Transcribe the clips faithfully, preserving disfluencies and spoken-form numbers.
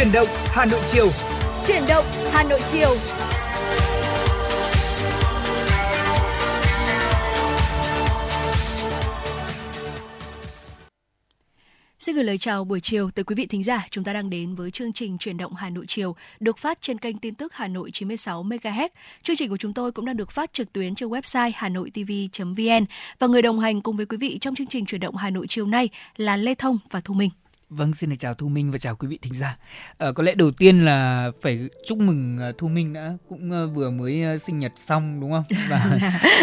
Chuyển động Hà Nội chiều. Chuyển động Hà Nội chiều. Xin gửi lời chào buổi chiều tới quý vị thính giả. Chúng ta đang đến với chương trình Chuyển động Hà Nội chiều được phát trên kênh tin tức Hà Nội chín mươi sáu mê ga héc. Chương trình của chúng tôi cũng đang được phát trực tuyến trên website hanoitv chấm vn. Và người đồng hành cùng với quý vị trong chương trình Chuyển động Hà Nội chiều nay là Lê Thông và Thu Minh. Vâng, xin chào Thu Minh và chào quý vị thính giả. À, có lẽ đầu tiên là phải chúc mừng Thu Minh đã cũng vừa mới sinh nhật xong, đúng không? Và,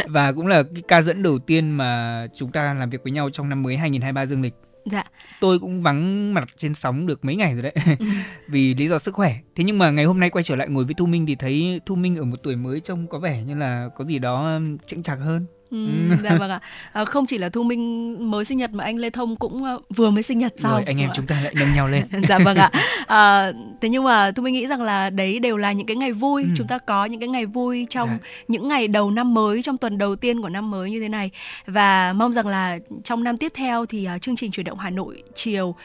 và cũng là cái ca dẫn đầu tiên mà chúng ta làm việc với nhau trong năm mới hai không hai ba dương lịch. Dạ. Tôi cũng vắng mặt trên sóng được mấy ngày rồi đấy. Ừ. Vì lý do sức khỏe. Thế nhưng mà ngày hôm nay quay trở lại ngồi với Thu Minh thì thấy Thu Minh ở một tuổi mới trông có vẻ như là có gì đó chững chạc hơn. Ừ, dạ vâng ạ. À, không chỉ là Thu Minh mới sinh nhật mà anh Lê Thông cũng vừa mới sinh nhật xong. Rồi, anh em chúng ta lại nâng nhau lên. Dạ vâng ạ. À, thế nhưng mà Thu Minh nghĩ rằng là đấy đều là những cái ngày vui. Ừ. Chúng ta có những cái ngày vui trong dạ. những ngày đầu năm mới, trong tuần đầu tiên của năm mới như thế này. Và mong rằng là trong năm tiếp theo thì uh, chương trình Chuyển động Hà Nội chiều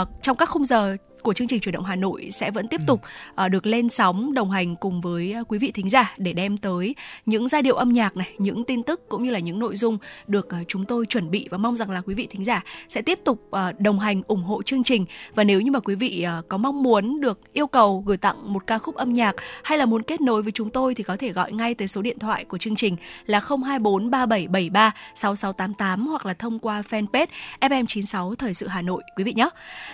uh, trong các khung giờ của chương trình Chuyển động Hà Nội sẽ vẫn tiếp tục ừ. uh, được lên sóng đồng hành cùng với uh, quý vị thính giả để đem tới những giai điệu âm nhạc này, những tin tức cũng như là những nội dung được uh, chúng tôi chuẩn bị, và mong rằng là quý vị thính giả sẽ tiếp tục uh, đồng hành ủng hộ chương trình. Và nếu như mà quý vị uh, có mong muốn được yêu cầu gửi tặng một ca khúc âm nhạc hay là muốn kết nối với chúng tôi thì có thể gọi ngay tới số điện thoại của chương trình là không hai bốn ba bảy bảy ba sáu sáu tám tám hoặc là thông qua fanpage ép em chín sáu Thời sự Hà Nội quý vị nhé.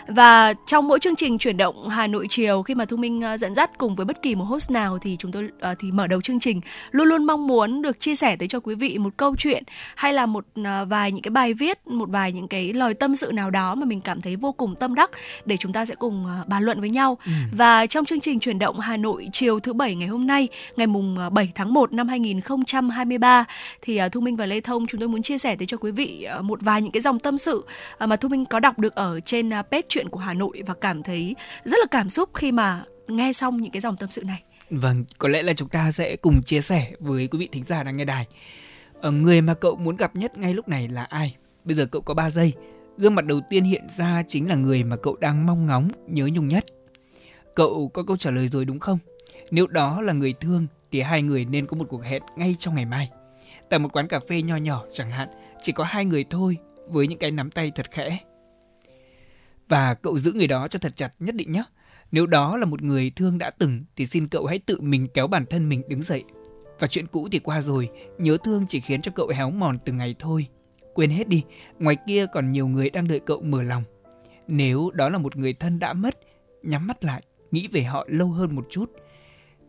Và trong mỗi chương Chương trình Chuyển động Hà Nội chiều, khi mà Thu Minh dẫn dắt cùng với bất kỳ một host nào thì chúng tôi thì mở đầu chương trình luôn luôn mong muốn được chia sẻ tới cho quý vị một câu chuyện hay là một vài những cái bài viết, một vài những cái lời tâm sự nào đó mà mình cảm thấy vô cùng tâm đắc để chúng ta sẽ cùng bàn luận với nhau. Ừ. Và trong chương trình Chuyển động Hà Nội chiều thứ bảy ngày hôm nay, ngày mùng bảy tháng một năm hai nghìn không trăm hai mươi ba thì Thu Minh và Lê Thông chúng tôi muốn chia sẻ tới cho quý vị một vài những cái dòng tâm sự mà Thu Minh có đọc được ở trên page Chuyện của Hà Nội và cảm thấy rất là cảm xúc khi mà nghe xong những cái dòng tâm sự này. Vâng, có lẽ là chúng ta sẽ cùng chia sẻ với quý vị thính giả đang nghe đài. Ờ, người mà cậu muốn gặp nhất ngay lúc này là ai? Bây giờ cậu có ba giây. Gương mặt đầu tiên hiện ra chính là người mà cậu đang mong ngóng, nhớ nhung nhất. Cậu có câu trả lời rồi đúng không? Nếu đó là người thương thì hai người nên có một cuộc hẹn ngay trong ngày mai. Tại một quán cà phê nho nhỏ chẳng hạn, chỉ có hai người thôi với những cái nắm tay thật khẽ. Và cậu giữ người đó cho thật chặt nhất định nhé. Nếu đó là một người thương đã từng thì xin cậu hãy tự mình kéo bản thân mình đứng dậy. Và chuyện cũ thì qua rồi, nhớ thương chỉ khiến cho cậu héo mòn từng ngày thôi. Quên hết đi, ngoài kia còn nhiều người đang đợi cậu mở lòng. Nếu đó là một người thân đã mất, nhắm mắt lại, nghĩ về họ lâu hơn một chút.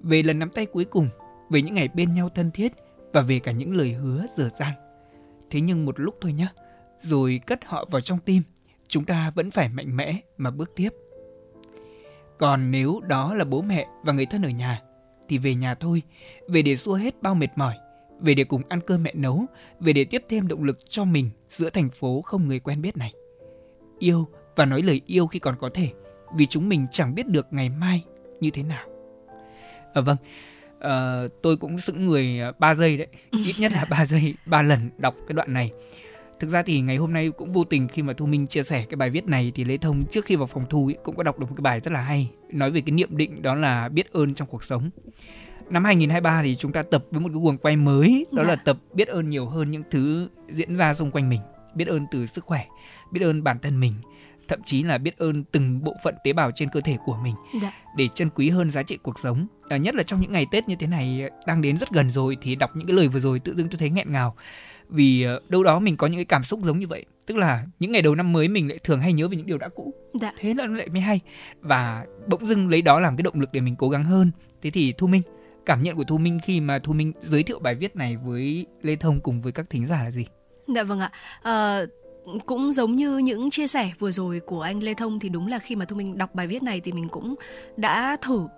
Về lần nắm tay cuối cùng, về những ngày bên nhau thân thiết và về cả những lời hứa dở dang. Thế nhưng một lúc thôi nhé, rồi cất họ vào trong tim. Chúng ta vẫn phải mạnh mẽ mà bước tiếp. Còn nếu đó là bố mẹ và người thân ở nhà thì về nhà thôi. Về để xua hết bao mệt mỏi, về để cùng ăn cơm mẹ nấu, về để tiếp thêm động lực cho mình giữa thành phố không người quen biết này. Yêu và nói lời yêu khi còn có thể, vì chúng mình chẳng biết được ngày mai như thế nào. À vâng, à, tôi cũng sững người ba giây đấy. Ít nhất là ba giây, ba lần đọc cái đoạn này. Thực ra thì ngày hôm nay cũng vô tình khi mà Thu Minh chia sẻ cái bài viết này thì Lê Thông trước khi vào phòng thu ấy, cũng có đọc được một cái bài rất là hay nói về cái niệm định, đó là biết ơn trong cuộc sống. Năm hai không hai ba thì chúng ta tập với một cái guồng quay mới, đó là tập biết ơn nhiều hơn những thứ diễn ra xung quanh mình. Biết ơn từ sức khỏe, biết ơn bản thân mình, thậm chí là biết ơn từng bộ phận tế bào trên cơ thể của mình để trân quý hơn giá trị cuộc sống. À, nhất là trong những ngày Tết như thế này đang đến rất gần rồi thì đọc những cái lời vừa rồi tự dưng tôi thấy nghẹn ngào. Vì đâu đó mình có những cái cảm xúc giống như vậy. Tức là những ngày đầu năm mới mình lại thường hay nhớ về những điều đã cũ. Dạ. Thế là nó lại mới hay. Và bỗng dưng lấy đó làm cái động lực để mình cố gắng hơn. Thế thì Thu Minh, cảm nhận của Thu Minh khi mà Thu Minh giới thiệu bài viết này với Lê Thông cùng với các thính giả là gì? Dạ vâng ạ. Ờ... Cũng giống như những chia sẻ vừa rồi của anh Lê Thông thì đúng là khi mà Thu Minh đọc bài viết này thì mình cũng đã thử uh,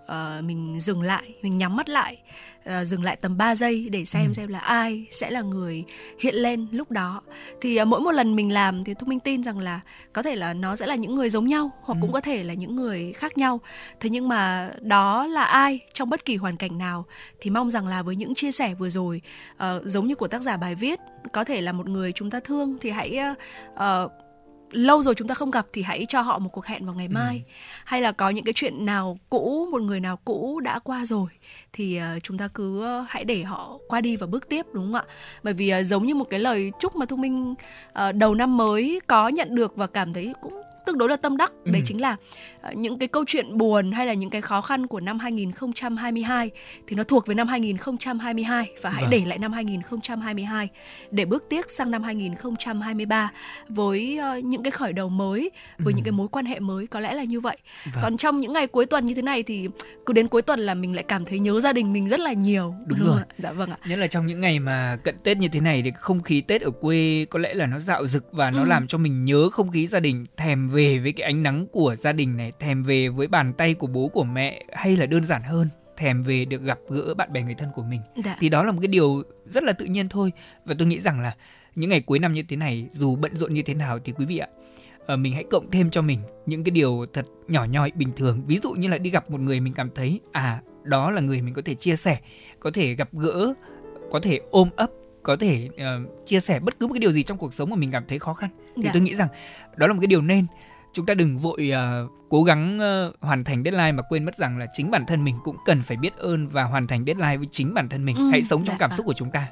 mình dừng lại, mình nhắm mắt lại, uh, dừng lại tầm ba giây để xem ừ. xem là ai sẽ là người hiện lên lúc đó. Thì uh, mỗi một lần mình làm thì Thu Minh tin rằng là có thể là nó sẽ là những người giống nhau hoặc ừ. cũng có thể là những người khác nhau. Thế nhưng mà đó là ai trong bất kỳ hoàn cảnh nào thì mong rằng là với những chia sẻ vừa rồi uh, giống như của tác giả bài viết, có thể là một người chúng ta thương thì hãy uh, lâu rồi chúng ta không gặp thì hãy cho họ một cuộc hẹn vào ngày mai. Ừ. Hay là có những cái chuyện nào cũ, một người nào cũ đã qua rồi thì chúng ta cứ hãy để họ qua đi và bước tiếp, đúng không ạ? Bởi vì giống như một cái lời chúc mà Thu Minh đầu năm mới có nhận được và cảm thấy cũng tương đối là tâm đắc, ừ. đấy chính là những cái câu chuyện buồn hay là những cái khó khăn của năm hai không hai hai thì nó thuộc về năm hai không hai hai và hãy vâng. để lại năm hai không hai hai để bước tiếp sang năm hai không hai ba với những cái khởi đầu mới, với ừ. những cái mối quan hệ mới, có lẽ là như vậy. Vâng. Còn trong những ngày cuối tuần như thế này thì cứ đến cuối tuần là mình lại cảm thấy nhớ gia đình mình rất là nhiều. Đúng, đúng rồi. Ạ? Dạ vâng ạ. Nhất là trong những ngày mà cận Tết như thế này thì không khí Tết ở quê có lẽ là nó dạo dực và nó ừ. làm cho mình nhớ không khí gia đình, thèm về về với cái ánh nắng của gia đình này, thèm về với bàn tay của bố của mẹ, hay là đơn giản hơn, thèm về được gặp gỡ bạn bè người thân của mình. Đã. Thì đó là một cái điều rất là tự nhiên thôi. Và tôi nghĩ rằng là những ngày cuối năm như thế này, dù bận rộn như thế nào thì quý vị ạ, mình hãy cộng thêm cho mình những cái điều thật nhỏ nhoi bình thường. Ví dụ như là đi gặp một người mình cảm thấy à, đó là người mình có thể chia sẻ, có thể gặp gỡ, có thể ôm ấp, có thể uh, chia sẻ bất cứ một cái điều gì trong cuộc sống mà mình cảm thấy khó khăn. Thì Đã. tôi nghĩ rằng đó là một cái điều nên. Chúng ta đừng vội uh, cố gắng uh, hoàn thành deadline mà quên mất rằng là chính bản thân mình cũng cần phải biết ơn và hoàn thành deadline với chính bản thân mình. Ừ, hãy sống trong cảm xúc của chúng ta.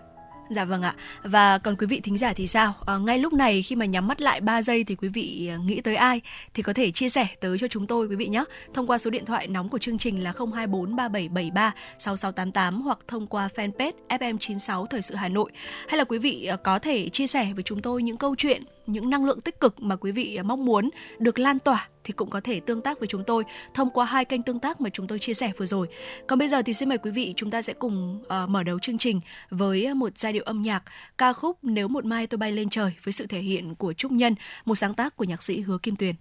Dạ vâng ạ. Và còn quý vị thính giả thì sao? À, ngay lúc này khi mà nhắm mắt lại ba giây thì quý vị nghĩ tới ai thì có thể chia sẻ tới cho chúng tôi quý vị nhé. Thông qua số điện thoại nóng của chương trình là không hai bốn ba bảy bảy ba sáu sáu tám tám hoặc thông qua fanpage ép em chín sáu Thời sự Hà Nội. Hay là quý vị có thể chia sẻ với chúng tôi những câu chuyện, những năng lượng tích cực mà quý vị mong muốn được lan tỏa thì cũng có thể tương tác với chúng tôi thông qua hai kênh tương tác mà chúng tôi chia sẻ vừa rồi. Còn bây giờ thì xin mời quý vị, chúng ta sẽ cùng uh, mở đầu chương trình với một giai điệu âm nhạc, ca khúc Nếu Một Mai Tôi Bay Lên Trời với sự thể hiện của Trúc Nhân, một sáng tác của nhạc sĩ Hứa Kim Tuyền.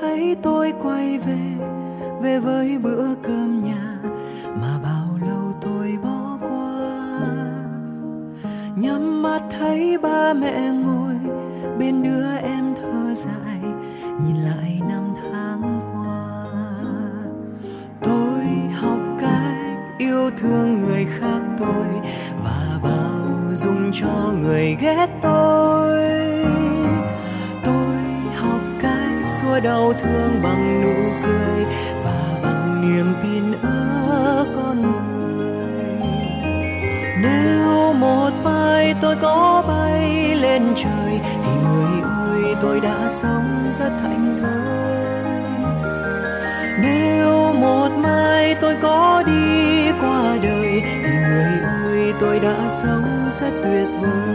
Thấy tôi quay về, về với bữa cơm nhà mà bao lâu tôi bỏ qua. Nhắm mắt thấy ba mẹ ngồi bên đứa em thơ dại, nhìn lại năm tháng qua. Tôi học cách yêu thương người khác tôi và bao dung cho người ghét tôi. Đau thương bằng nụ cười và bằng niềm tin ở con người. Nếu một mai tôi có bay lên trời thì người ơi tôi đã sống rất hạnh thơi. Nếu một mai tôi có đi qua đời thì người ơi tôi đã sống rất tuyệt vời.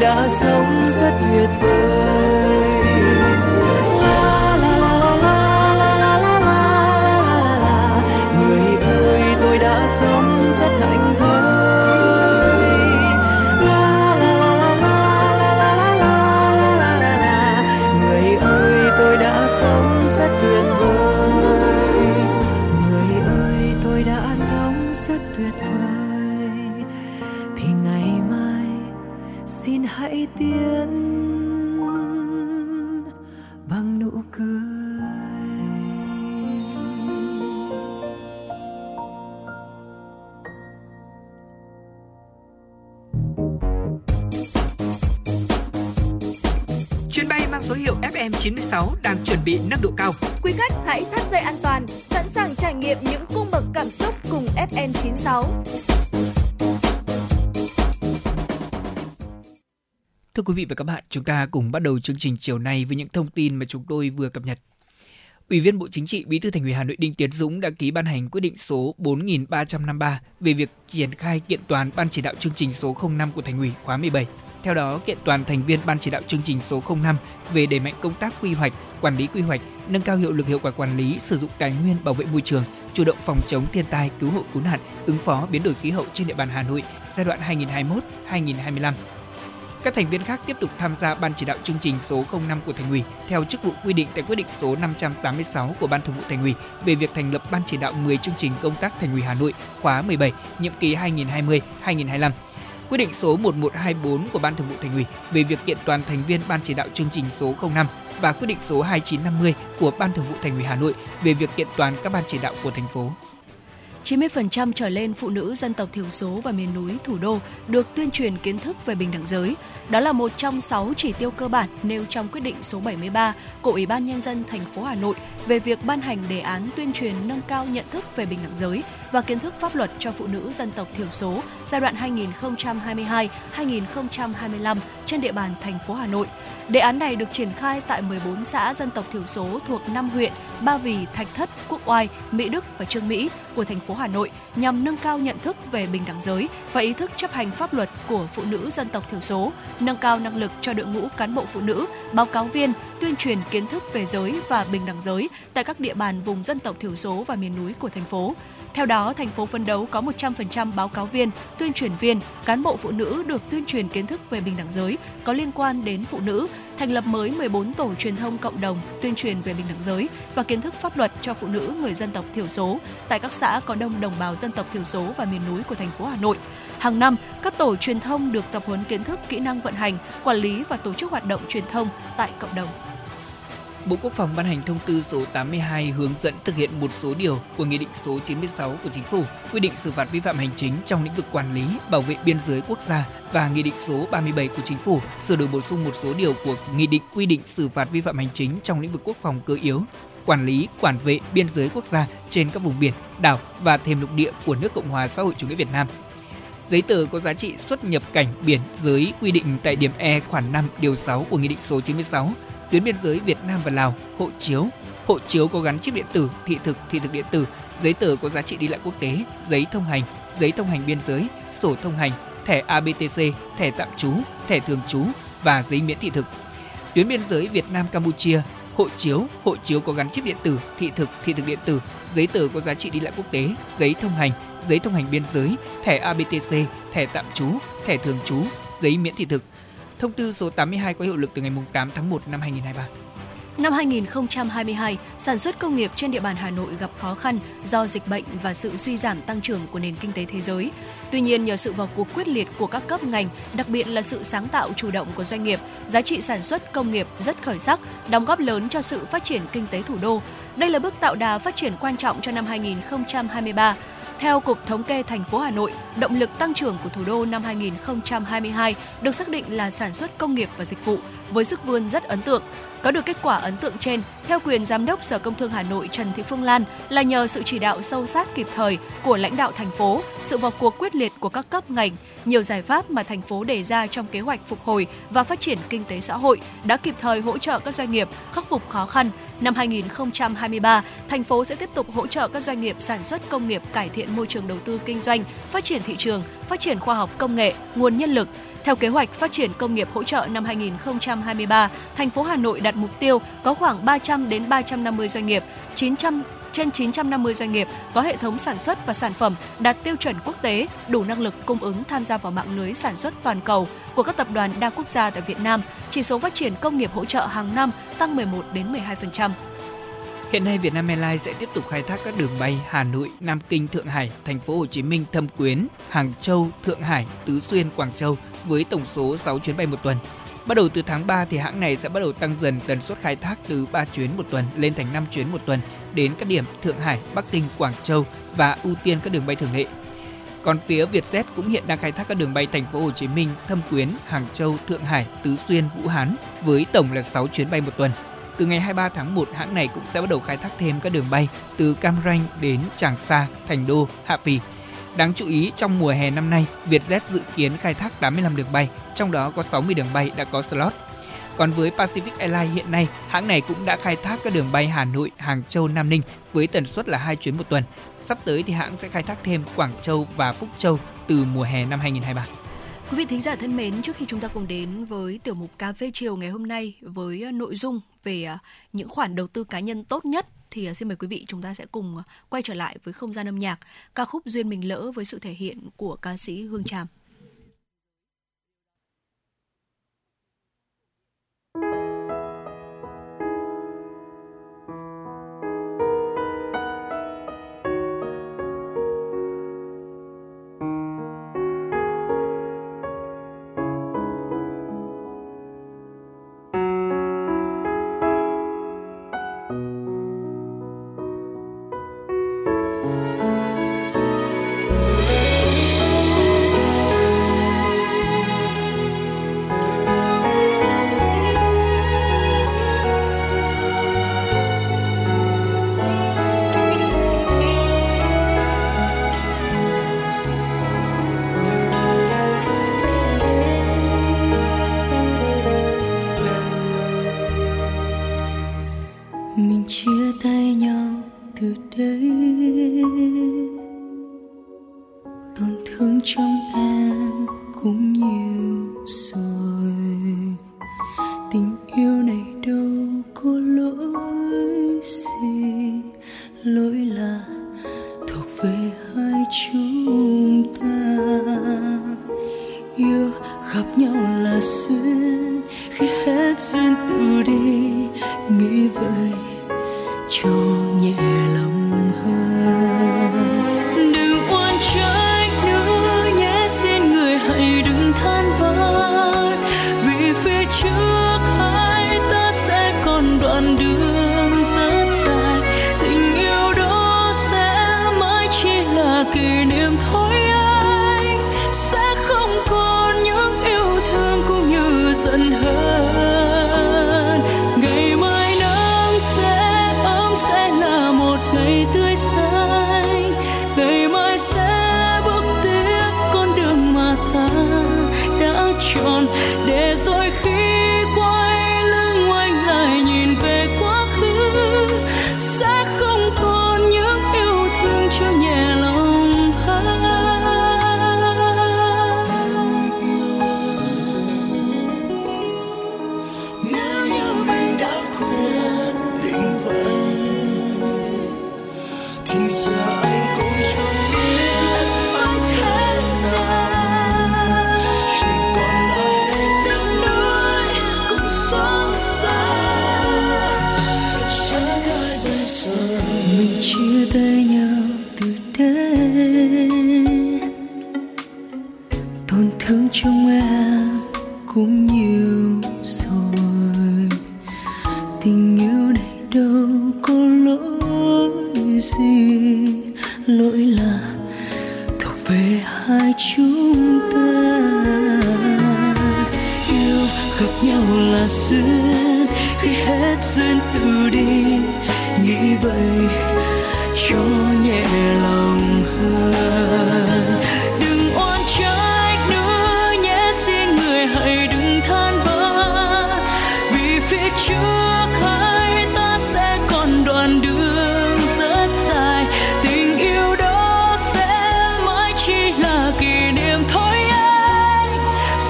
tôi đã sống rất tuyệt vời. La la la la la la la la la. Người ơi, tôi đã sống rất hạnh phúc. La la la la la la la la la. Người ơi, tôi đã sống rất tuyệt vời. Người ơi, tôi đã sống rất tuyệt vời. Xin hãy tiến bằng nụ cười. Chuyến bay mang số hiệu F M chín sáu đang chuẩn bị nâng độ cao. Quý khách hãy thắt dây an toàn, sẵn sàng trải nghiệm những cung bậc cảm xúc cùng F M chín sáu. Thưa quý vị và các bạn, chúng ta cùng bắt đầu chương trình chiều nay với những thông tin mà chúng tôi vừa cập nhật. Ủy viên Bộ Chính trị, Bí thư Thành ủy Hà Nội Đinh Tiến Dũng đã ký ban hành quyết định số bốn nghìn ba trăm năm mươi ba về việc triển khai kiện toàn Ban chỉ đạo chương trình số không năm của Thành ủy khóa mười bảy. Theo đó, kiện toàn thành viên Ban chỉ đạo chương trình số không năm về đẩy mạnh công tác quy hoạch, quản lý quy hoạch, nâng cao hiệu lực hiệu quả quản lý, sử dụng tài nguyên bảo vệ môi trường, chủ động phòng chống thiên tai, cứu hộ cứu nạn, ứng phó biến đổi khí hậu trên địa bàn Hà Nội giai đoạn hai nghìn không trăm hai mươi mốt đến hai nghìn không trăm hai mươi lăm. Các thành viên khác tiếp tục tham gia Ban chỉ đạo chương trình số không năm của Thành ủy theo chức vụ quy định tại quyết định số năm trăm tám mươi sáu của Ban Thường vụ Thành ủy về việc thành lập Ban chỉ đạo mười chương trình công tác Thành ủy Hà Nội khóa mười bảy, nhiệm kỳ hai nghìn không trăm hai mươi đến hai nghìn không trăm hai mươi lăm. Quyết định số một nghìn một trăm hai mươi tư của Ban Thường vụ Thành ủy về việc kiện toàn thành viên Ban chỉ đạo chương trình số không năm và quyết định số hai nghìn chín trăm năm mươi của Ban Thường vụ Thành ủy Hà Nội về việc kiện toàn các ban chỉ đạo của thành phố. chín mươi phần trăm trở lên phụ nữ dân tộc thiểu số và miền núi thủ đô được tuyên truyền kiến thức về bình đẳng giới. Đó là một trong sáu chỉ tiêu cơ bản nêu trong quyết định số bảy mươi ba của Ủy ban Nhân dân thành phố Hà Nội về việc ban hành đề án tuyên truyền nâng cao nhận thức về bình đẳng giới và kiến thức pháp luật cho phụ nữ dân tộc thiểu số giai đoạn hai nghìn không trăm hai mươi hai đến hai nghìn không trăm hai mươi lăm trên địa bàn thành phố Hà Nội. Đề án này được triển khai tại mười bốn xã dân tộc thiểu số thuộc năm huyện Ba Vì, Thạch Thất, Quốc Oai, Mỹ Đức và Chương Mỹ của thành phố Hà Nội nhằm nâng cao nhận thức về bình đẳng giới và ý thức chấp hành pháp luật của phụ nữ dân tộc thiểu số, nâng cao năng lực cho đội ngũ cán bộ phụ nữ, báo cáo viên, tuyên truyền kiến thức về giới và bình đẳng giới tại các địa bàn vùng dân tộc thiểu số và miền núi của thành phố. Theo đó, thành phố phấn đấu có một trăm phần trăm báo cáo viên, tuyên truyền viên, cán bộ phụ nữ được tuyên truyền kiến thức về bình đẳng giới có liên quan đến phụ nữ, thành lập mới mười bốn tổ truyền thông cộng đồng tuyên truyền về bình đẳng giới và kiến thức pháp luật cho phụ nữ người dân tộc thiểu số tại các xã có đông đồng bào dân tộc thiểu số và miền núi của thành phố Hà Nội. Hàng năm, các tổ truyền thông được tập huấn kiến thức, kỹ năng vận hành, quản lý và tổ chức hoạt động truyền thông tại cộng đồng. Bộ Quốc phòng ban hành thông tư số tám mươi hai hướng dẫn thực hiện một số điều của Nghị định số chín mươi sáu của Chính phủ quy định xử phạt vi phạm hành chính trong lĩnh vực quản lý, bảo vệ biên giới quốc gia và Nghị định số ba mươi bảy của Chính phủ sửa đổi bổ sung một số điều của Nghị định quy định xử phạt vi phạm hành chính trong lĩnh vực quốc phòng cơ yếu, quản lý, quản vệ biên giới quốc gia trên các vùng biển, đảo và thềm lục địa của nước Cộng hòa xã hội chủ nghĩa Việt Nam. Giấy tờ có giá trị xuất nhập cảnh biển giới quy định tại điểm E khoản năm điều sáu của Nghị định số chín mươi sáu, tuyến biên giới Việt Nam và Lào, hộ chiếu, hộ chiếu có gắn chip điện tử, thị thực, thị thực điện tử, giấy tờ có giá trị đi lại quốc tế, giấy thông hành, giấy thông hành biên giới, sổ thông hành, thẻ a bê tê xê, thẻ tạm trú, thẻ thường trú và giấy miễn thị thực. Tuyến biên giới Việt Nam Campuchia, hộ chiếu, hộ chiếu có gắn chip điện tử, thị thực, thị thực điện tử, giấy tờ có giá trị đi lại quốc tế, giấy thông hành, giấy thông hành biên giới, thẻ a bê tê xê, thẻ tạm trú, thẻ thường trú, giấy miễn thị thực. Thông tư số tám mươi hai có hiệu lực từ ngày tám tháng một năm hai nghìn không trăm hai mươi ba. Năm hai nghìn không trăm hai mươi hai, sản xuất công nghiệp trên địa bàn Hà Nội gặp khó khăn do dịch bệnh và sự suy giảm tăng trưởng của nền kinh tế thế giới. Tuy nhiên, nhờ sự vào cuộc quyết liệt của các cấp ngành, đặc biệt là sự sáng tạo chủ động của doanh nghiệp, giá trị sản xuất công nghiệp rất khởi sắc, đóng góp lớn cho sự phát triển kinh tế thủ đô. Đây là bước tạo đà phát triển quan trọng cho năm hai nghìn không trăm hai mươi ba. Theo Cục Thống kê thành phố Hà Nội, động lực tăng trưởng của thủ đô năm hai nghìn không trăm hai mươi hai được xác định là sản xuất công nghiệp và dịch vụ, với sức vươn rất ấn tượng. Có được kết quả ấn tượng trên, theo quyền Giám đốc Sở Công Thương Hà Nội Trần Thị Phương Lan, là nhờ sự chỉ đạo sâu sát kịp thời của lãnh đạo thành phố, sự vào cuộc quyết liệt của các cấp ngành, nhiều giải pháp mà thành phố đề ra trong kế hoạch phục hồi và phát triển kinh tế xã hội đã kịp thời hỗ trợ các doanh nghiệp khắc phục khó khăn. Năm hai nghìn không trăm hai mươi ba, thành phố sẽ tiếp tục hỗ trợ các doanh nghiệp sản xuất công nghiệp cải thiện môi trường đầu tư kinh doanh, phát triển thị trường, phát triển khoa học công nghệ, nguồn nhân lực. Theo kế hoạch phát triển công nghiệp hỗ trợ năm hai nghìn không trăm hai mươi ba, thành phố Hà Nội đặt mục tiêu có khoảng ba trăm đến ba trăm năm mươi doanh nghiệp, chín trăm trên chín trăm năm mươi doanh nghiệp có hệ thống sản xuất và sản phẩm đạt tiêu chuẩn quốc tế, đủ năng lực cung ứng tham gia vào mạng lưới sản xuất toàn cầu của các tập đoàn đa quốc gia tại Việt Nam. Chỉ số phát triển công nghiệp hỗ trợ hàng năm tăng mười một đến mười hai phần trăm. Hiện nay, Vietnam Airlines sẽ tiếp tục khai thác các đường bay Hà Nội, Nam Kinh, Thượng Hải, Thành phố Hồ Chí Minh, Thâm Quyến, Hàng Châu, Thượng Hải, Tứ Xuyên, Quảng Châu với tổng số sáu chuyến bay một tuần. Bắt đầu từ tháng ba, thì hãng này sẽ bắt đầu tăng dần tần suất khai thác từ ba chuyến một tuần lên thành năm chuyến một tuần đến các điểm Thượng Hải, Bắc Kinh, Quảng Châu và ưu tiên các đường bay thường lệ. Còn phía Vietjet cũng hiện đang khai thác các đường bay Thành phố Hồ Chí Minh, Thâm Quyến, Hàng Châu, Thượng Hải, Tứ Xuyên, Vũ Hán với tổng là sáu chuyến bay một tuần. Từ ngày hai mươi ba tháng một, hãng này cũng sẽ bắt đầu khai thác thêm các đường bay từ Cam Ranh đến Tràng Sa, Thành Đô, Hạ Phì. Đáng chú ý, trong mùa hè năm nay, Vietjet dự kiến khai thác tám mươi lăm đường bay, trong đó có sáu mươi đường bay đã có slot. Còn với Pacific Airlines hiện nay, hãng này cũng đã khai thác các đường bay Hà Nội, Hàng Châu, Nam Ninh với tần suất là hai chuyến một tuần. Sắp tới thì hãng sẽ khai thác thêm Quảng Châu và Phúc Châu từ mùa hè năm hai nghìn không trăm hai mươi ba. Quý vị thính giả thân mến, trước khi chúng ta cùng đến với tiểu mục Cà phê chiều ngày hôm nay với nội dung về những khoản đầu tư cá nhân tốt nhất, thì xin mời quý vị chúng ta sẽ cùng quay trở lại với không gian âm nhạc, ca khúc Duyên Mình Lỡ với sự thể hiện của ca sĩ Hương Tràm.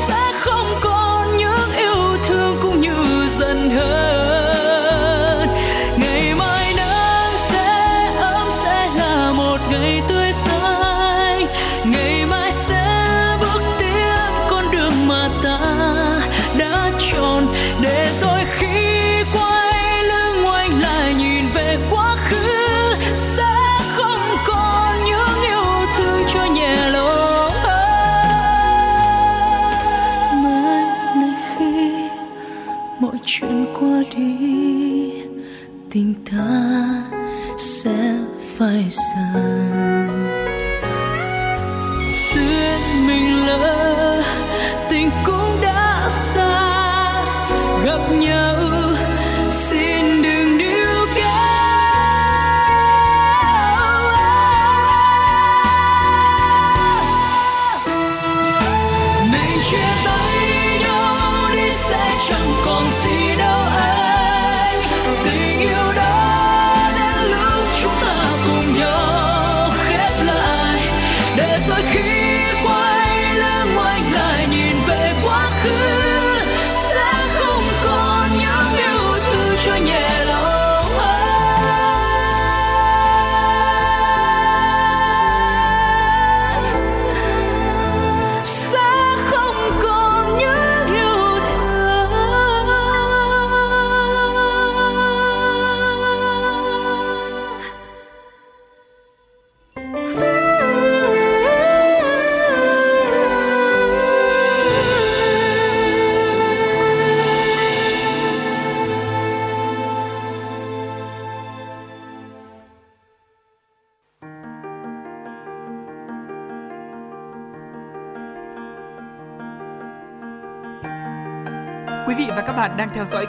Sắc chuyện qua đi, tình ta sẽ phai dần. Duyên mình lỡ, tình cũng đã xa, gặp nhau xin đừng níu kéo. Mình chia tay nhau đi sẽ chẳng còn gì đâu anh, tình yêu đã đến lúc chúng ta cùng nhau khép lại, để rồi khi quay lưng ngoảnh lại nhìn về quá khứ. Bạn đang theo dõi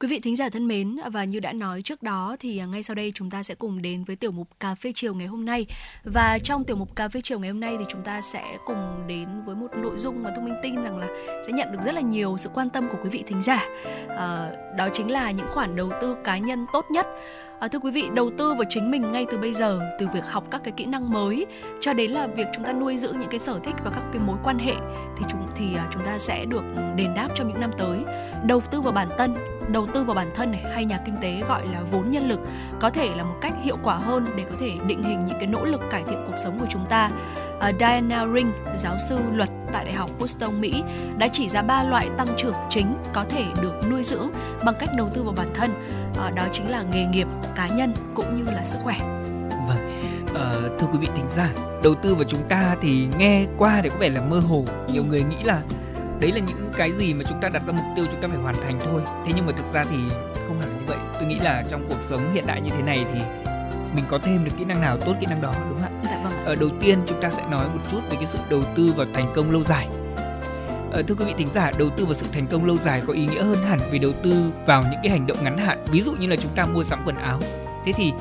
Quý vị thính giả thân mến, và như đã nói trước đó thì ngay sau đây chúng ta sẽ cùng đến với tiểu mục Cà phê chiều ngày hôm nay. Và trong tiểu mục Cà phê chiều ngày hôm nay thì chúng ta sẽ cùng đến với một nội dung mà Thu Minh tin rằng là sẽ nhận được rất là nhiều sự quan tâm của quý vị thính giả. À, đó chính là những khoản đầu tư cá nhân tốt nhất. À, thưa quý vị, đầu tư vào chính mình ngay từ bây giờ, từ việc học các cái kỹ năng mới cho đến là việc chúng ta nuôi dưỡng những cái sở thích và các cái mối quan hệ thì chúng thì chúng ta sẽ được đền đáp trong những năm tới. Đầu tư vào bản thân, đầu tư vào bản thân này, hay nhà kinh tế gọi là vốn nhân lực, có thể là một cách hiệu quả hơn để có thể định hình những cái nỗ lực cải thiện cuộc sống của chúng ta. À, Diana Ring, giáo sư luật tại Đại học Boston, Mỹ đã chỉ ra ba loại tăng trưởng chính có thể được nuôi dưỡng bằng cách đầu tư vào bản thân. À, đó chính là nghề nghiệp, cá nhân cũng như là sức khỏe. Vâng, à, thưa quý vị thính giả, đầu tư vào chúng ta thì nghe qua thì có vẻ là mơ hồ. Ừ. Nhiều người nghĩ là đấy là những cái gì mà chúng ta đặt ra mục tiêu chúng ta phải hoàn thành thôi. Thế nhưng mà thực ra thì không hẳn như vậy. Tôi nghĩ là trong cuộc sống hiện đại như thế này thì mình có thêm được kỹ năng nào tốt kỹ năng đó, đúng không ạ? Vâng. Ở đầu tiên chúng ta sẽ nói một chút về cái sự đầu tư vào thành công lâu dài. Ờ, thưa quý vị thính giả, đầu tư vào sự thành công lâu dài có ý nghĩa hơn hẳn vì đầu tư vào những cái hành động ngắn hạn. Ví dụ như là chúng ta mua sắm quần áo. Thế thì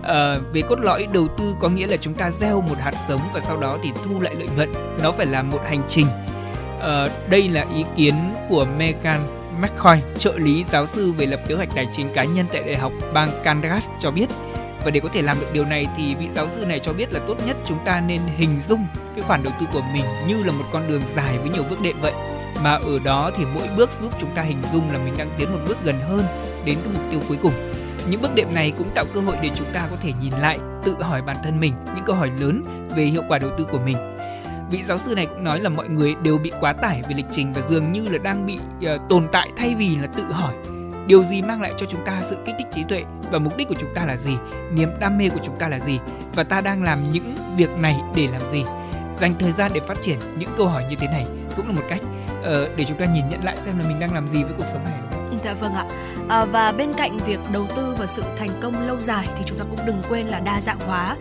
uh, về cốt lõi, đầu tư có nghĩa là chúng ta gieo một hạt giống và sau đó thì thu lại lợi nhuận. Nó phải là một hành trình. Uh, đây là ý kiến của Megan McCoy, trợ lý giáo sư về lập kế hoạch tài chính cá nhân tại Đại học bang Kansas cho biết. Và để có thể làm được điều này thì vị giáo sư này cho biết là tốt nhất chúng ta nên hình dung cái khoản đầu tư của mình như là một con đường dài với nhiều bước đệm vậy. Mà ở đó thì mỗi bước giúp chúng ta hình dung là mình đang tiến một bước gần hơn đến cái mục tiêu cuối cùng. Những bước đệm này cũng tạo cơ hội để chúng ta có thể nhìn lại, tự hỏi bản thân mình những câu hỏi lớn về hiệu quả đầu tư của mình. Vị giáo sư này cũng nói là mọi người đều bị quá tải về lịch trình và dường như là đang bị uh, tồn tại thay vì là tự hỏi điều gì mang lại cho chúng ta sự kích thích trí tuệ và mục đích của chúng ta là gì, niềm đam mê của chúng ta là gì và ta đang làm những việc này để làm gì. Dành thời gian để phát triển những câu hỏi như thế này cũng là một cách uh, để chúng ta nhìn nhận lại xem là mình đang làm gì với cuộc sống này. Dạ vâng ạ. À, và bên cạnh việc đầu tư vào sự thành công lâu dài thì chúng ta cũng đừng quên là đa dạng hóa.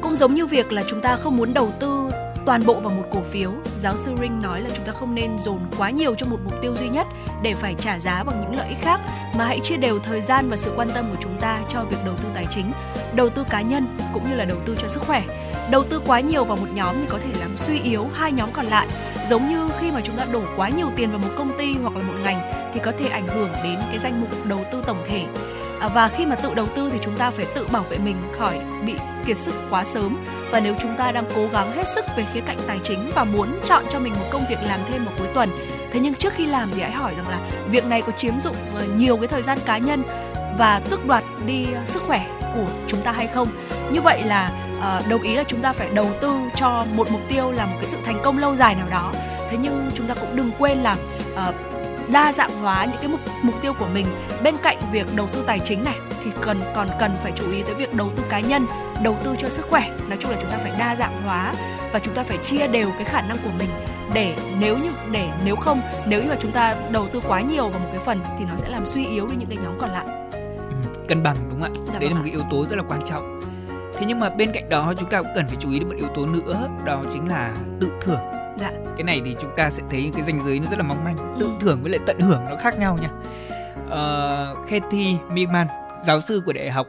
Cũng giống như việc là chúng ta không muốn đầu tư toàn bộ vào một cổ phiếu, giáo sư Ring nói là chúng ta không nên dồn quá nhiều cho một mục tiêu duy nhất để phải trả giá bằng những lợi ích khác, mà hãy chia đều thời gian và sự quan tâm của chúng ta cho việc đầu tư tài chính, đầu tư cá nhân cũng như là đầu tư cho sức khỏe. Đầu tư quá nhiều vào một nhóm thì có thể làm suy yếu hai nhóm còn lại, giống như khi mà chúng ta đổ quá nhiều tiền vào một công ty hoặc là một ngành thì có thể ảnh hưởng đến cái danh mục đầu tư tổng thể. Và khi mà tự đầu tư thì chúng ta phải tự bảo vệ mình khỏi bị kiệt sức quá sớm. Và nếu chúng ta đang cố gắng hết sức về khía cạnh tài chính và muốn chọn cho mình một công việc làm thêm vào cuối tuần, thế nhưng trước khi làm thì hãy hỏi rằng là việc này có chiếm dụng nhiều cái thời gian cá nhân và tước đoạt đi sức khỏe của chúng ta hay không. Như vậy là uh, đồng ý là chúng ta phải đầu tư cho một mục tiêu là một cái sự thành công lâu dài nào đó. Thế nhưng chúng ta cũng đừng quên là uh, đa dạng hóa những cái mục, mục tiêu của mình. Bên cạnh việc đầu tư tài chính này thì cần còn cần phải chú ý tới việc đầu tư cá nhân, đầu tư cho sức khỏe. Nói chung là chúng ta phải đa dạng hóa và chúng ta phải chia đều cái khả năng của mình, để nếu như để nếu không nếu như mà chúng ta đầu tư quá nhiều vào một cái phần thì nó sẽ làm suy yếu đi những cái nhóm còn lại. Ừ, cân bằng đúng không ạ? Đấy là một cái yếu tố rất là quan trọng. Thế nhưng mà bên cạnh đó chúng ta cũng cần phải chú ý đến một yếu tố nữa, đó chính là tự thưởng. Dạ. Cái này thì chúng ta sẽ thấy cái ranh giới nó rất là mong manh. Ừ. Tự thưởng với lại tận hưởng nó khác nhau nha. Ờ, Kathy Miman, giáo sư của Đại học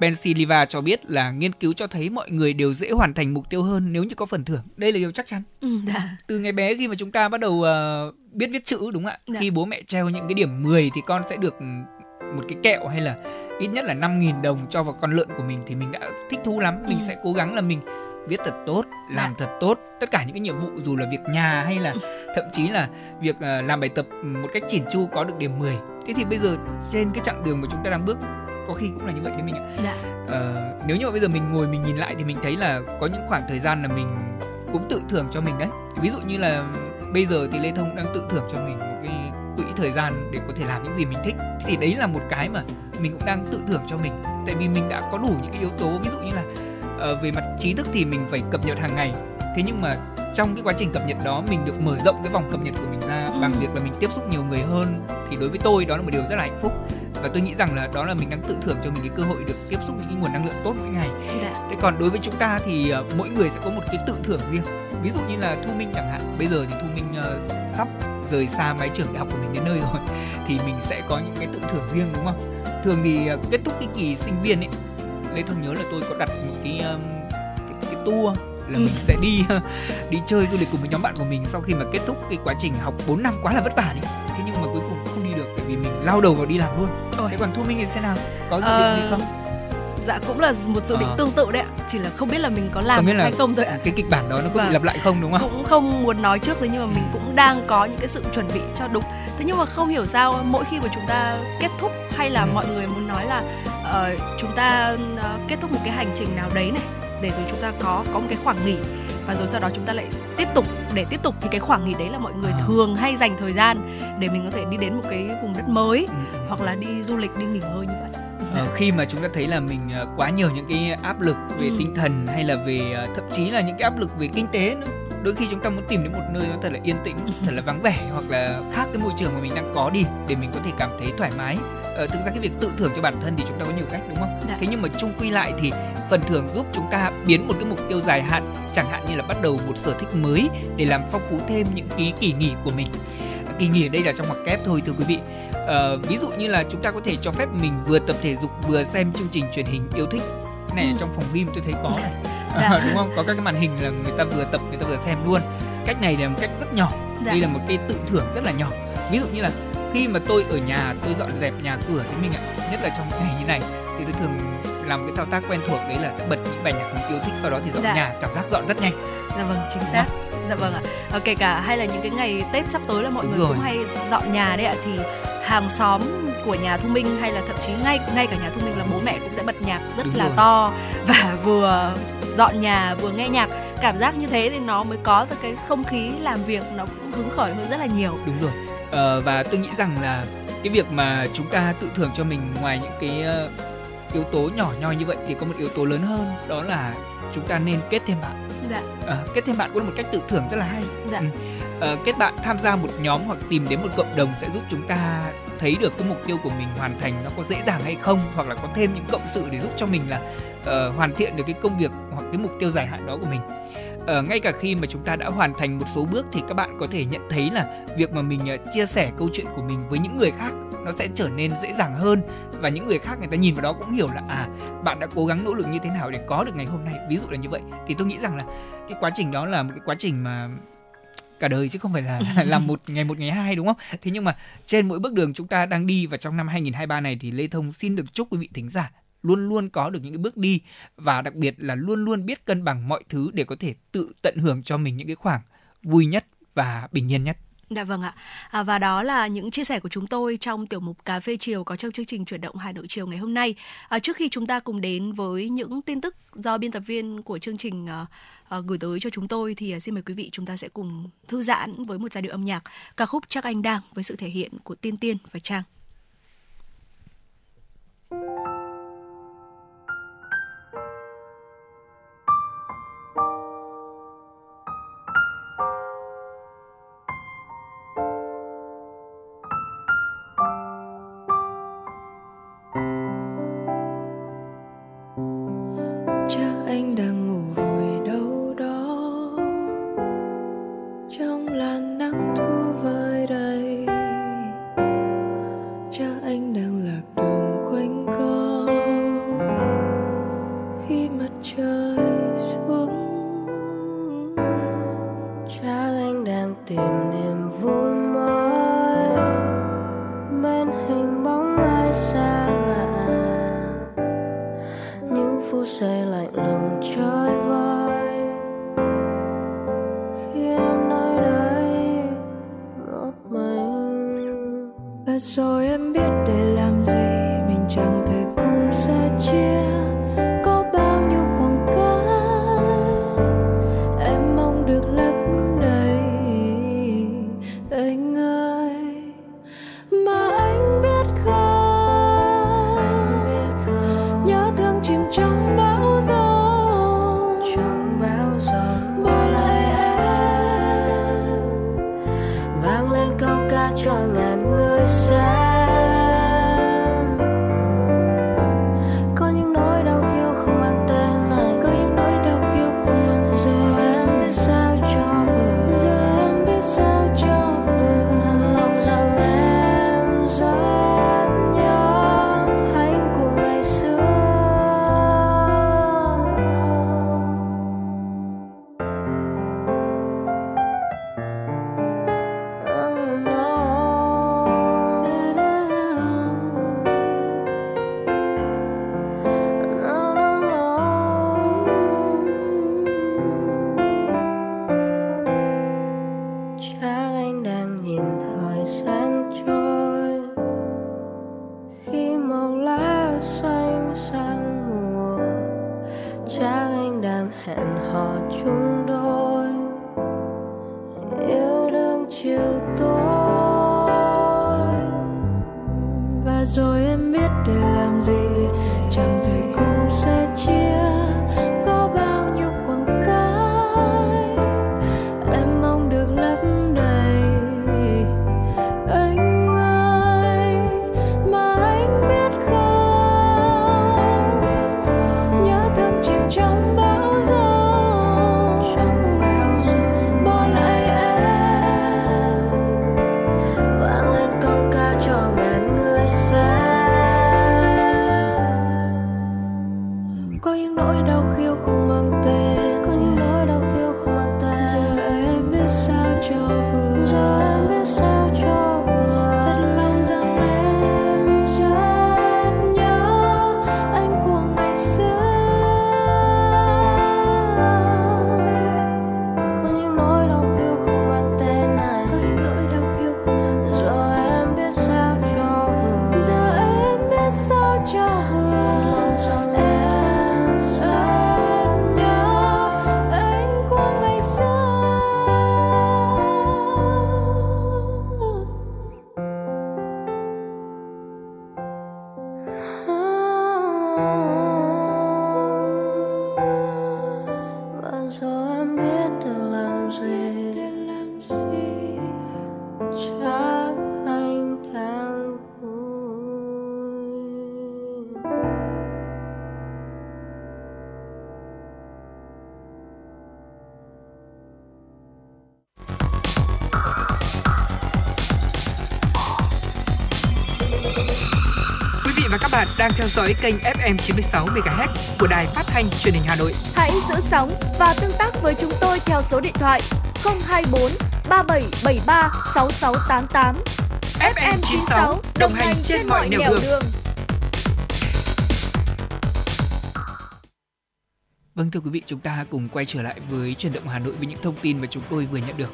Pennsylvania cho biết là nghiên cứu cho thấy mọi người đều dễ hoàn thành mục tiêu hơn nếu như có phần thưởng. Đây là điều chắc chắn. Ừ, dạ. Từ ngày bé khi mà chúng ta bắt đầu uh, biết viết chữ đúng không ạ? Dạ. Khi bố mẹ treo những cái điểm mười thì con sẽ được một cái kẹo hay là ít nhất là năm nghìn đồng cho vào con lợn của mình thì mình đã thích thú lắm. Mình ừ. sẽ cố gắng là mình viết thật tốt, làm à. thật tốt tất cả những cái nhiệm vụ, dù là việc nhà hay là thậm chí là việc làm bài tập một cách chỉn chu, có được điểm mười. Thế thì bây giờ trên cái chặng đường mà chúng ta đang bước có khi cũng là như vậy đấy mình ạ. Dạ. Ờ, nếu như mà bây giờ mình ngồi mình nhìn lại thì mình thấy là có những khoảng thời gian là mình cũng tự thưởng cho mình đấy. Ví dụ như là bây giờ thì Lê Thông đang tự thưởng cho mình một cái quỹ thời gian để có thể làm những gì mình thích. Thì đấy là một cái mà mình cũng đang tự thưởng cho mình, tại vì mình đã có đủ những cái yếu tố. Ví dụ như là Ờ, về mặt trí thức thì mình phải cập nhật hàng ngày. Thế nhưng mà trong cái quá trình cập nhật đó, mình được mở rộng cái vòng cập nhật của mình ra ừ. bằng việc là mình tiếp xúc nhiều người hơn. Thì đối với tôi đó là một điều rất là hạnh phúc. Và tôi nghĩ rằng là đó là mình đang tự thưởng cho mình cái cơ hội được tiếp xúc những nguồn năng lượng tốt mỗi ngày. Đã. Thế còn đối với chúng ta thì uh, mỗi người sẽ có một cái tự thưởng riêng. Ví dụ như là Thu Minh chẳng hạn. Bây giờ thì Thu Minh uh, sắp rời xa mái trường đại học của mình đến nơi rồi. Thì mình sẽ có những cái tự thưởng riêng đúng không? Thường thì uh, kết thúc cái kỳ sinh viên ấy, Lê Thông nhớ là tôi có đặt một cái um, cái, cái tour là ừ. mình sẽ đi đi chơi du lịch cùng với nhóm bạn của mình sau khi mà kết thúc cái quá trình học bốn năm quá là vất vả đi. Thế nhưng mà cuối cùng không đi được tại vì mình lao đầu vào đi làm luôn. Ôi. Thế còn Thu Minh thì thế nào? Có dự định gì ờ... không? Dạ cũng là một dự định ờ. tương tự đấy ạ. Chỉ là không biết là mình có làm hay không thôi ạ. Cái kịch bản đó nó có và bị lặp lại không đúng không? Cũng không muốn nói trước đấy, nhưng mà mình cũng đang có những cái sự chuẩn bị cho đúng. Thế nhưng mà không hiểu sao mỗi khi mà chúng ta kết thúc hay là ừ. mọi người muốn nói là Uh, chúng ta uh, kết thúc một cái hành trình nào đấy này, để rồi chúng ta có có một cái khoảng nghỉ và rồi sau đó chúng ta lại tiếp tục. Để tiếp tục thì cái khoảng nghỉ đấy là mọi người à. thường hay dành thời gian để mình có thể đi đến một cái vùng đất mới ừ. hoặc là đi du lịch, đi nghỉ ngơi như vậy. Ờ, khi mà chúng ta thấy là mình quá nhiều những cái áp lực về ừ. tinh thần hay là về thậm chí là những cái áp lực về kinh tế nữa, đôi khi chúng ta muốn tìm đến một nơi nó thật là yên tĩnh, thật là vắng vẻ hoặc là khác cái môi trường mà mình đang có đi để mình có thể cảm thấy thoải mái. Ờ, thực ra cái việc tự thưởng cho bản thân thì chúng ta có nhiều cách đúng không? Đã. Thế nhưng mà chung quy lại thì phần thưởng giúp chúng ta biến một cái mục tiêu dài hạn, chẳng hạn như là bắt đầu một sở thích mới để làm phong phú thêm những cái kỳ nghỉ của mình. Kỳ nghỉ ở đây là trong ngoặc kép thôi thưa quý vị. Ờ, ví dụ như là chúng ta có thể cho phép mình vừa tập thể dục vừa xem chương trình truyền hình yêu thích. Cái này ừ. ở trong phòng gym tôi thấy có. Dạ. Đúng không? Có các cái màn hình là người ta vừa tập người ta vừa xem luôn. Cách này là một cách rất nhỏ. Dạ. Đây là một cái tự thưởng rất là nhỏ. Ví dụ như là khi mà tôi ở nhà, tôi dọn dẹp nhà cửa thế mình ạ, nhất là trong ngày như này thì tôi thường làm cái thao tác quen thuộc đấy là sẽ bật những bài nhạc mình yêu thích, sau đó thì dọn dạ. nhà, cảm giác dọn rất nhanh. Dạ vâng, chính xác. Dạ vâng ạ. Kể okay, cả hay là những cái ngày Tết sắp tới là mọi Đúng người rồi. cũng hay dọn nhà đấy ạ, thì hàng xóm của nhà Thu Minh hay là thậm chí ngay ngay cả nhà Thu Minh là bố mẹ cũng sẽ bật nhạc rất Đúng là rồi. to và vừa dọn nhà vừa nghe nhạc. Cảm giác như thế thì nó mới có được cái không khí làm việc nó cũng hứng khởi hơn rất là nhiều. Đúng rồi. Ờ, và tôi nghĩ rằng là cái việc mà chúng ta tự thưởng cho mình ngoài những cái uh, yếu tố nhỏ nhoi như vậy thì có một yếu tố lớn hơn, đó là chúng ta nên kết thêm bạn. Dạ. À, kết thêm bạn cũng là một cách tự thưởng rất là hay. Dạ. Ừ. À, kết bạn, tham gia một nhóm hoặc tìm đến một cộng đồng sẽ giúp chúng ta thấy được cái mục tiêu của mình hoàn thành nó có dễ dàng hay không, hoặc là có thêm những cộng sự để giúp cho mình là uh, hoàn thiện được cái công việc hoặc cái mục tiêu dài hạn đó của mình. Uh, ngay cả khi mà chúng ta đã hoàn thành một số bước thì các bạn có thể nhận thấy là việc mà mình uh, chia sẻ câu chuyện của mình với những người khác nó sẽ trở nên dễ dàng hơn, và những người khác người ta nhìn vào đó cũng hiểu là à, bạn đã cố gắng nỗ lực như thế nào để có được ngày hôm nay, ví dụ là như vậy. Thì tôi nghĩ rằng là cái quá trình đó là một cái quá trình mà cả đời chứ không phải là làm một ngày một ngày hai đúng không? Thế nhưng mà trên mỗi bước đường chúng ta đang đi và trong năm hai không hai ba này thì Lê Thông xin được chúc quý vị thính giả luôn luôn có được những cái bước đi, và đặc biệt là luôn luôn biết cân bằng mọi thứ để có thể tự tận hưởng cho mình những cái khoảng vui nhất và bình yên nhất. Dạ vâng ạ. À, và đó là những chia sẻ của chúng tôi trong tiểu mục Cà phê chiều có trong chương trình Chuyển động Hà Nội chiều ngày hôm nay. À, trước khi chúng ta cùng đến với những tin tức do biên tập viên của chương trình à, à, gửi tới cho chúng tôi thì à, xin mời quý vị chúng ta sẽ cùng thư giãn với một giai điệu âm nhạc ca khúc Chắc Anh Đang với sự thể hiện của Tiên Tiên và Trang. Đang theo dõi kênh ép em chín sáu MHz của Đài Phát thanh Truyền hình Hà Nội. Hãy giữ sóng và tương tác với chúng tôi theo số điện thoại không hai bốn ba bảy bảy ba sáu sáu tám tám. ép em chín sáu đồng hành trên mọi nẻo đường. đường. Vâng, thưa quý vị, chúng ta cùng quay trở lại với Chuyển động Hà Nội với những thông tin mà chúng tôi vừa nhận được.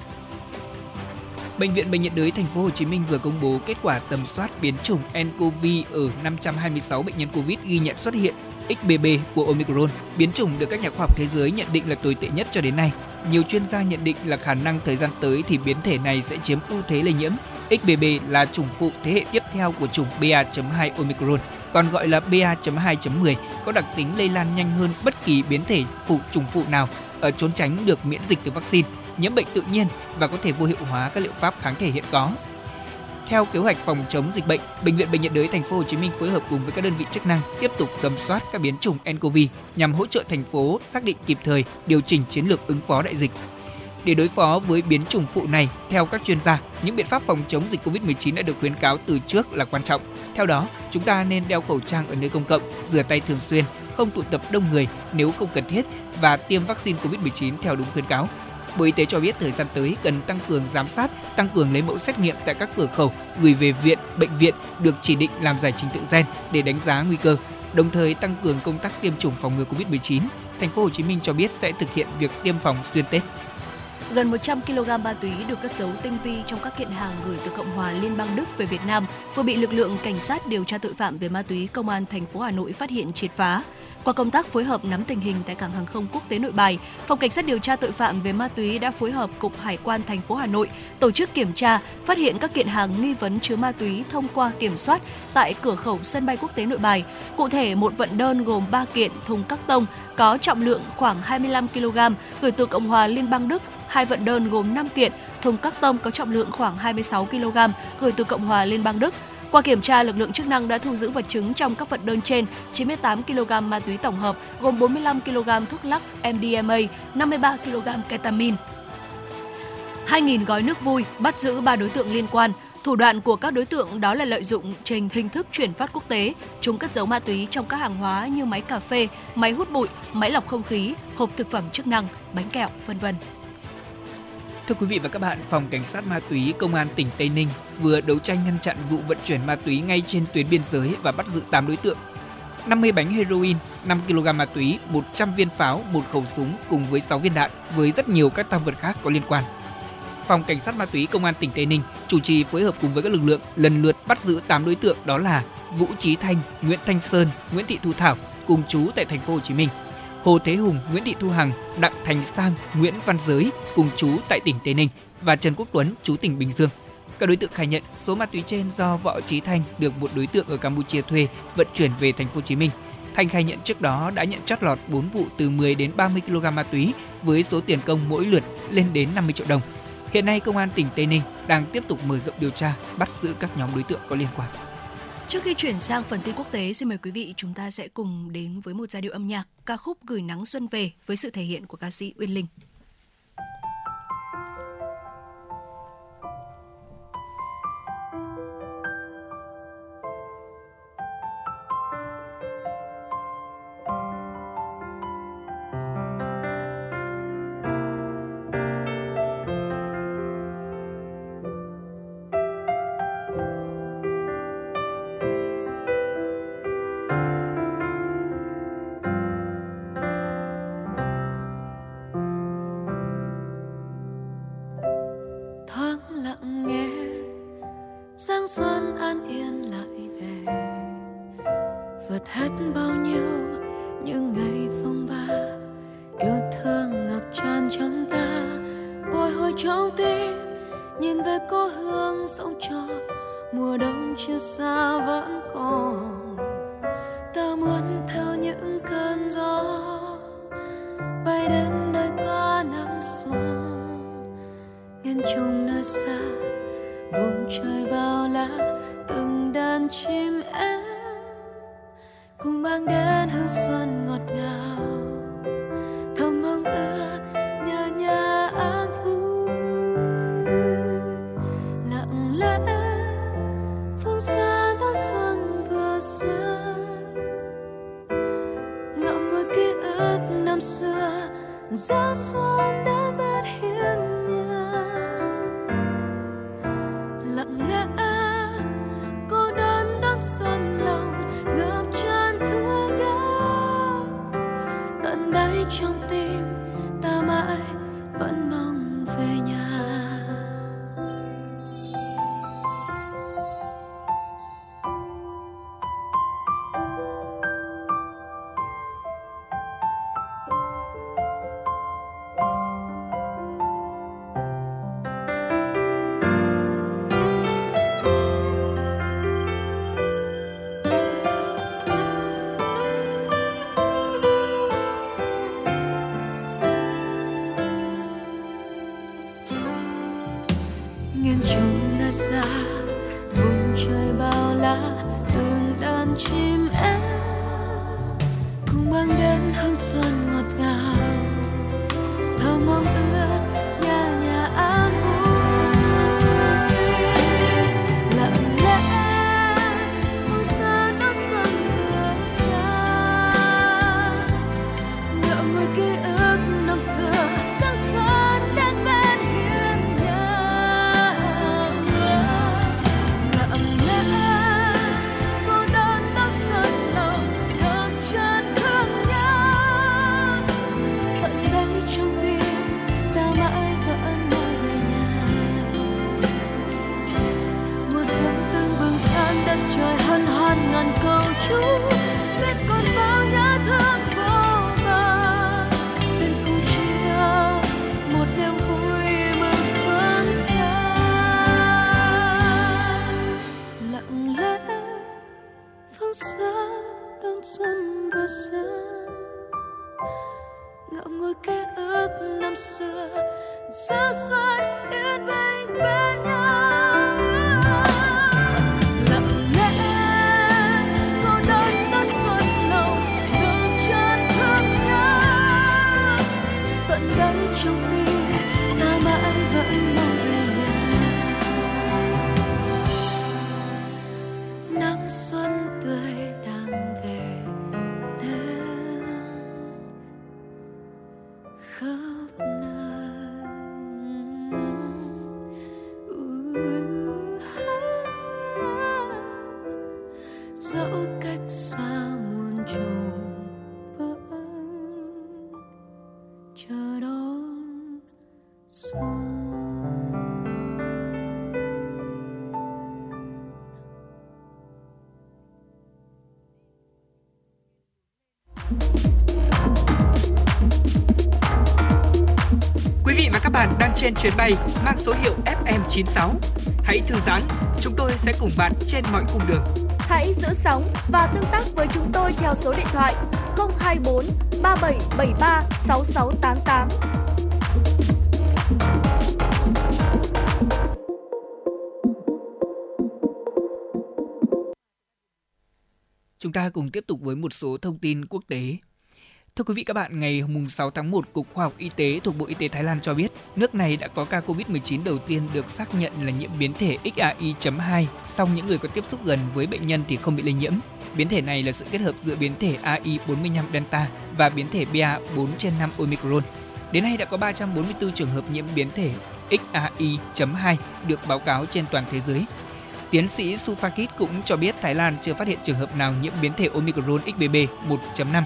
Bệnh viện Bệnh nhiệt đới Thành phố Hồ Chí Minh vừa công bố kết quả tầm soát biến chủng en cô vê ở năm trăm hai mươi sáu bệnh nhân Covid ghi nhận xuất hiện ích bê bê của Omicron. Biến chủng được các nhà khoa học thế giới nhận định là tồi tệ nhất cho đến nay. Nhiều chuyên gia nhận định là khả năng thời gian tới thì biến thể này sẽ chiếm ưu thế lây nhiễm. ích bê bê là chủng phụ thế hệ tiếp theo của chủng bê a chấm hai Omicron, còn gọi là bê a chấm hai chấm mười, có đặc tính lây lan nhanh hơn bất kỳ biến thể phụ chủng phụ nào, ở trốn tránh được miễn dịch từ vaccine, nhiễm bệnh tự nhiên và có thể vô hiệu hóa các liệu pháp kháng thể hiện có. Theo kế hoạch phòng chống dịch bệnh, Bệnh viện Bệnh nhiệt đới Thành phố Hồ Chí Minh phối hợp cùng với các đơn vị chức năng tiếp tục tầm soát các biến chủng en cô vê nhằm hỗ trợ thành phố xác định kịp thời, điều chỉnh chiến lược ứng phó đại dịch. Để đối phó với biến chủng phụ này, theo các chuyên gia, những biện pháp phòng chống dịch covid mười chín đã được khuyến cáo từ trước là quan trọng. Theo đó, chúng ta nên đeo khẩu trang ở nơi công cộng, rửa tay thường xuyên, không tụ tập đông người nếu không cần thiết và tiêm vaccine covid mười chín theo đúng khuyến cáo. Bộ Y tế cho biết thời gian tới cần tăng cường giám sát, tăng cường lấy mẫu xét nghiệm tại các cửa khẩu gửi về viện, bệnh viện được chỉ định làm giải trình tự gen để đánh giá nguy cơ, đồng thời tăng cường công tác tiêm chủng phòng ngừa covid mười chín. Thành phố Hồ Chí Minh cho biết sẽ thực hiện việc tiêm phòng xuyên Tết. Gần một trăm ki lô gam ma túy được cất giấu tinh vi trong các kiện hàng gửi từ Cộng hòa Liên bang Đức về Việt Nam vừa bị lực lượng cảnh sát điều tra tội phạm về ma túy Công an thành phố Hà Nội phát hiện triệt phá. Qua công tác phối hợp nắm tình hình tại cảng hàng không quốc tế Nội Bài, Phòng Cảnh sát điều tra tội phạm về ma túy đã phối hợp Cục Hải quan thành phố Hà Nội tổ chức kiểm tra, phát hiện các kiện hàng nghi vấn chứa ma túy thông qua kiểm soát tại cửa khẩu sân bay quốc tế Nội Bài. Cụ thể, một vận đơn gồm ba kiện thùng các tông có trọng lượng khoảng hai mươi lăm ki lô gam gửi từ Cộng hòa Liên bang Đức, hai vận đơn gồm năm kiện thùng các tông có trọng lượng khoảng hai mươi sáu ki lô gam gửi từ Cộng hòa Liên bang Đức. Qua kiểm tra, lực lượng chức năng đã thu giữ vật chứng trong các vận đơn trên, chín mươi tám ki lô gam ma túy tổng hợp, gồm bốn mươi lăm ki lô gam thuốc lắc em đê em a, năm mươi ba ki lô gam ketamine, hai nghìn gói nước vui, bắt giữ ba đối tượng liên quan. Thủ đoạn của các đối tượng đó là lợi dụng trình hình thức chuyển phát quốc tế. Chúng cất giấu ma túy trong các hàng hóa như máy cà phê, máy hút bụi, máy lọc không khí, hộp thực phẩm chức năng, bánh kẹo, vân vân. Thưa quý vị và các bạn, Phòng Cảnh sát ma túy Công an tỉnh Tây Ninh vừa đấu tranh ngăn chặn vụ vận chuyển ma túy ngay trên tuyến biên giới và bắt giữ tám đối tượng. năm mươi bánh heroin, năm ki lô gam ma túy, một trăm viên pháo, một khẩu súng cùng với sáu viên đạn với rất nhiều các tang vật khác có liên quan. Phòng Cảnh sát ma túy Công an tỉnh Tây Ninh chủ trì phối hợp cùng với các lực lượng lần lượt bắt giữ tám đối tượng, đó là Vũ Trí Thanh, Nguyễn Thanh Sơn, Nguyễn Thị Thu Thảo cùng trú tại thành phố Hồ Chí Minh, Hồ Thế Hùng, Nguyễn Thị Thu Hằng, Đặng Thành Sang, Nguyễn Văn Giới cùng trú tại tỉnh Tây Ninh và Trần Quốc Tuấn trú tỉnh Bình Dương. Các đối tượng khai nhận số ma túy trên do Võ Trí Thanh được một đối tượng ở Campuchia thuê vận chuyển về thành phố Hồ Chí Minh. Thanh khai nhận trước đó đã nhận chót lọt bốn vụ từ mười đến ba mươi ki lô gam ma túy với số tiền công mỗi lượt lên đến năm mươi triệu đồng. Hiện nay Công an tỉnh Tây Ninh đang tiếp tục mở rộng điều tra, bắt giữ các nhóm đối tượng có liên quan. Trước khi chuyển sang phần tin quốc tế, xin mời quý vị chúng ta sẽ cùng đến với một giai điệu âm nhạc, ca khúc Gửi nắng xuân về với sự thể hiện của ca sĩ Uyên Linh. Trong tim ta mãi vẫn mong về nhà. nghiêng trông nơi xa vùng trời bao la, từng đàn chim én cùng mang đến hương xuân ngọt ngào, thơ mong ước nhà nhà an vui. Lặng lẽ mùa xa đón xuân vượt xa, ngậm ngùi ký ức năm xưa sáng sớm đến bên hiên nhà. Lặng lẽ cô đơn đón xuân lòng thơm chân thương nhau, tận đây trong tim đất trời hân hoan ngàn câu chú, biết còn bao nhớ thương vô vàn. Xin cùng chia nhau một đêm vui mừng xuân xa. Lặng lẽ phương xa đón xuân vừa xa, ngậm ngùi ký ức năm xưa xa xôi yên bình bên nhau. Trong tim ta mãi vẫn mong về nhà, nắng xuân tươi đang về đến khắp nơi. Dẫu cách xa muôn trùng vẫn chờ đón. Trên chuyến bay mang số hiệu ép em chín sáu, hãy thư giãn, chúng tôi sẽ cùng bạn trên mọi cung đường. Hãy giữ sóng và tương tác với chúng tôi theo số điện thoại không hai bốn ba bảy bảy ba sáu sáu tám tám. Chúng ta cùng tiếp tục với một số thông tin quốc tế. Thưa quý vị các bạn, ngày sáu tháng một, Cục Khoa học Y tế thuộc Bộ Y tế Thái Lan cho biết nước này đã có ca covid mười chín đầu tiên được xác nhận là nhiễm biến thể ích a i chấm hai, song những người có tiếp xúc gần với bệnh nhân thì không bị lây nhiễm. Biến thể này là sự kết hợp giữa biến thể a i bốn mươi lăm Delta và biến thể B A bốn trên năm Omicron. Đến nay đã có ba trăm bốn mươi tư trường hợp nhiễm biến thể ích a i chấm hai được báo cáo trên toàn thế giới. Tiến sĩ Supakit cũng cho biết Thái Lan chưa phát hiện trường hợp nào nhiễm biến thể Omicron X B B một chấm năm,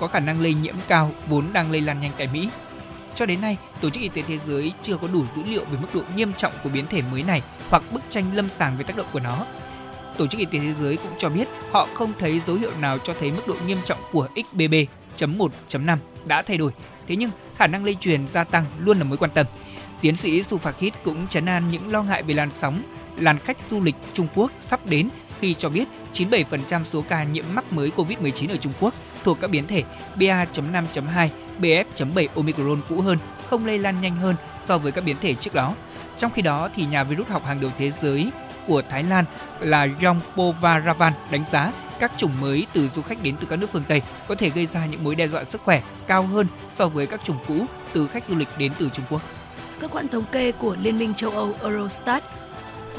có khả năng lây nhiễm cao vốn đang lây lan nhanh tại Mỹ. Cho đến nay, Tổ chức Y tế Thế giới chưa có đủ dữ liệu về mức độ nghiêm trọng của biến thể mới này hoặc bức tranh lâm sàng về tác động của nó. Tổ chức Y tế Thế giới cũng cho biết họ không thấy dấu hiệu nào cho thấy mức độ nghiêm trọng của X B B chấm một chấm năm đã thay đổi. Thế nhưng, khả năng lây truyền gia tăng luôn là mối quan tâm. Tiến sĩ Supakit cũng trấn an những lo ngại về làn sóng làn khách du lịch Trung Quốc sắp đến khi cho biết chín mươi bảy phần trăm số ca nhiễm mắc mới covid mười chín ở Trung Quốc thuộc các biến thể B A chấm năm chấm hai, B F chấm bảy Omicron cũ hơn, không lây lan nhanh hơn so với các biến thể trước đó. Trong khi đó, thì nhà virus học hàng đầu thế giới của Thái Lan là Yongpovaravan đánh giá các chủng mới từ du khách đến từ các nước phương Tây có thể gây ra những mối đe dọa sức khỏe cao hơn so với các chủng cũ từ khách du lịch đến từ Trung Quốc. Các quan thống kê của Liên minh châu Âu Eurostat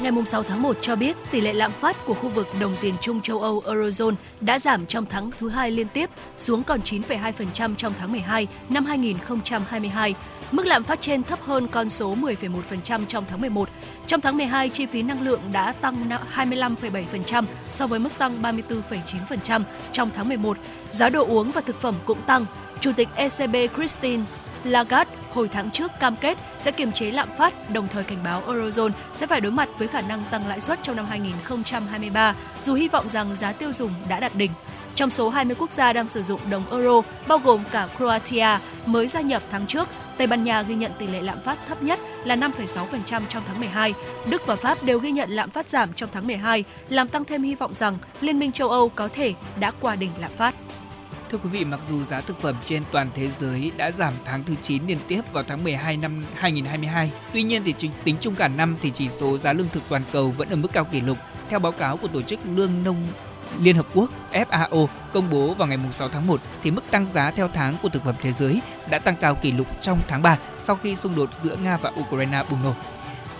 ngày sáu tháng một cho biết tỷ lệ lạm phát của khu vực đồng tiền chung châu Âu Eurozone đã giảm trong tháng thứ hai liên tiếp xuống còn chín phẩy hai phần trăm trong tháng mười hai năm hai nghìn không trăm hai mươi hai. Mức lạm phát trên thấp hơn con số mười phẩy một phần trăm trong tháng mười một. Trong tháng mười hai, chi phí năng lượng đã tăng hai mươi lăm phẩy bảy phần trăm so với mức tăng ba mươi tư phẩy chín phần trăm trong tháng mười một. Giá đồ uống và thực phẩm cũng tăng. Chủ tịch E C B Christine Lagarde hồi tháng trước cam kết sẽ kiềm chế lạm phát, đồng thời cảnh báo Eurozone sẽ phải đối mặt với khả năng tăng lãi suất trong năm hai nghìn không trăm hai mươi ba, dù hy vọng rằng giá tiêu dùng đã đạt đỉnh. Trong số hai mươi quốc gia đang sử dụng đồng euro, bao gồm cả Croatia mới gia nhập tháng trước, Tây Ban Nha ghi nhận tỷ lệ lạm phát thấp nhất là năm phẩy sáu phần trăm trong tháng mười hai. Đức và Pháp đều ghi nhận lạm phát giảm trong tháng mười hai, làm tăng thêm hy vọng rằng Liên minh châu Âu có thể đã qua đỉnh lạm phát. Thưa quý vị, mặc dù giá thực phẩm trên toàn thế giới đã giảm tháng thứ chín liên tiếp vào tháng mười hai năm hai nghìn không trăm hai mươi hai, tuy nhiên thì tính chung cả năm thì chỉ số giá lương thực toàn cầu vẫn ở mức cao kỷ lục. Theo báo cáo của Tổ chức Lương Nông Liên Hợp Quốc F A O công bố vào ngày sáu tháng một, thì mức tăng giá theo tháng của thực phẩm thế giới đã tăng cao kỷ lục trong tháng ba sau khi xung đột giữa Nga và Ukraine bùng nổ.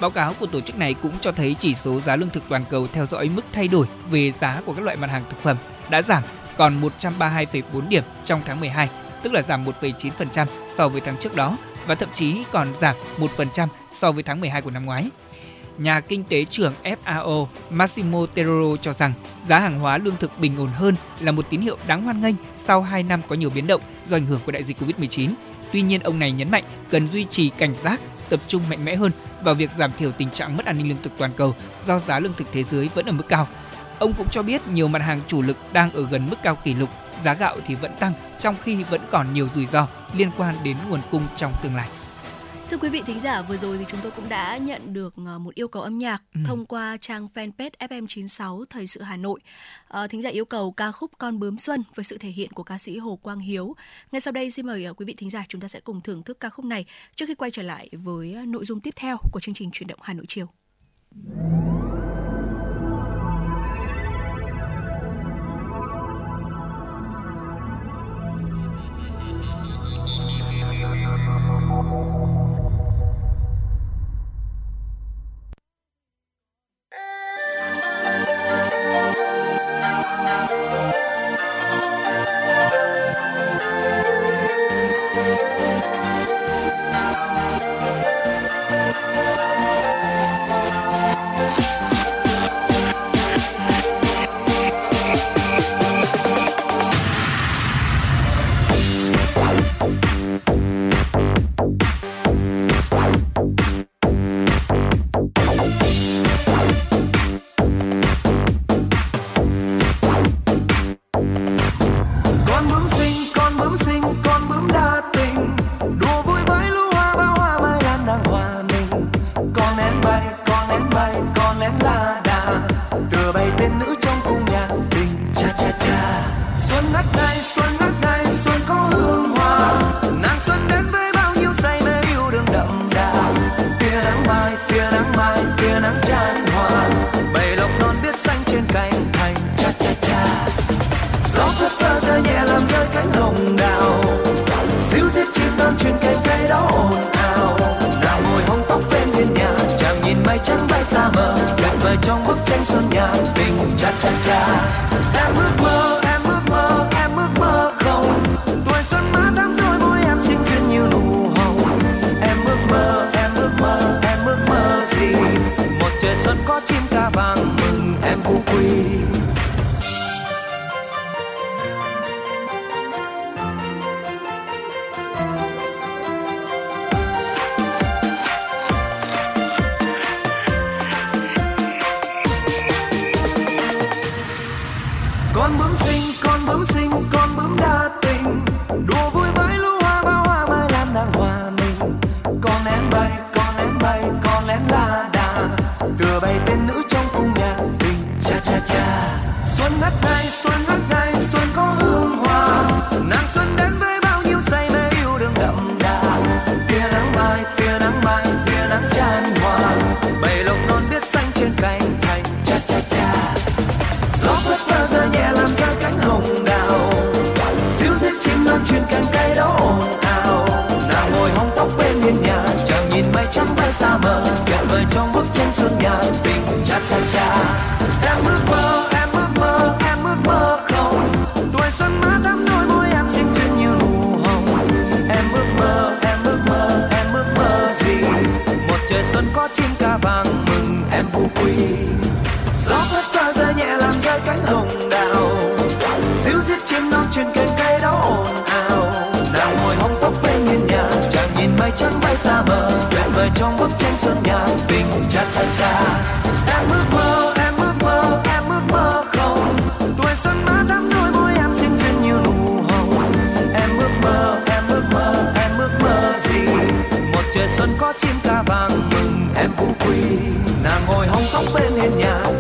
Báo cáo của tổ chức này cũng cho thấy chỉ số giá lương thực toàn cầu theo dõi mức thay đổi về giá của các loại mặt hàng thực phẩm đã giảm còn một trăm ba mươi hai phẩy bốn điểm trong tháng mười hai, tức là giảm một phẩy chín phần trăm so với tháng trước đó và thậm chí còn giảm một phần trăm so với tháng mười hai của năm ngoái. Nhà kinh tế trưởng F A O Massimo Teroro cho rằng giá hàng hóa lương thực bình ổn hơn là một tín hiệu đáng hoan nghênh sau hai năm có nhiều biến động do ảnh hưởng của đại dịch covid mười chín. Tuy nhiên, ông này nhấn mạnh cần duy trì cảnh giác, tập trung mạnh mẽ hơn vào việc giảm thiểu tình trạng mất an ninh lương thực toàn cầu do giá lương thực thế giới vẫn ở mức cao. Ông cũng cho biết nhiều mặt hàng chủ lực đang ở gần mức cao kỷ lục, giá gạo thì vẫn tăng trong khi vẫn còn nhiều rủi ro liên quan đến nguồn cung trong tương lai. Thưa quý vị thính giả, vừa rồi thì chúng tôi cũng đã nhận được một yêu cầu âm nhạc ừ. thông qua trang fanpage ép em chín sáu Thời sự Hà Nội. À, thính giả yêu cầu ca khúc Con Bướm Xuân với sự thể hiện của ca sĩ Hồ Quang Hiếu. Ngay sau đây xin mời quý vị thính giả chúng ta sẽ cùng thưởng thức ca khúc này trước khi quay trở lại với nội dung tiếp theo của chương trình Chuyển động Hà Nội chiều.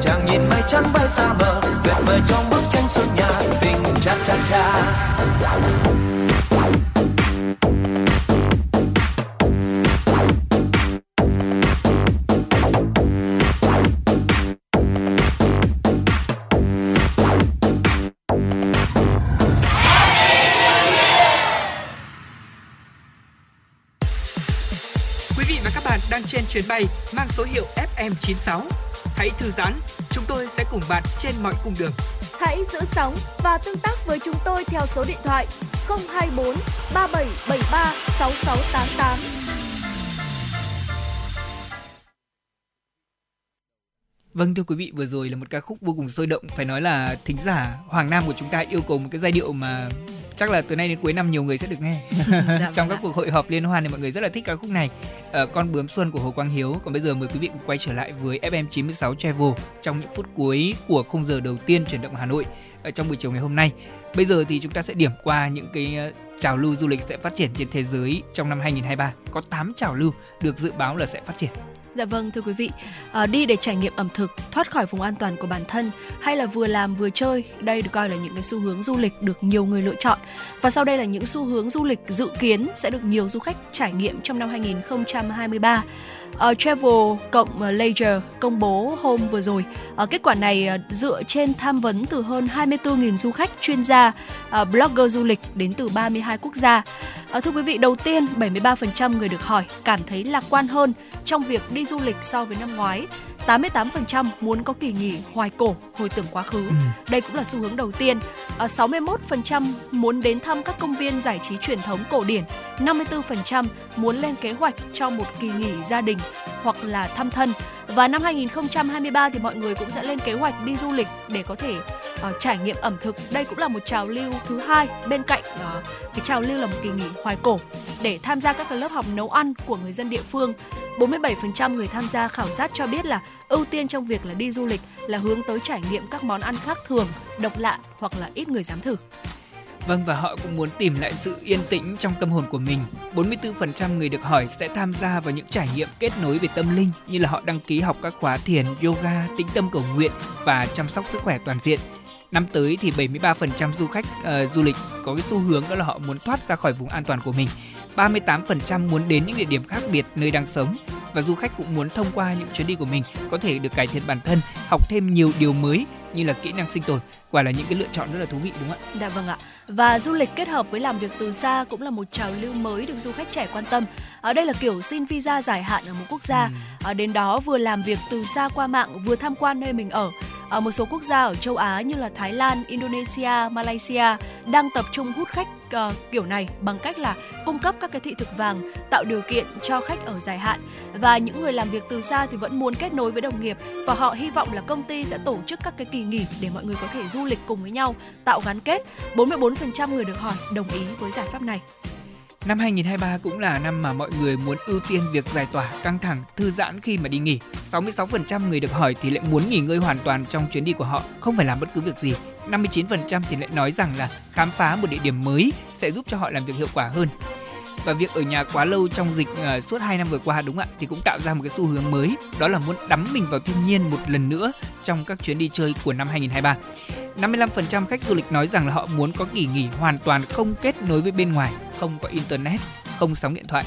Chàng nhìn mây trắng bay xa bờ, tuyệt vời trong bức tranh xuân nhà tình cha cha. trà. Trên chuyến bay mang số hiệu F M chín sáu. Hãy thư giãn, chúng tôi sẽ cùng bạn trên mọi cung đường. Hãy giữ sóng và tương tác với chúng tôi theo số điện thoại không hai bốn ba bảy bảy ba sáu sáu tám tám. Vâng, thưa quý vị, vừa rồi là một ca khúc vô cùng sôi động. Phải nói là thính giả Hoàng Nam của chúng ta yêu cầu một cái giai điệu mà chắc là từ nay đến cuối năm nhiều người sẽ được nghe. Trong các cuộc hội họp liên hoan thì mọi người rất là thích ca khúc này, à, Con Bướm Xuân của Hồ Quang Hiếu. Còn bây giờ mời quý vị quay trở lại với ép em chín sáu Travel trong những phút cuối của khung giờ đầu tiên chuyển động Hà Nội ở trong buổi chiều ngày hôm nay. Bây giờ thì chúng ta sẽ điểm qua những cái trào lưu du lịch sẽ phát triển trên thế giới trong năm hai không hai ba. Có tám trào lưu được dự báo là sẽ phát triển. Dạ vâng, thưa quý vị, à, đi để trải nghiệm ẩm thực, thoát khỏi vùng an toàn của bản thân hay là vừa làm vừa chơi, đây được coi là những cái xu hướng du lịch được nhiều người lựa chọn. Và sau đây là những xu hướng du lịch dự kiến sẽ được nhiều du khách trải nghiệm trong năm hai không hai ba. Uh, Travel cộng uh, Leisure công bố hôm vừa rồi. Uh, kết quả này uh, dựa trên tham vấn từ hơn hai mươi tư nghìn du khách, chuyên gia, uh, blogger du lịch đến từ ba mươi hai quốc gia. Uh, thưa quý vị, đầu tiên, bảy mươi ba phần trăm người được hỏi cảm thấy lạc quan hơn trong việc đi du lịch so với năm ngoái. tám mươi tám phần trăm muốn có kỳ nghỉ hoài cổ hồi tưởng quá khứ. Đây cũng là xu hướng đầu tiên. À, sáu mươi mốt phần trăm muốn đến thăm các công viên giải trí truyền thống cổ điển. năm mươi tư phần trăm muốn lên kế hoạch cho một kỳ nghỉ gia đình hoặc là thăm thân. Và năm hai không hai ba thì mọi người cũng sẽ lên kế hoạch đi du lịch để có thể uh, trải nghiệm ẩm thực. Đây cũng là một trào lưu thứ hai, bên cạnh uh, cái trào lưu là một kỳ nghỉ hoài cổ, để tham gia các lớp học nấu ăn của người dân địa phương. bốn mươi bảy phần trăm người tham gia khảo sát cho biết là ưu tiên trong việc là đi du lịch là hướng tới trải nghiệm các món ăn khác thường, độc lạ hoặc là ít người dám thử. Vâng, và họ cũng muốn tìm lại sự yên tĩnh trong tâm hồn của mình. bốn mươi tư phần trăm người được hỏi sẽ tham gia vào những trải nghiệm kết nối về tâm linh, như là họ đăng ký học các khóa thiền, yoga, tĩnh tâm cầu nguyện và chăm sóc sức khỏe toàn diện. Năm tới thì bảy mươi ba phần trăm du khách uh, du lịch có cái xu hướng đó là họ muốn thoát ra khỏi vùng an toàn của mình. ba mươi tám phần trăm muốn đến những địa điểm khác biệt nơi đang sống, và du khách cũng muốn thông qua những chuyến đi của mình có thể được cải thiện bản thân, học thêm nhiều điều mới như là kỹ năng sinh tồn. Quả là những cái lựa chọn rất là thú vị, đúng không ạ? Dạ vâng ạ. Và du lịch kết hợp với làm việc từ xa cũng là một trào lưu mới được du khách trẻ quan tâm. Ở đây là kiểu xin visa dài hạn ở một quốc gia, ừ. à, đến đó vừa làm việc từ xa qua mạng, vừa tham quan nơi mình ở. Ở một số quốc gia ở châu Á như là Thái Lan, Indonesia, Malaysia đang tập trung hút khách uh, kiểu này bằng cách là cung cấp các cái thị thực vàng, tạo điều kiện cho khách ở dài hạn. Và những người làm việc từ xa thì vẫn muốn kết nối với đồng nghiệp, và họ hy vọng là công ty sẽ tổ chức các cái kỳ nghỉ để mọi người có thể du lịch cùng với nhau, tạo gắn kết. bốn mươi bốn phần trăm người được hỏi đồng ý với giải pháp này. Năm hai không hai ba cũng là năm mà mọi người muốn ưu tiên việc giải tỏa căng thẳng, thư giãn khi mà đi nghỉ. sáu mươi sáu phần trăm người được hỏi thì lại muốn nghỉ ngơi hoàn toàn trong chuyến đi của họ, không phải làm bất cứ việc gì. năm mươi chín phần trăm thì lại nói rằng là khám phá một địa điểm mới sẽ giúp cho họ làm việc hiệu quả hơn. Và việc ở nhà quá lâu trong dịch uh, suốt hai năm vừa qua, đúng ạ, thì cũng tạo ra một cái xu hướng mới, đó là muốn đắm mình vào thiên nhiên một lần nữa trong các chuyến đi chơi của năm hai không hai ba. năm mươi lăm phần trăm khách du lịch nói rằng là họ muốn có kỳ nghỉ hoàn toàn không kết nối với bên ngoài, không có internet, không sóng điện thoại.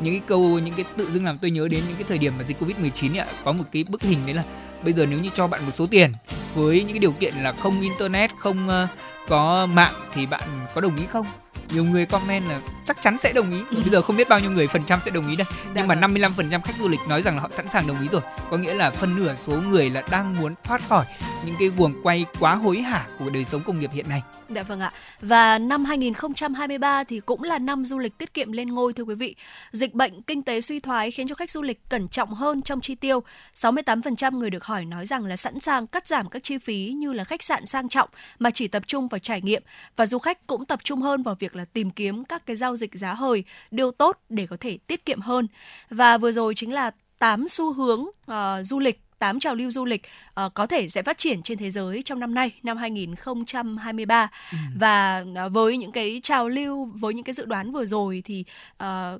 Những cái câu, những cái tự dưng làm tôi nhớ đến những cái thời điểm mà dịch covid mười chín ạ, có một cái bức hình đấy là bây giờ nếu như cho bạn một số tiền với những cái điều kiện là không internet, không uh, có mạng thì bạn có đồng ý không? Nhiều người comment là chắc chắn sẽ đồng ý. Bây giờ không biết bao nhiêu người phần trăm sẽ đồng ý đây. Nhưng mà năm mươi lăm phần trăm khách du lịch nói rằng là họ sẵn sàng đồng ý rồi. Có nghĩa là phân nửa số người là đang muốn thoát khỏi những cái guồng quay quá hối hả của đời sống công nghiệp hiện nay. Dạ vâng ạ. Và năm hai không hai ba thì cũng là năm du lịch tiết kiệm lên ngôi, thưa quý vị. Dịch bệnh, kinh tế suy thoái khiến cho khách du lịch cẩn trọng hơn trong chi tiêu. sáu mươi tám phần trăm người được hỏi nói rằng là sẵn sàng cắt giảm các chi phí như là khách sạn sang trọng mà chỉ tập trung vào trải nghiệm, và du khách cũng tập trung hơn vào việc là tìm kiếm các cái giao dịch giá hời, điều tốt để có thể tiết kiệm hơn. Và vừa rồi chính là tám xu hướng uh, du lịch tám trào lưu du lịch uh, có thể sẽ phát triển trên thế giới trong năm nay, năm hai nghìn không trăm hai mươi ba. Ừ. Và uh, với những cái trào lưu, với những cái dự đoán vừa rồi thì uh,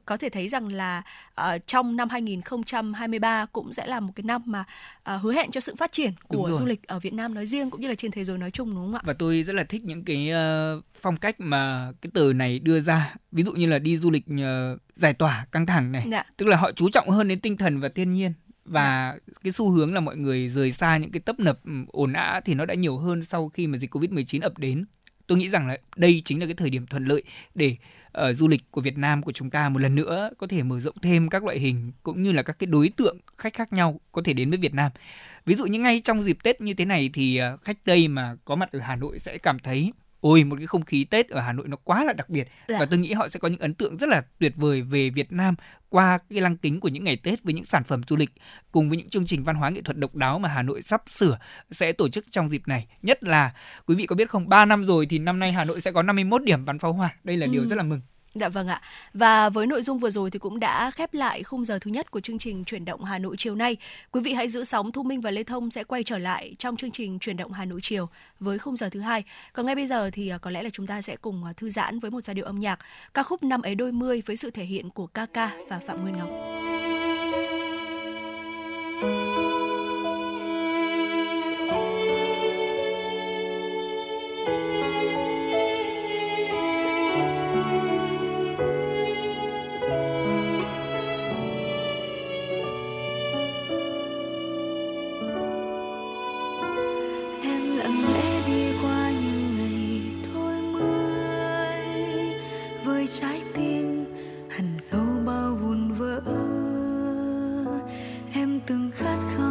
có thể thấy rằng là uh, trong năm hai nghìn không trăm hai mươi ba cũng sẽ là một cái năm mà uh, hứa hẹn cho sự phát triển của du lịch ở Việt Nam nói riêng cũng như là trên thế giới nói chung, đúng không ạ? Và tôi rất là thích những cái uh, phong cách mà cái từ này đưa ra. Ví dụ như là đi du lịch uh, giải tỏa căng thẳng này, dạ. Tức là họ chú trọng hơn đến tinh thần và thiên nhiên. Và cái xu hướng là mọi người rời xa những cái tấp nập ồn ào thì nó đã nhiều hơn sau khi mà dịch covid mười chín ập đến. Tôi nghĩ rằng là đây chính là cái thời điểm thuận lợi để uh, du lịch của Việt Nam của chúng ta một lần nữa có thể mở rộng thêm các loại hình cũng như là các cái đối tượng khách khác nhau có thể đến với Việt Nam. Ví dụ như ngay trong dịp Tết như thế này thì uh, khách Tây mà có mặt ở Hà Nội sẽ cảm thấy ôi, một cái không khí Tết ở Hà Nội nó quá là đặc biệt. Dạ. Và tôi nghĩ họ sẽ có những ấn tượng rất là tuyệt vời về Việt Nam qua cái lăng kính của những ngày Tết với những sản phẩm du lịch cùng với những chương trình văn hóa nghệ thuật độc đáo mà Hà Nội sắp sửa sẽ tổ chức trong dịp này. Nhất là, quý vị có biết không, ba năm rồi thì năm nay Hà Nội sẽ có năm mươi mốt điểm bắn pháo hoa. Đây là ừ. điều rất là mừng. Dạ vâng ạ. Và với nội dung vừa rồi thì cũng đã khép lại khung giờ thứ nhất của chương trình Chuyển động Hà Nội chiều nay. Quý vị hãy giữ sóng, Thu Minh và Lê Thông sẽ quay trở lại trong chương trình Chuyển động Hà Nội chiều với khung giờ thứ hai. Còn ngay bây giờ thì có lẽ là chúng ta sẽ cùng thư giãn với một giai điệu âm nhạc, ca khúc Năm ấy đôi mươi với sự thể hiện của Ca Ca và Phạm Nguyên Ngọc. Hẳn dấu bao vụn vỡ, em từng khát khao.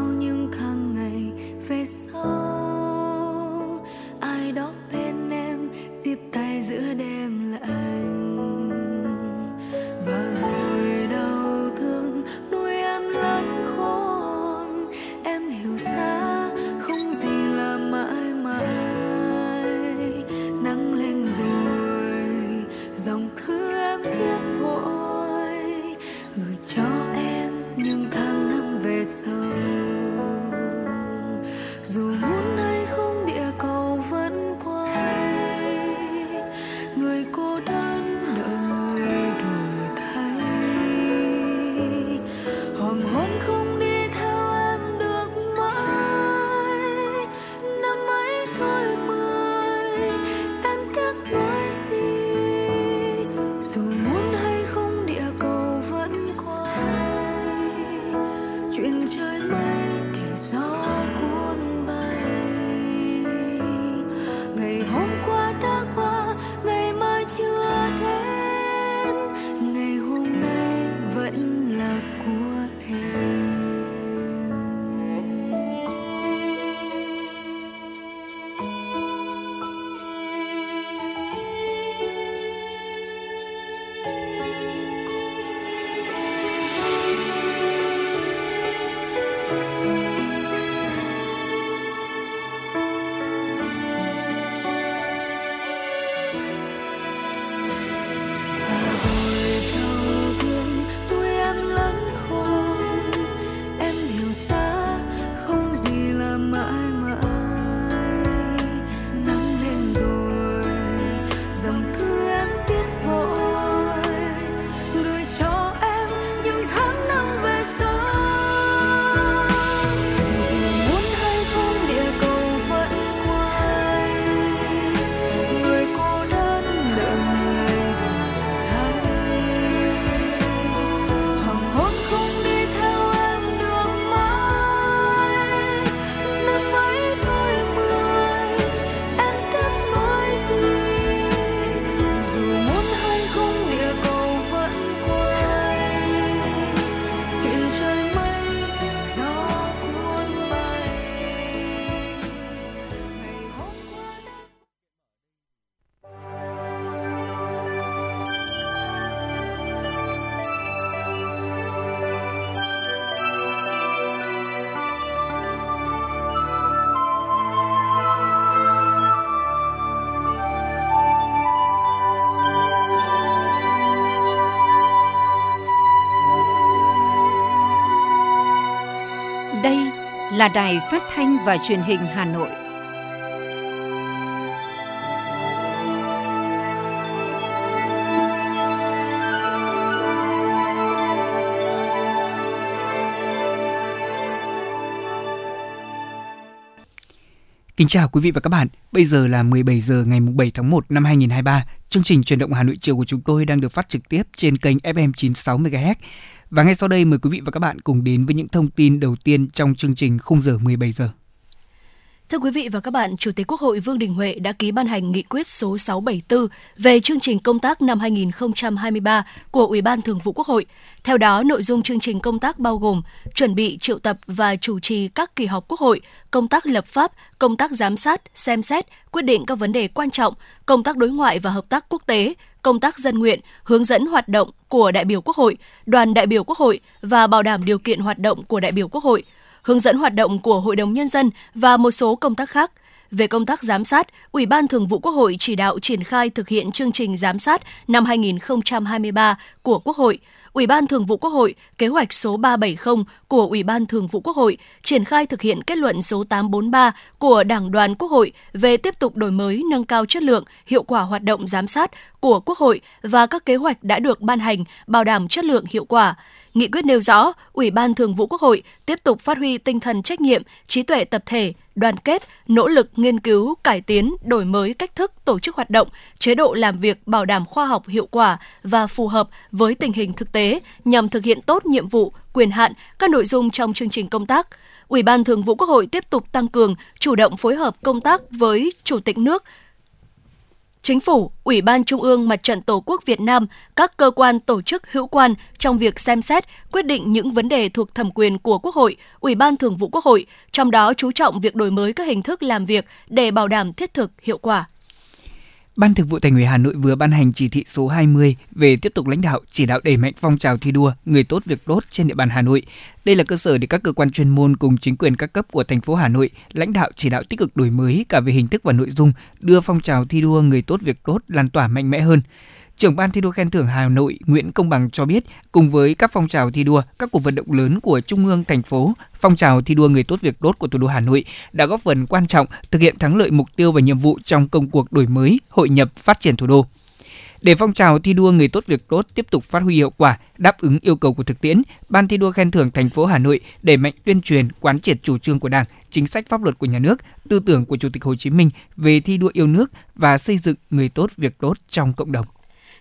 là Đài Phát thanh và Truyền hình Hà Nội. Kính chào quý vị và các bạn. Bây giờ là mười bảy giờ ngày bảy tháng một năm hai nghìn không trăm hai mươi ba. Chương trình Chuyển động Hà Nội chiều của chúng tôi đang được phát trực tiếp trên kênh ép em chín sáu mê ga héc. Và ngay sau đây mời quý vị và các bạn cùng đến với những thông tin đầu tiên trong chương trình khung giờ mười bảy giờ. Thưa quý vị và các bạn, Chủ tịch Quốc hội Vương Đình Huệ đã ký ban hành nghị quyết số sáu bảy tư về chương trình công tác năm hai nghìn không trăm hai mươi ba của Ủy ban Thường vụ Quốc hội. Theo đó, nội dung chương trình công tác bao gồm chuẩn bị, triệu tập và chủ trì các kỳ họp Quốc hội, công tác lập pháp, công tác giám sát, xem xét, quyết định các vấn đề quan trọng, công tác đối ngoại và hợp tác quốc tế, công tác dân nguyện, hướng dẫn hoạt động của đại biểu Quốc hội, đoàn đại biểu Quốc hội và bảo đảm điều kiện hoạt động của đại biểu Quốc hội, hướng dẫn hoạt động của Hội đồng Nhân dân và một số công tác khác. Về công tác giám sát, Ủy ban Thường vụ Quốc hội chỉ đạo triển khai thực hiện chương trình giám sát năm hai nghìn không trăm hai mươi ba của Quốc hội. Ủy ban Thường vụ Quốc hội, kế hoạch số ba trăm bảy mươi của Ủy ban Thường vụ Quốc hội triển khai thực hiện kết luận số tám trăm bốn mươi ba của Đảng đoàn Quốc hội về tiếp tục đổi mới, nâng cao chất lượng, hiệu quả hoạt động giám sát của Quốc hội và các kế hoạch đã được ban hành, bảo đảm chất lượng hiệu quả. Nghị quyết nêu rõ, Ủy ban Thường vụ Quốc hội tiếp tục phát huy tinh thần trách nhiệm, trí tuệ tập thể, đoàn kết, nỗ lực nghiên cứu, cải tiến, đổi mới cách thức tổ chức hoạt động, chế độ làm việc bảo đảm khoa học hiệu quả và phù hợp với tình hình thực tế nhằm thực hiện tốt nhiệm vụ, quyền hạn, các nội dung trong chương trình công tác. Ủy ban Thường vụ Quốc hội tiếp tục tăng cường, chủ động phối hợp công tác với Chủ tịch nước, Chính phủ, Ủy ban Trung ương Mặt trận Tổ quốc Việt Nam, các cơ quan tổ chức hữu quan trong việc xem xét, quyết định những vấn đề thuộc thẩm quyền của Quốc hội, Ủy ban Thường vụ Quốc hội, trong đó chú trọng việc đổi mới các hình thức làm việc để bảo đảm thiết thực, hiệu quả. Ban Thường vụ Thành ủy Hà Nội vừa ban hành chỉ thị số hai mươi về tiếp tục lãnh đạo, chỉ đạo đẩy mạnh phong trào thi đua người tốt việc tốt trên địa bàn Hà Nội. Đây là cơ sở để các cơ quan chuyên môn cùng chính quyền các cấp của thành phố Hà Nội lãnh đạo chỉ đạo tích cực đổi mới cả về hình thức và nội dung, đưa phong trào thi đua người tốt việc tốt lan tỏa mạnh mẽ hơn. Trưởng Ban Thi đua Khen thưởng Hà Nội Nguyễn Công Bằng cho biết, cùng với các phong trào thi đua, các cuộc vận động lớn của Trung ương, thành phố, phong trào thi đua người tốt việc tốt của thủ đô Hà Nội đã góp phần quan trọng thực hiện thắng lợi mục tiêu và nhiệm vụ trong công cuộc đổi mới, hội nhập, phát triển thủ đô. Để phong trào thi đua người tốt việc tốt tiếp tục phát huy hiệu quả, đáp ứng yêu cầu của thực tiễn, Ban Thi đua Khen thưởng thành phố Hà Nội đẩy mạnh tuyên truyền, quán triệt chủ trương của Đảng, chính sách pháp luật của nhà nước, tư tưởng của Chủ tịch Hồ Chí Minh về thi đua yêu nước và xây dựng người tốt việc tốt trong cộng đồng.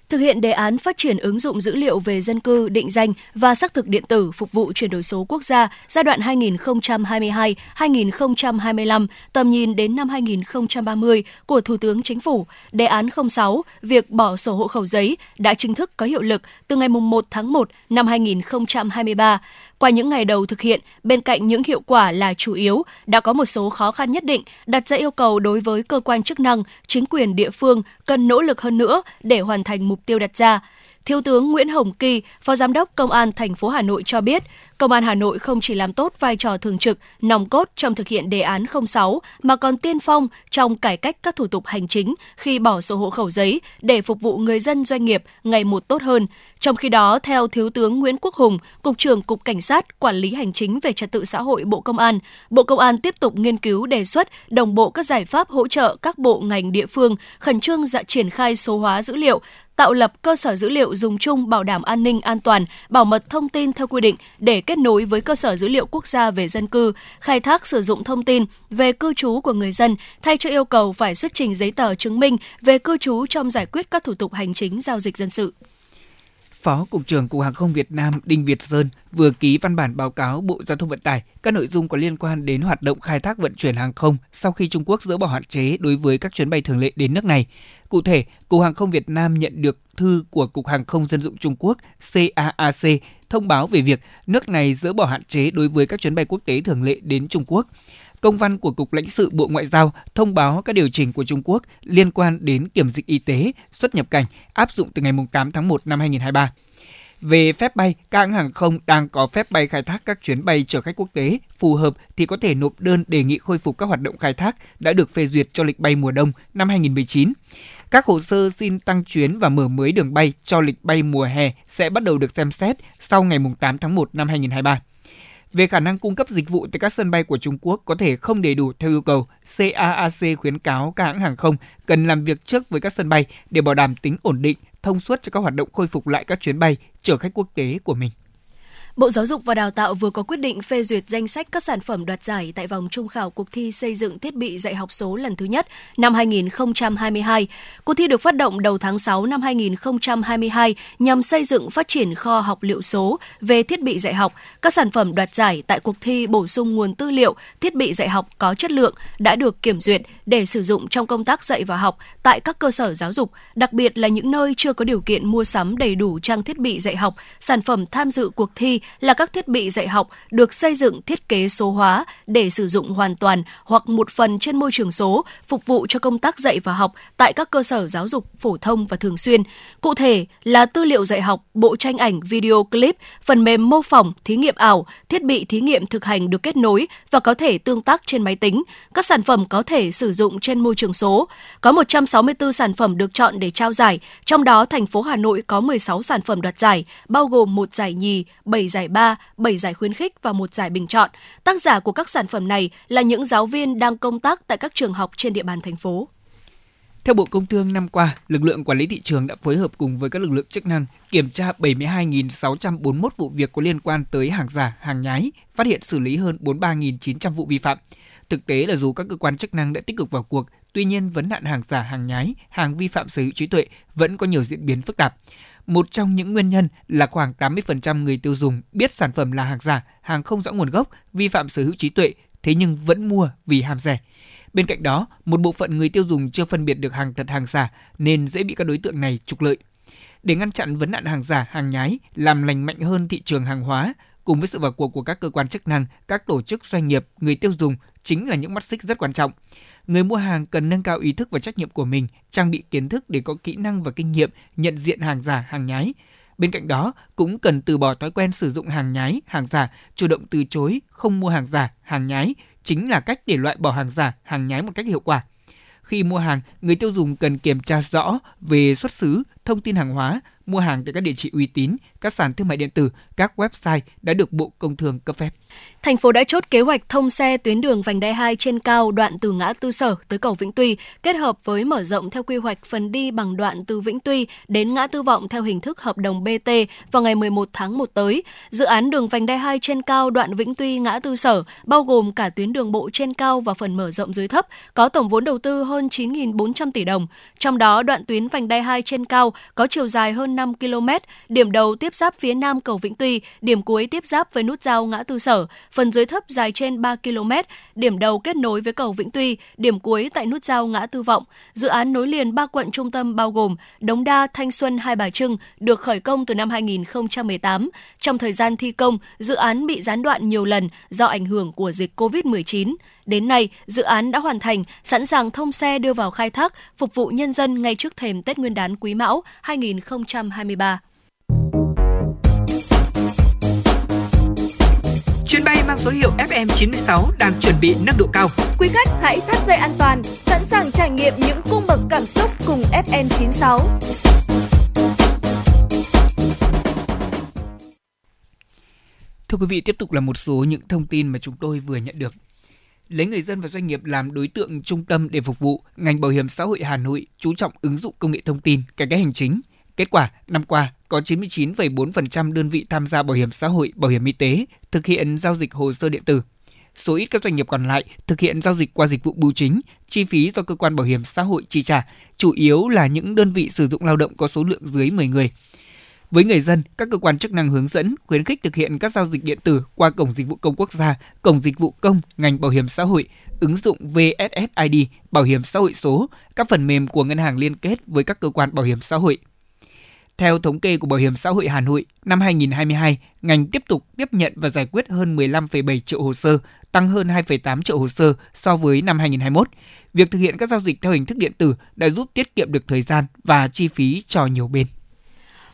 Thực hiện đề án phát triển ứng dụng dữ liệu về dân cư, định danh và xác thực điện tử phục vụ chuyển đổi số quốc gia giai đoạn hai nghìn không trăm hai mươi hai đến hai nghìn không trăm hai mươi lăm, tầm nhìn đến năm hai nghìn không trăm ba mươi của Thủ tướng Chính phủ, đề án không sáu, việc bỏ sổ hộ khẩu giấy đã chính thức có hiệu lực từ ngày một tháng một năm hai nghìn không trăm hai mươi ba. Qua những ngày đầu thực hiện, bên cạnh những hiệu quả là chủ yếu, đã có một số khó khăn nhất định đặt ra yêu cầu đối với cơ quan chức năng, chính quyền địa phương cần nỗ lực hơn nữa để hoàn thành mục tiêu đặt ra. Thiếu tướng Nguyễn Hồng Kỳ, Phó Giám đốc Công an thành phố Hà Nội cho biết, Công an Hà Nội không chỉ làm tốt vai trò thường trực, nòng cốt trong thực hiện đề án không sáu mà còn tiên phong trong cải cách các thủ tục hành chính khi bỏ sổ hộ khẩu giấy để phục vụ người dân doanh nghiệp ngày một tốt hơn. Trong khi đó, theo Thiếu tướng Nguyễn Quốc Hùng, Cục trưởng Cục Cảnh sát Quản lý Hành chính về Trật tự xã hội Bộ Công an, Bộ Công an tiếp tục nghiên cứu đề xuất đồng bộ các giải pháp hỗ trợ các bộ ngành địa phương khẩn trương dạ triển khai số hóa dữ liệu, tạo lập cơ sở dữ liệu dùng chung bảo đảm an ninh an toàn, bảo mật thông tin theo quy định để kết nối với cơ sở dữ liệu quốc gia về dân cư, khai thác sử dụng thông tin về cư trú của người dân thay cho yêu cầu phải xuất trình giấy tờ chứng minh về cư trú trong giải quyết các thủ tục hành chính giao dịch dân sự. Phó Cục trưởng Cục Hàng không Việt Nam Đinh Việt Sơn vừa ký văn bản báo cáo Bộ Giao thông Vận tải các nội dung có liên quan đến hoạt động khai thác vận chuyển hàng không sau khi Trung Quốc dỡ bỏ hạn chế đối với các chuyến bay thường lệ đến nước này. Cụ thể, Cục Hàng không Việt Nam nhận được thư của Cục Hàng không Dân dụng Trung Quốc C A A C thông báo về việc nước này dỡ bỏ hạn chế đối với các chuyến bay quốc tế thường lệ đến Trung Quốc. Công văn của Cục Lãnh sự Bộ Ngoại giao thông báo các điều chỉnh của Trung Quốc liên quan đến kiểm dịch y tế, xuất nhập cảnh áp dụng từ ngày tám tháng một năm hai nghìn không trăm hai mươi ba. Về phép bay, các hãng hàng không đang có phép bay khai thác các chuyến bay chở khách quốc tế phù hợp thì có thể nộp đơn đề nghị khôi phục các hoạt động khai thác đã được phê duyệt cho lịch bay mùa đông năm hai nghìn không trăm mười chín. Các hồ sơ xin tăng chuyến và mở mới đường bay cho lịch bay mùa hè sẽ bắt đầu được xem xét sau ngày tám tháng một năm hai nghìn không trăm hai mươi ba. về khả năng cung cấp dịch vụ tại các sân bay của Trung Quốc có thể không đầy đủ theo yêu cầu, C A A C khuyến cáo các hãng hàng không cần làm việc trước với các sân bay để bảo đảm tính ổn định, thông suốt cho các hoạt động khôi phục lại các chuyến bay chở khách quốc tế của mình. Bộ Giáo dục và Đào tạo vừa có quyết định phê duyệt danh sách các sản phẩm đoạt giải tại vòng trung khảo cuộc thi xây dựng thiết bị dạy học số lần thứ nhất năm hai nghìn không trăm hai mươi hai. Cuộc thi được phát động đầu tháng sáu năm hai nghìn không trăm hai mươi hai nhằm xây dựng phát triển kho học liệu số về thiết bị dạy học. Các sản phẩm đoạt giải tại cuộc thi bổ sung nguồn tư liệu, thiết bị dạy học có chất lượng đã được kiểm duyệt để sử dụng trong công tác dạy và học tại các cơ sở giáo dục, đặc biệt là những nơi chưa có điều kiện mua sắm đầy đủ trang thiết bị dạy học. Sản phẩm tham dự cuộc thi là các thiết bị dạy học được xây dựng thiết kế số hóa để sử dụng hoàn toàn hoặc một phần trên môi trường số, phục vụ cho công tác dạy và học tại các cơ sở giáo dục phổ thông và thường xuyên. Cụ thể là tư liệu dạy học, bộ tranh ảnh, video clip, phần mềm mô phỏng, thí nghiệm ảo, thiết bị thí nghiệm thực hành được kết nối và có thể tương tác trên máy tính. Các sản phẩm có thể sử dụng trên môi trường số. Có một trăm sáu mươi tư sản phẩm được chọn để trao giải, trong đó thành phố Hà Nội có mười sáu sản phẩm đoạt giải, bao gồm một giải nhì, bảy giải ba, bảy giải khuyến khích và một giải bình chọn. Tác giả của các sản phẩm này là những giáo viên đang công tác tại các trường học trên địa bàn thành phố. Theo Bộ Công Thương, năm qua, lực lượng quản lý thị trường đã phối hợp cùng với các lực lượng chức năng kiểm tra bảy mươi hai nghìn sáu trăm bốn mươi mốt vụ việc có liên quan tới hàng giả, hàng nhái, phát hiện xử lý hơn bốn mươi ba nghìn chín trăm vụ vi phạm. Thực tế là dù các cơ quan chức năng đã tích cực vào cuộc, tuy nhiên vấn nạn hàng giả, hàng nhái, hàng vi phạm sở hữu trí tuệ vẫn có nhiều diễn biến phức tạp. Một trong những nguyên nhân là khoảng tám mươi phần trăm người tiêu dùng biết sản phẩm là hàng giả, hàng không rõ nguồn gốc, vi phạm sở hữu trí tuệ, thế nhưng vẫn mua vì ham rẻ. Bên cạnh đó, một bộ phận người tiêu dùng chưa phân biệt được hàng thật hàng giả nên dễ bị các đối tượng này trục lợi. Để ngăn chặn vấn nạn hàng giả, hàng nhái, làm lành mạnh hơn thị trường hàng hóa, cùng với sự vào cuộc của các cơ quan chức năng, các tổ chức doanh nghiệp, người tiêu dùng chính là những mắt xích rất quan trọng. Người mua hàng cần nâng cao ý thức và trách nhiệm của mình, trang bị kiến thức để có kỹ năng và kinh nghiệm nhận diện hàng giả, hàng nhái. Bên cạnh đó, cũng cần từ bỏ thói quen sử dụng hàng nhái, hàng giả, chủ động từ chối, không mua hàng giả, hàng nhái, chính là cách để loại bỏ hàng giả, hàng nhái một cách hiệu quả. Khi mua hàng, người tiêu dùng cần kiểm tra rõ về xuất xứ, thông tin hàng hóa, mua hàng tại các địa chỉ uy tín, các sàn thương mại điện tử, các website đã được Bộ Công Thương cấp phép. Thành phố đã chốt kế hoạch thông xe tuyến đường vành đai hai trên cao đoạn từ ngã tư Sở tới cầu Vĩnh Tuy, kết hợp với mở rộng theo quy hoạch phần đi bằng đoạn từ Vĩnh Tuy đến ngã Tư Vọng theo hình thức hợp đồng bê tê vào ngày mười một tháng một tới. Dự án đường vành đai hai trên cao đoạn Vĩnh Tuy ngã tư Sở bao gồm cả tuyến đường bộ trên cao và phần mở rộng dưới thấp, có tổng vốn đầu tư hơn chín nghìn bốn trăm tỷ đồng. Trong đó, đoạn tuyến vành đai hai trên cao có chiều dài hơn năm ki lô mét, điểm đầu tiếp giáp phía nam cầu Vĩnh Tuy, điểm cuối tiếp giáp với nút giao ngã tư Sở, phần dưới thấp dài trên ba ki lô mét, điểm đầu kết nối với cầu Vĩnh Tuy, điểm cuối tại nút giao ngã tư Vọng. Dự án nối liền ba quận trung tâm bao gồm Đống Đa, Thanh Xuân, Hai Bà Trưng, được khởi công từ năm hai nghìn không trăm mười tám. Trong thời gian thi công, dự án bị gián đoạn nhiều lần do ảnh hưởng của dịch covid mười chín. Đến nay, dự án đã hoàn thành, sẵn sàng thông xe đưa vào khai thác, phục vụ nhân dân ngay trước thềm Tết Nguyên đán Quý Mão hai nghìn không trăm hai mươi ba. Chuyến bay mang số hiệu F M chín sáu đang chuẩn bị nâng độ cao. Quý khách hãy thắt dây an toàn, sẵn sàng trải nghiệm những cung bậc cảm xúc cùng F M chín sáu. Thưa quý vị, tiếp tục là một số những thông tin mà chúng tôi vừa nhận được. Lấy người dân và doanh nghiệp làm đối tượng trung tâm để phục vụ, ngành bảo hiểm xã hội Hà Nội chú trọng ứng dụng công nghệ thông tin, cải cách hành chính. Kết quả, năm qua, có chín mươi chín phẩy bốn phần trăm đơn vị tham gia bảo hiểm xã hội, bảo hiểm y tế thực hiện giao dịch hồ sơ điện tử. Số ít các doanh nghiệp còn lại thực hiện giao dịch qua dịch vụ bưu chính, chi phí do cơ quan bảo hiểm xã hội chi trả, chủ yếu là những đơn vị sử dụng lao động có số lượng dưới mười người. Với người dân, các cơ quan chức năng hướng dẫn, khuyến khích thực hiện các giao dịch điện tử qua Cổng Dịch vụ Công Quốc gia, Cổng Dịch vụ Công, ngành bảo hiểm xã hội, ứng dụng vê ét ét i đê, bảo hiểm xã hội số, các phần mềm của ngân hàng liên kết với các cơ quan bảo hiểm xã hội. Theo thống kê của Bảo hiểm xã hội Hà Nội, năm hai nghìn không trăm hai mươi hai, ngành tiếp tục tiếp nhận và giải quyết hơn mười lăm phẩy bảy triệu hồ sơ, tăng hơn hai phẩy tám triệu hồ sơ so với năm hai nghìn không trăm hai mươi mốt. Việc thực hiện các giao dịch theo hình thức điện tử đã giúp tiết kiệm được thời gian và chi phí cho nhiều bên.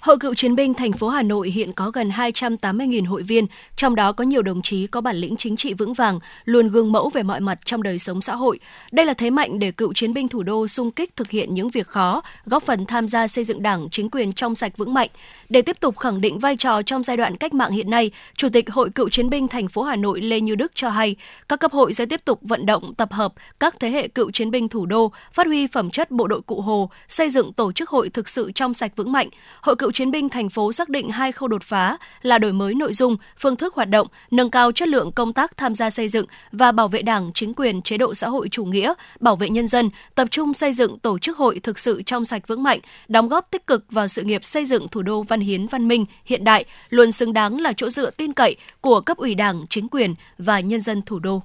Hội Cựu chiến binh thành phố Hà Nội hiện có gần hai trăm tám mươi nghìn hội viên, trong đó có nhiều đồng chí có bản lĩnh chính trị vững vàng, luôn gương mẫu về mọi mặt trong đời sống xã hội. Đây là thế mạnh để cựu chiến binh thủ đô xung kích thực hiện những việc khó, góp phần tham gia xây dựng Đảng, chính quyền trong sạch vững mạnh. Để tiếp tục khẳng định vai trò trong giai đoạn cách mạng hiện nay, Chủ tịch Hội Cựu chiến binh thành phố Hà Nội Lê Như Đức cho hay, các cấp hội sẽ tiếp tục vận động tập hợp các thế hệ cựu chiến binh thủ đô, phát huy phẩm chất bộ đội Cụ Hồ, xây dựng tổ chức hội thực sự trong sạch vững mạnh. Hội Cựu chiến binh thành phố xác định hai khâu đột phá là đổi mới nội dung, phương thức hoạt động, nâng cao chất lượng công tác tham gia xây dựng và bảo vệ Đảng, chính quyền, chế độ xã hội chủ nghĩa, bảo vệ nhân dân, tập trung xây dựng tổ chức hội thực sự trong sạch vững mạnh, đóng góp tích cực vào sự nghiệp xây dựng thủ đô văn hiến, văn minh, hiện đại, luôn xứng đáng là chỗ dựa tin cậy của cấp ủy Đảng, chính quyền và nhân dân thủ đô.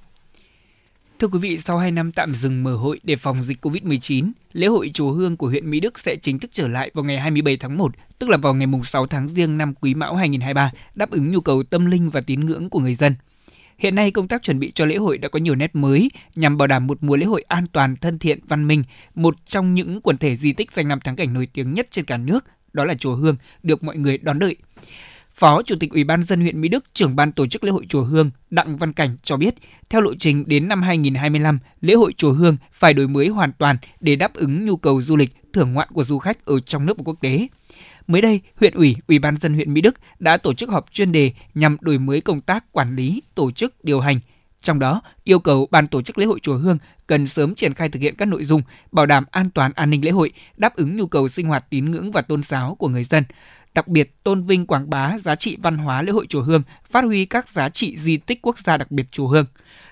Thưa quý vị, sau hai năm tạm dừng mở hội để phòng dịch covid mười chín, lễ hội chùa Hương của huyện Mỹ Đức sẽ chính thức trở lại vào ngày hai mươi bảy tháng một, tức là vào ngày sáu tháng Giêng năm Quý Mão hai không hai ba, đáp ứng nhu cầu tâm linh và tín ngưỡng của người dân. Hiện nay, công tác chuẩn bị cho lễ hội đã có nhiều nét mới nhằm bảo đảm một mùa lễ hội an toàn, thân thiện, văn minh. Một trong những quần thể di tích danh lam thắng cảnh nổi tiếng nhất trên cả nước, đó là chùa Hương, được mọi người đón đợi. Phó Chủ tịch Ủy ban nhân dân huyện Mỹ Đức, trưởng ban tổ chức lễ hội chùa Hương Đặng Văn Cảnh cho biết, theo lộ trình đến năm hai không hai lăm, lễ hội chùa Hương phải đổi mới hoàn toàn để đáp ứng nhu cầu du lịch, thưởng ngoạn của du khách ở trong nước và quốc tế. Mới đây, huyện ủy, Ủy ban nhân dân huyện Mỹ Đức đã tổ chức họp chuyên đề nhằm đổi mới công tác quản lý, tổ chức, điều hành. Trong đó, yêu cầu ban tổ chức lễ hội chùa Hương cần sớm triển khai thực hiện các nội dung bảo đảm an toàn an ninh lễ hội, đáp ứng nhu cầu sinh hoạt tín ngưỡng và tôn giáo của người dân. Đặc biệt, tôn vinh quảng bá giá trị văn hóa lễ hội chùa Hương, phát huy các giá trị di tích quốc gia đặc biệt chùa Hương.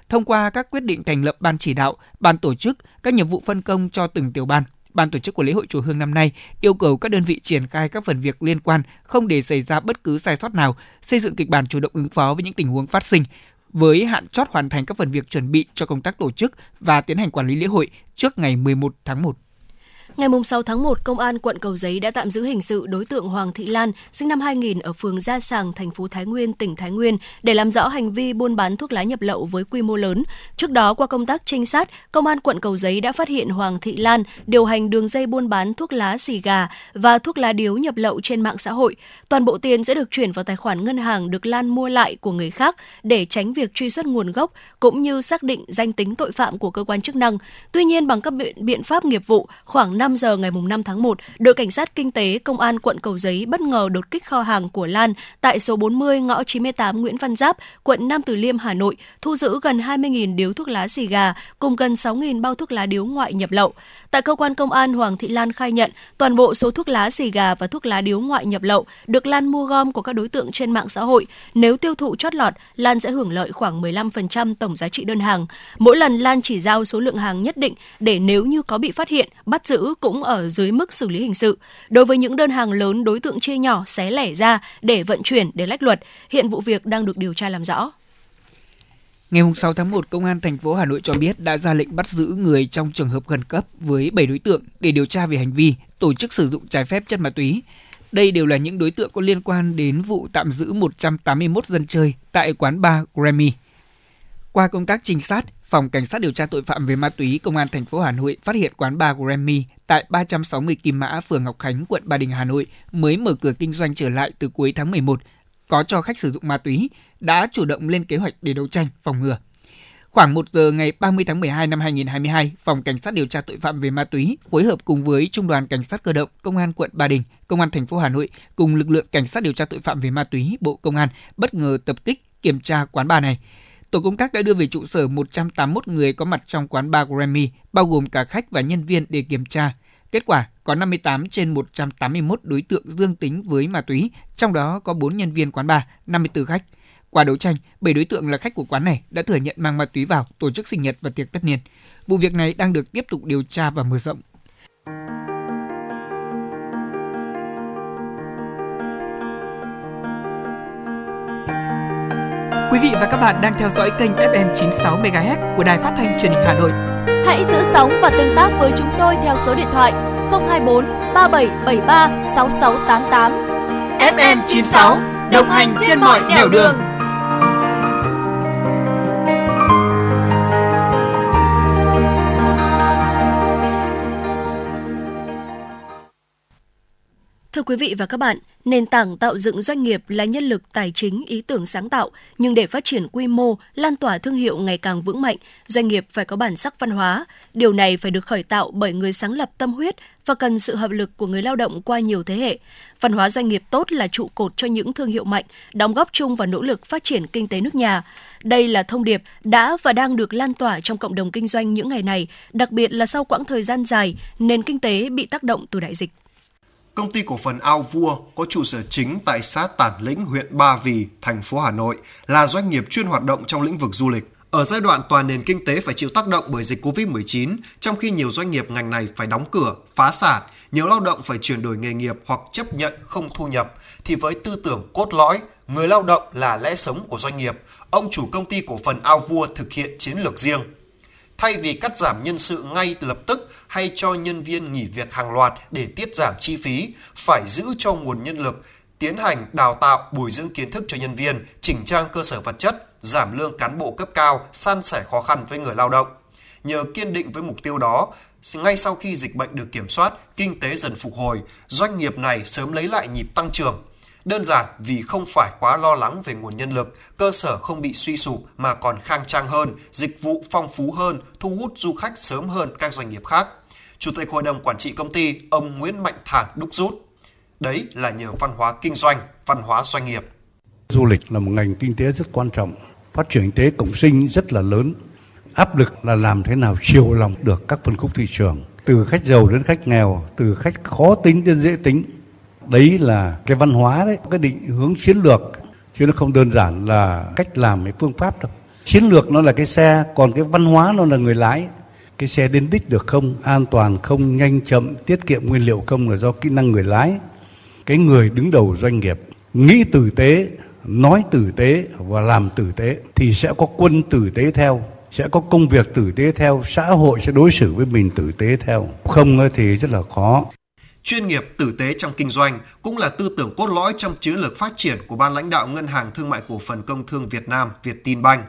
Thông qua các quyết định thành lập ban chỉ đạo, ban tổ chức, các nhiệm vụ phân công cho từng tiểu ban, ban tổ chức của lễ hội chùa Hương năm nay yêu cầu các đơn vị triển khai các phần việc liên quan, không để xảy ra bất cứ sai sót nào, xây dựng kịch bản chủ động ứng phó với những tình huống phát sinh, với hạn chót hoàn thành các phần việc chuẩn bị cho công tác tổ chức và tiến hành quản lý lễ hội trước ngày mười một tháng một. Ngày sáu tháng một, Công an quận Cầu Giấy đã tạm giữ hình sự đối tượng Hoàng Thị Lan, sinh năm hai nghìn ở phường Gia Sàng, thành phố Thái Nguyên, tỉnh Thái Nguyên để làm rõ hành vi buôn bán thuốc lá nhập lậu với quy mô lớn. Trước đó, qua công tác trinh sát, Công an quận Cầu Giấy đã phát hiện Hoàng Thị Lan điều hành đường dây buôn bán thuốc lá xì gà và thuốc lá điếu nhập lậu trên mạng xã hội. Toàn bộ tiền sẽ được chuyển vào tài khoản ngân hàng được Lan mua lại của người khác để tránh việc truy xuất nguồn gốc cũng như xác định danh tính tội phạm của cơ quan chức năng. Tuy nhiên, bằng các biện pháp nghiệp vụ, khoảng năm giờ ngày năm tháng một, đội cảnh sát kinh tế Công an quận Cầu Giấy bất ngờ đột kích kho hàng của Lan tại số bốn mươi ngõ chín mươi tám Nguyễn Văn Giáp, quận Nam Từ Liêm, Hà Nội, thu giữ gần hai mươi nghìn điếu thuốc lá xì gà cùng gần sáu nghìn bao thuốc lá điếu ngoại nhập lậu. Tại cơ quan công an, Hoàng Thị Lan khai nhận toàn bộ số thuốc lá xì gà và thuốc lá điếu ngoại nhập lậu được Lan mua gom của các đối tượng trên mạng xã hội. Nếu tiêu thụ chót lọt, Lan sẽ hưởng lợi khoảng mười lăm phần trăm tổng giá trị đơn hàng. Mỗi lần Lan chỉ giao số lượng hàng nhất định để nếu như có bị phát hiện, bắt giữ cũng ở dưới mức xử lý hình sự. Đối với những đơn hàng lớn, đối tượng chia nhỏ xé lẻ ra để vận chuyển để lách luật. Hiện vụ việc đang được điều tra làm rõ. Ngày sáu tháng một, Công an thành phố Hà Nội cho biết đã ra lệnh bắt giữ người trong trường hợp khẩn cấp với bảy đối tượng để điều tra về hành vi tổ chức sử dụng trái phép chất ma túy. Đây đều là những đối tượng có liên quan đến vụ tạm giữ một trăm tám mươi mốt dân chơi tại quán bar Grammy. Qua công tác trinh sát, Phòng Cảnh sát điều tra tội phạm về ma túy Công an thành phố Hà Nội phát hiện quán bar Grammy tại ba trăm sáu mươi Kim Mã, phường Ngọc Khánh, quận Ba Đình, Hà Nội mới mở cửa kinh doanh trở lại từ cuối tháng mười một, có cho khách sử dụng ma túy, đã chủ động lên kế hoạch để đấu tranh, phòng ngừa. Khoảng một giờ ngày ba mươi tháng mười hai năm hai không hai hai, Phòng Cảnh sát điều tra tội phạm về ma túy phối hợp cùng với Trung đoàn Cảnh sát cơ động, Công an quận Ba Đình, Công an thành phố Hà Nội cùng lực lượng Cảnh sát điều tra tội phạm về ma túy Bộ Công an bất ngờ tập kích kiểm tra quán bar này. Tổ công tác đã đưa về trụ sở một trăm tám mươi mốt người có mặt trong quán bar Grammy, bao gồm cả khách và nhân viên để kiểm tra. Kết quả, có năm mươi tám trên một trăm tám mươi mốt đối tượng dương tính với ma túy, trong đó có bốn nhân viên quán bar, năm mươi tư khách. Qua đấu tranh, bảy đối tượng là khách của quán này đã thừa nhận mang ma túy vào, tổ chức sinh nhật và tiệc tất niên. Vụ việc này đang được tiếp tục điều tra và mở rộng. Quý vị và các bạn đang theo dõi kênh ép em chín sáu MHz của Đài Phát thanh Truyền hình Hà Nội. Hãy giữ sóng và tương tác với chúng tôi theo số điện thoại không hai bốn ba bảy bảy ba sáu sáu tám tám. ép em chín sáu đồng hành trên mọi nẻo đường. đường. Thưa quý vị và các bạn, Nền tảng tạo dựng doanh nghiệp là nhân lực tài chính, ý tưởng sáng tạo, nhưng để phát triển quy mô, lan tỏa thương hiệu ngày càng vững mạnh, doanh nghiệp phải có bản sắc văn hóa. Điều này phải được khởi tạo bởi người sáng lập tâm huyết và cần sự hợp lực của người lao động qua nhiều thế hệ. Văn hóa doanh nghiệp tốt là trụ cột cho những thương hiệu mạnh, đóng góp chung vào nỗ lực phát triển kinh tế nước nhà. Đây là thông điệp đã và đang được lan tỏa trong cộng đồng kinh doanh những ngày này, đặc biệt là sau quãng thời gian dài, nền kinh tế bị tác động từ đại dịch. Công ty cổ phần Ao Vua có trụ sở chính tại xã Tản Lĩnh, huyện Ba Vì, thành phố Hà Nội là doanh nghiệp chuyên hoạt động trong lĩnh vực du lịch. Ở giai đoạn toàn nền kinh tế phải chịu tác động bởi dịch covid mười chín, trong khi nhiều doanh nghiệp ngành này phải đóng cửa, phá sản, nhiều lao động phải chuyển đổi nghề nghiệp hoặc chấp nhận không thu nhập, thì với tư tưởng cốt lõi, người lao động là lẽ sống của doanh nghiệp, ông chủ công ty cổ phần Ao Vua thực hiện chiến lược riêng. Thay vì cắt giảm nhân sự ngay lập tức hay cho nhân viên nghỉ việc hàng loạt để tiết giảm chi phí, phải giữ cho nguồn nhân lực, tiến hành đào tạo, bồi dưỡng kiến thức cho nhân viên, chỉnh trang cơ sở vật chất, giảm lương cán bộ cấp cao, san sẻ khó khăn với người lao động. Nhờ kiên định với mục tiêu đó, ngay sau khi dịch bệnh được kiểm soát, kinh tế dần phục hồi, doanh nghiệp này sớm lấy lại nhịp tăng trưởng. Đơn giản vì không phải quá lo lắng về nguồn nhân lực, cơ sở không bị suy sụp mà còn khang trang hơn, dịch vụ phong phú hơn, thu hút du khách sớm hơn các doanh nghiệp khác. Chủ tịch Hội đồng Quản trị công ty, ông Nguyễn Mạnh Thản đúc rút. Đấy là nhờ văn hóa kinh doanh, văn hóa doanh nghiệp. Du lịch là một ngành kinh tế rất quan trọng, phát triển kinh tế cộng sinh rất là lớn. Áp lực là làm thế nào chiều lòng được các phân khúc thị trường, từ khách giàu đến khách nghèo, từ khách khó tính đến dễ tính. Đấy là cái văn hóa đấy, cái định hướng chiến lược, chứ nó không đơn giản là cách làm hay phương pháp đâu. Chiến lược nó là cái xe, còn cái văn hóa nó là người lái. Cái xe đến đích được không, an toàn không, nhanh chậm, tiết kiệm nguyên liệu không là do kỹ năng người lái. Cái người đứng đầu doanh nghiệp nghĩ tử tế, nói tử tế và làm tử tế thì sẽ có quân tử tế theo, sẽ có công việc tử tế theo, xã hội sẽ đối xử với mình tử tế theo. Không thì rất là khó. Chuyên nghiệp tử tế trong kinh doanh cũng là tư tưởng cốt lõi trong chiến lược phát triển của Ban lãnh đạo Ngân hàng Thương mại Cổ phần Công thương Việt Nam Vietinbank.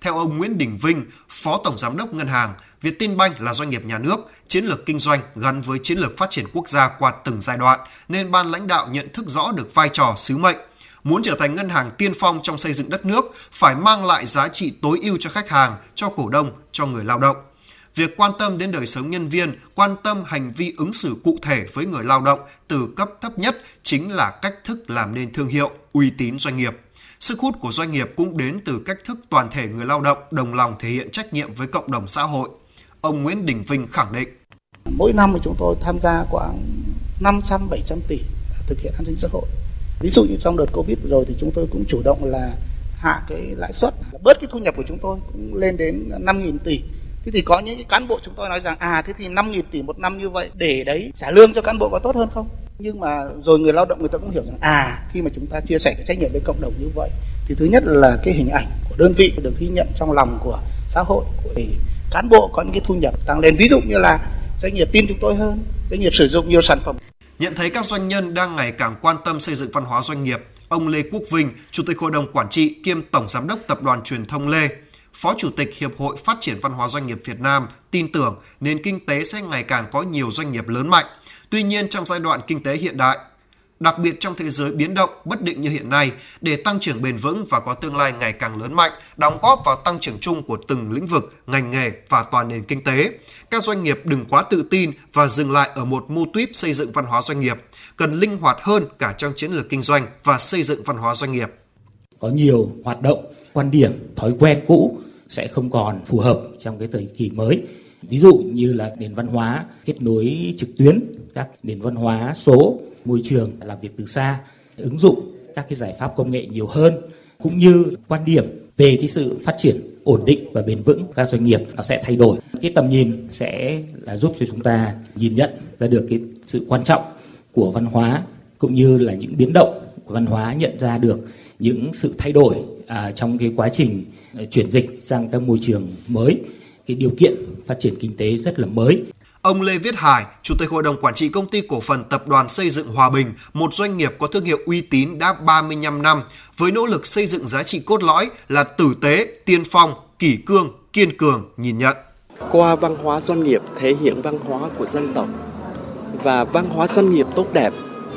Theo ông Nguyễn Đình Vinh, Phó Tổng Giám đốc Ngân hàng, Vietinbank là doanh nghiệp nhà nước, chiến lược kinh doanh gắn với chiến lược phát triển quốc gia qua từng giai đoạn, nên ban lãnh đạo nhận thức rõ được vai trò sứ mệnh. Muốn trở thành ngân hàng tiên phong trong xây dựng đất nước, phải mang lại giá trị tối ưu cho khách hàng, cho cổ đông, cho người lao động. Việc quan tâm đến đời sống nhân viên, quan tâm hành vi ứng xử cụ thể với người lao động từ cấp thấp nhất chính là cách thức làm nên thương hiệu, uy tín doanh nghiệp. Sức hút của doanh nghiệp cũng đến từ cách thức toàn thể người lao động đồng lòng thể hiện trách nhiệm với cộng đồng xã hội. Ông Nguyễn Đình Vinh khẳng định. Mỗi năm chúng tôi tham gia khoảng năm trăm đến bảy trăm tỷ thực hiện an sinh xã hội. Ví dụ như trong đợt Covid vừa rồi thì chúng tôi cũng chủ động là hạ cái lãi suất, bớt cái thu nhập của chúng tôi cũng lên đến năm nghìn tỷ. Thế thì có những cán bộ chúng tôi nói rằng à thế thì năm nghìn tỷ một năm như vậy để đấy trả lương cho cán bộ có tốt hơn không? Nhưng mà rồi người lao động người ta cũng hiểu rằng à khi mà chúng ta chia sẻ cái trách nhiệm với cộng đồng như vậy thì thứ nhất là cái hình ảnh của đơn vị được ghi nhận trong lòng của xã hội, của cán bộ có những cái thu nhập tăng lên. Ví dụ như là doanh nghiệp tin chúng tôi hơn, doanh nghiệp sử dụng nhiều sản phẩm. Nhận thấy các doanh nhân đang ngày càng quan tâm xây dựng văn hóa doanh nghiệp, ông Lê Quốc Vinh, Chủ tịch Hội đồng Quản trị kiêm Tổng Giám đốc Tập đoàn Truyền thông Lê, Phó Chủ tịch Hiệp hội Phát triển Văn hóa Doanh nghiệp Việt Nam tin tưởng nền kinh tế sẽ ngày càng có nhiều doanh nghiệp lớn mạnh. Tuy nhiên trong giai đoạn kinh tế hiện đại, đặc biệt trong thế giới biến động, bất định như hiện nay, để tăng trưởng bền vững và có tương lai ngày càng lớn mạnh, đóng góp vào tăng trưởng chung của từng lĩnh vực, ngành nghề và toàn nền kinh tế, các doanh nghiệp đừng quá tự tin và dừng lại ở một mô típ xây dựng văn hóa doanh nghiệp, cần linh hoạt hơn cả trong chiến lược kinh doanh và xây dựng văn hóa doanh nghiệp. Có nhiều hoạt động, quan điểm, thói quen cũ sẽ không còn phù hợp trong cái thời kỳ mới. Ví dụ như là nền văn hóa kết nối trực tuyến, các nền văn hóa số, môi trường làm việc từ xa, ứng dụng các cái giải pháp công nghệ nhiều hơn, cũng như quan điểm về cái sự phát triển ổn định và bền vững các doanh nghiệp nó sẽ thay đổi. Cái tầm nhìn sẽ là giúp cho chúng ta nhìn nhận ra được cái sự quan trọng của văn hóa cũng như là những biến động của văn hóa, nhận ra được những sự thay đổi à, trong cái quá trình chuyển dịch sang các môi trường mới, cái điều kiện phát triển kinh tế rất là mới. Ông Lê Viết Hải, Chủ tịch Hội đồng Quản trị Công ty Cổ phần Tập đoàn Xây dựng Hòa Bình, một doanh nghiệp có thương hiệu uy tín đã ba mươi lăm năm, với nỗ lực xây dựng giá trị cốt lõi là tử tế, tiên phong, kỷ cương, kiên cường, nhìn nhận. Qua văn hóa doanh nghiệp thể hiện văn hóa của dân tộc, và văn hóa doanh nghiệp tốt đẹp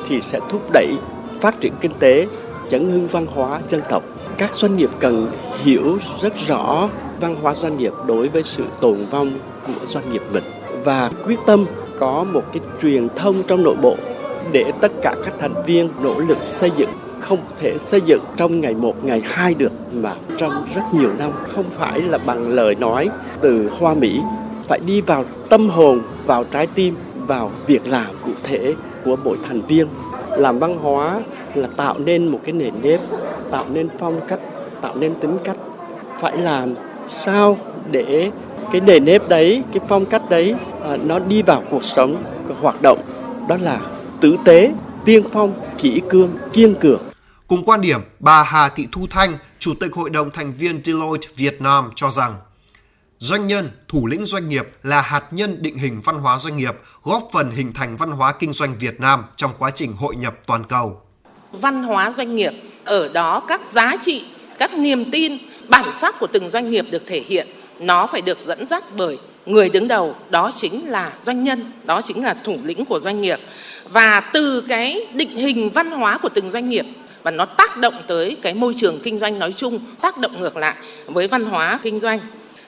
thì sẽ thúc đẩy phát triển kinh tế, chấn hưng văn hóa dân tộc. Các doanh nghiệp cần hiểu rất rõ văn hóa doanh nghiệp đối với sự tồn vong của doanh nghiệp mình và quyết tâm có một cái truyền thông trong nội bộ để tất cả các thành viên nỗ lực xây dựng. Không thể xây dựng trong ngày một, ngày hai được mà trong rất nhiều năm, không phải là bằng lời nói từ hoa mỹ, phải đi vào tâm hồn, vào trái tim, vào việc làm cụ thể của mỗi thành viên. Làm văn hóa là tạo nên một cái nền nếp, tạo nên phong cách, tạo nên tính cách. Phải làm sao để cái nền nếp đấy, cái phong cách đấy nó đi vào cuộc sống, hoạt động. Đó là tử tế, tiên phong, kỷ cương, kiên cường. Cùng quan điểm, bà Hà Thị Thu Thanh, Chủ tịch Hội đồng thành viên Deloitte Việt Nam cho rằng doanh nhân, thủ lĩnh doanh nghiệp là hạt nhân định hình văn hóa doanh nghiệp, góp phần hình thành văn hóa kinh doanh Việt Nam trong quá trình hội nhập toàn cầu. Văn hóa doanh nghiệp, ở đó các giá trị, các niềm tin, bản sắc của từng doanh nghiệp được thể hiện, nó phải được dẫn dắt bởi người đứng đầu, đó chính là doanh nhân, đó chính là thủ lĩnh của doanh nghiệp. Và từ cái định hình văn hóa của từng doanh nghiệp và nó tác động tới cái môi trường kinh doanh nói chung, tác động ngược lại với văn hóa kinh doanh.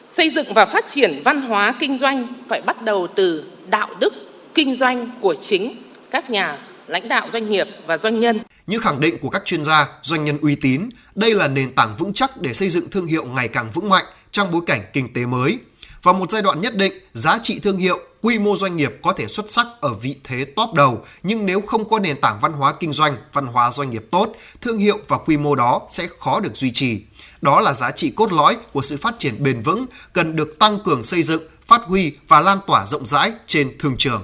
Xây dựng và phát triển văn hóa kinh doanh phải bắt đầu từ đạo đức kinh doanh của chính các nhà lãnh đạo doanh nghiệp và doanh nhân. Như khẳng định của các chuyên gia, doanh nhân uy tín, đây là nền tảng vững chắc để xây dựng thương hiệu ngày càng vững mạnh trong bối cảnh kinh tế mới. Vào một giai đoạn nhất định, giá trị thương hiệu, quy mô doanh nghiệp có thể xuất sắc ở vị thế top đầu, nhưng nếu không có nền tảng văn hóa kinh doanh, văn hóa doanh nghiệp tốt, thương hiệu và quy mô đó sẽ khó được duy trì. Đó là giá trị cốt lõi của sự phát triển bền vững, cần được tăng cường xây dựng, phát huy và lan tỏa rộng rãi trên thương trường.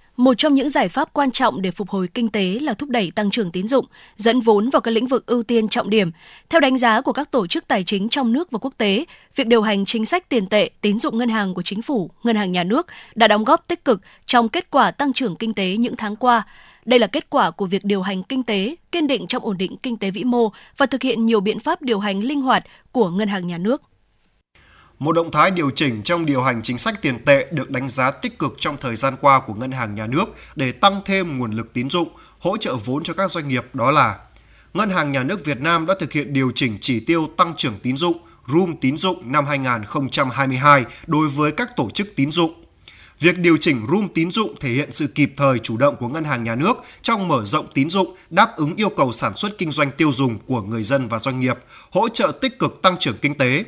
một trong những giải pháp quan trọng để phục hồi kinh tế là thúc đẩy tăng trưởng tín dụng, dẫn vốn vào các lĩnh vực ưu tiên trọng điểm. Theo đánh giá của các tổ chức tài chính trong nước và quốc tế, việc điều hành chính sách tiền tệ, tín dụng ngân hàng của chính phủ, ngân hàng nhà nước đã đóng góp tích cực trong kết quả tăng trưởng kinh tế những tháng qua. Đây là kết quả của việc điều hành kinh tế, kiên định trong ổn định kinh tế vĩ mô và thực hiện nhiều biện pháp điều hành linh hoạt của ngân hàng nhà nước. Một động thái điều chỉnh trong điều hành chính sách tiền tệ được đánh giá tích cực trong thời gian qua của Ngân hàng Nhà nước để tăng thêm nguồn lực tín dụng, hỗ trợ vốn cho các doanh nghiệp đó là Ngân hàng Nhà nước Việt Nam đã thực hiện điều chỉnh chỉ tiêu tăng trưởng tín dụng, room tín dụng năm hai không hai hai đối với các tổ chức tín dụng. Việc điều chỉnh room tín dụng thể hiện sự kịp thời chủ động của Ngân hàng Nhà nước trong mở rộng tín dụng, đáp ứng yêu cầu sản xuất kinh doanh tiêu dùng của người dân và doanh nghiệp, hỗ trợ tích cực tăng trưởng kinh tế.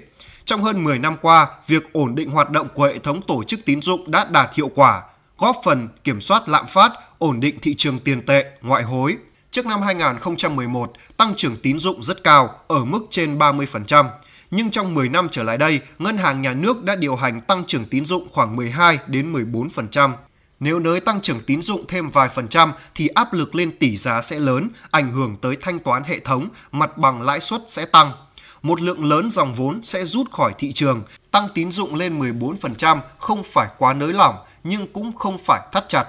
Trong hơn mười năm qua, việc ổn định hoạt động của hệ thống tổ chức tín dụng đã đạt hiệu quả, góp phần kiểm soát lạm phát, ổn định thị trường tiền tệ, ngoại hối. Trước năm hai không một một, tăng trưởng tín dụng rất cao, ở mức trên ba mươi phần trăm. Nhưng trong mười năm trở lại đây, Ngân hàng Nhà nước đã điều hành tăng trưởng tín dụng khoảng mười hai đến mười bốn phần trăm. Nếu nới tăng trưởng tín dụng thêm vài phần trăm thì áp lực lên tỷ giá sẽ lớn, ảnh hưởng tới thanh toán hệ thống, mặt bằng lãi suất sẽ tăng. Một lượng lớn dòng vốn sẽ rút khỏi thị trường, tăng tín dụng lên mười bốn phần trăm không phải quá nới lỏng nhưng cũng không phải thắt chặt.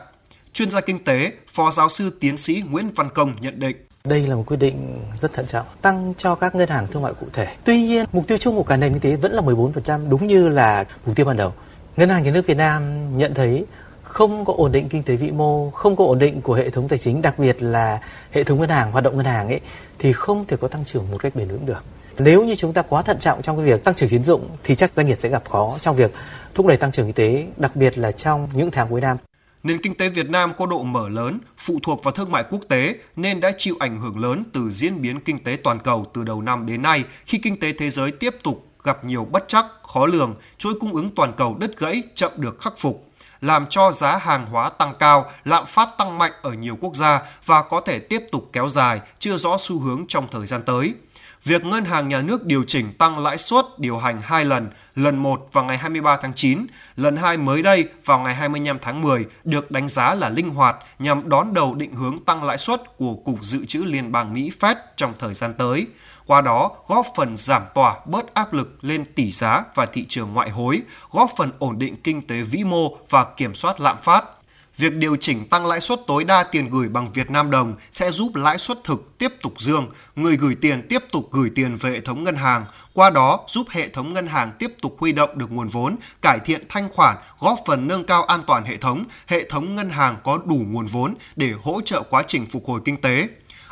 Chuyên gia kinh tế, Phó Giáo sư Tiến sĩ Nguyễn Văn Công nhận định. Đây là một quyết định rất thận trọng, tăng cho các ngân hàng thương mại cụ thể. Tuy nhiên, mục tiêu chung của cả nền kinh tế vẫn là mười bốn phần trăm, đúng như là mục tiêu ban đầu. Ngân hàng Nhà nước Việt Nam nhận thấy không có ổn định kinh tế vĩ mô, không có ổn định của hệ thống tài chính, đặc biệt là hệ thống ngân hàng, hoạt động ngân hàng ấy, thì không thể có tăng trưởng một cách bền vững được. Nếu như chúng ta quá thận trọng trong cái việc tăng trưởng tín dụng thì chắc doanh nghiệp sẽ gặp khó trong việc thúc đẩy tăng trưởng kinh tế, đặc biệt là trong những tháng cuối năm. Nền kinh tế Việt Nam có độ mở lớn, phụ thuộc vào thương mại quốc tế nên đã chịu ảnh hưởng lớn từ diễn biến kinh tế toàn cầu từ đầu năm đến nay khi kinh tế thế giới tiếp tục gặp nhiều bất trắc, khó lường, chuỗi cung ứng toàn cầu đứt gãy chậm được khắc phục, làm cho giá hàng hóa tăng cao, lạm phát tăng mạnh ở nhiều quốc gia và có thể tiếp tục kéo dài, chưa rõ xu hướng trong thời gian tới. việc Ngân hàng Nhà nước điều chỉnh tăng lãi suất điều hành hai lần, lần một vào ngày hai mươi ba tháng chín, lần hai mới đây vào ngày hai mươi lăm tháng mười được đánh giá là linh hoạt nhằm đón đầu định hướng tăng lãi suất của Cục Dự trữ Liên bang Mỹ Fed trong thời gian tới, qua đó góp phần giảm tỏa bớt áp lực lên tỷ giá và thị trường ngoại hối, góp phần ổn định kinh tế vĩ mô và kiểm soát lạm phát. Việc điều chỉnh tăng lãi suất tối đa tiền gửi bằng Việt Nam đồng sẽ giúp lãi suất thực tiếp tục dương, người gửi tiền tiếp tục gửi tiền về hệ thống ngân hàng, qua đó giúp hệ thống ngân hàng tiếp tục huy động được nguồn vốn, cải thiện thanh khoản, góp phần nâng cao an toàn hệ thống, hệ thống ngân hàng có đủ nguồn vốn để hỗ trợ quá trình phục hồi kinh tế.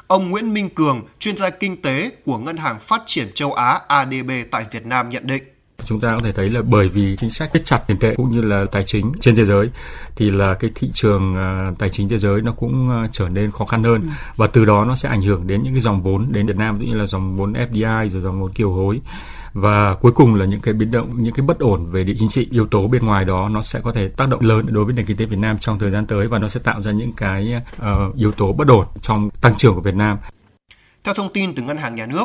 Ông Nguyễn Minh Cường, chuyên gia kinh tế của Ngân hàng Phát triển Châu Á A D B tại Việt Nam nhận định. Chúng ta có thể thấy là bởi vì chính sách siết chặt tiền tệ cũng như là tài chính trên thế giới thì là cái thị trường tài chính thế giới nó cũng trở nên khó khăn hơn, và từ đó nó sẽ ảnh hưởng đến những cái dòng vốn đến Việt Nam, cũng như là dòng vốn F D I rồi dòng vốn kiều hối, và cuối cùng là những cái biến động, những cái bất ổn về địa chính trị, yếu tố bên ngoài đó nó sẽ có thể tác động lớn đối với nền kinh tế Việt Nam trong thời gian tới, và nó sẽ tạo ra những cái uh, yếu tố bất ổn trong tăng trưởng của Việt Nam. Theo thông tin từ Ngân hàng Nhà nước,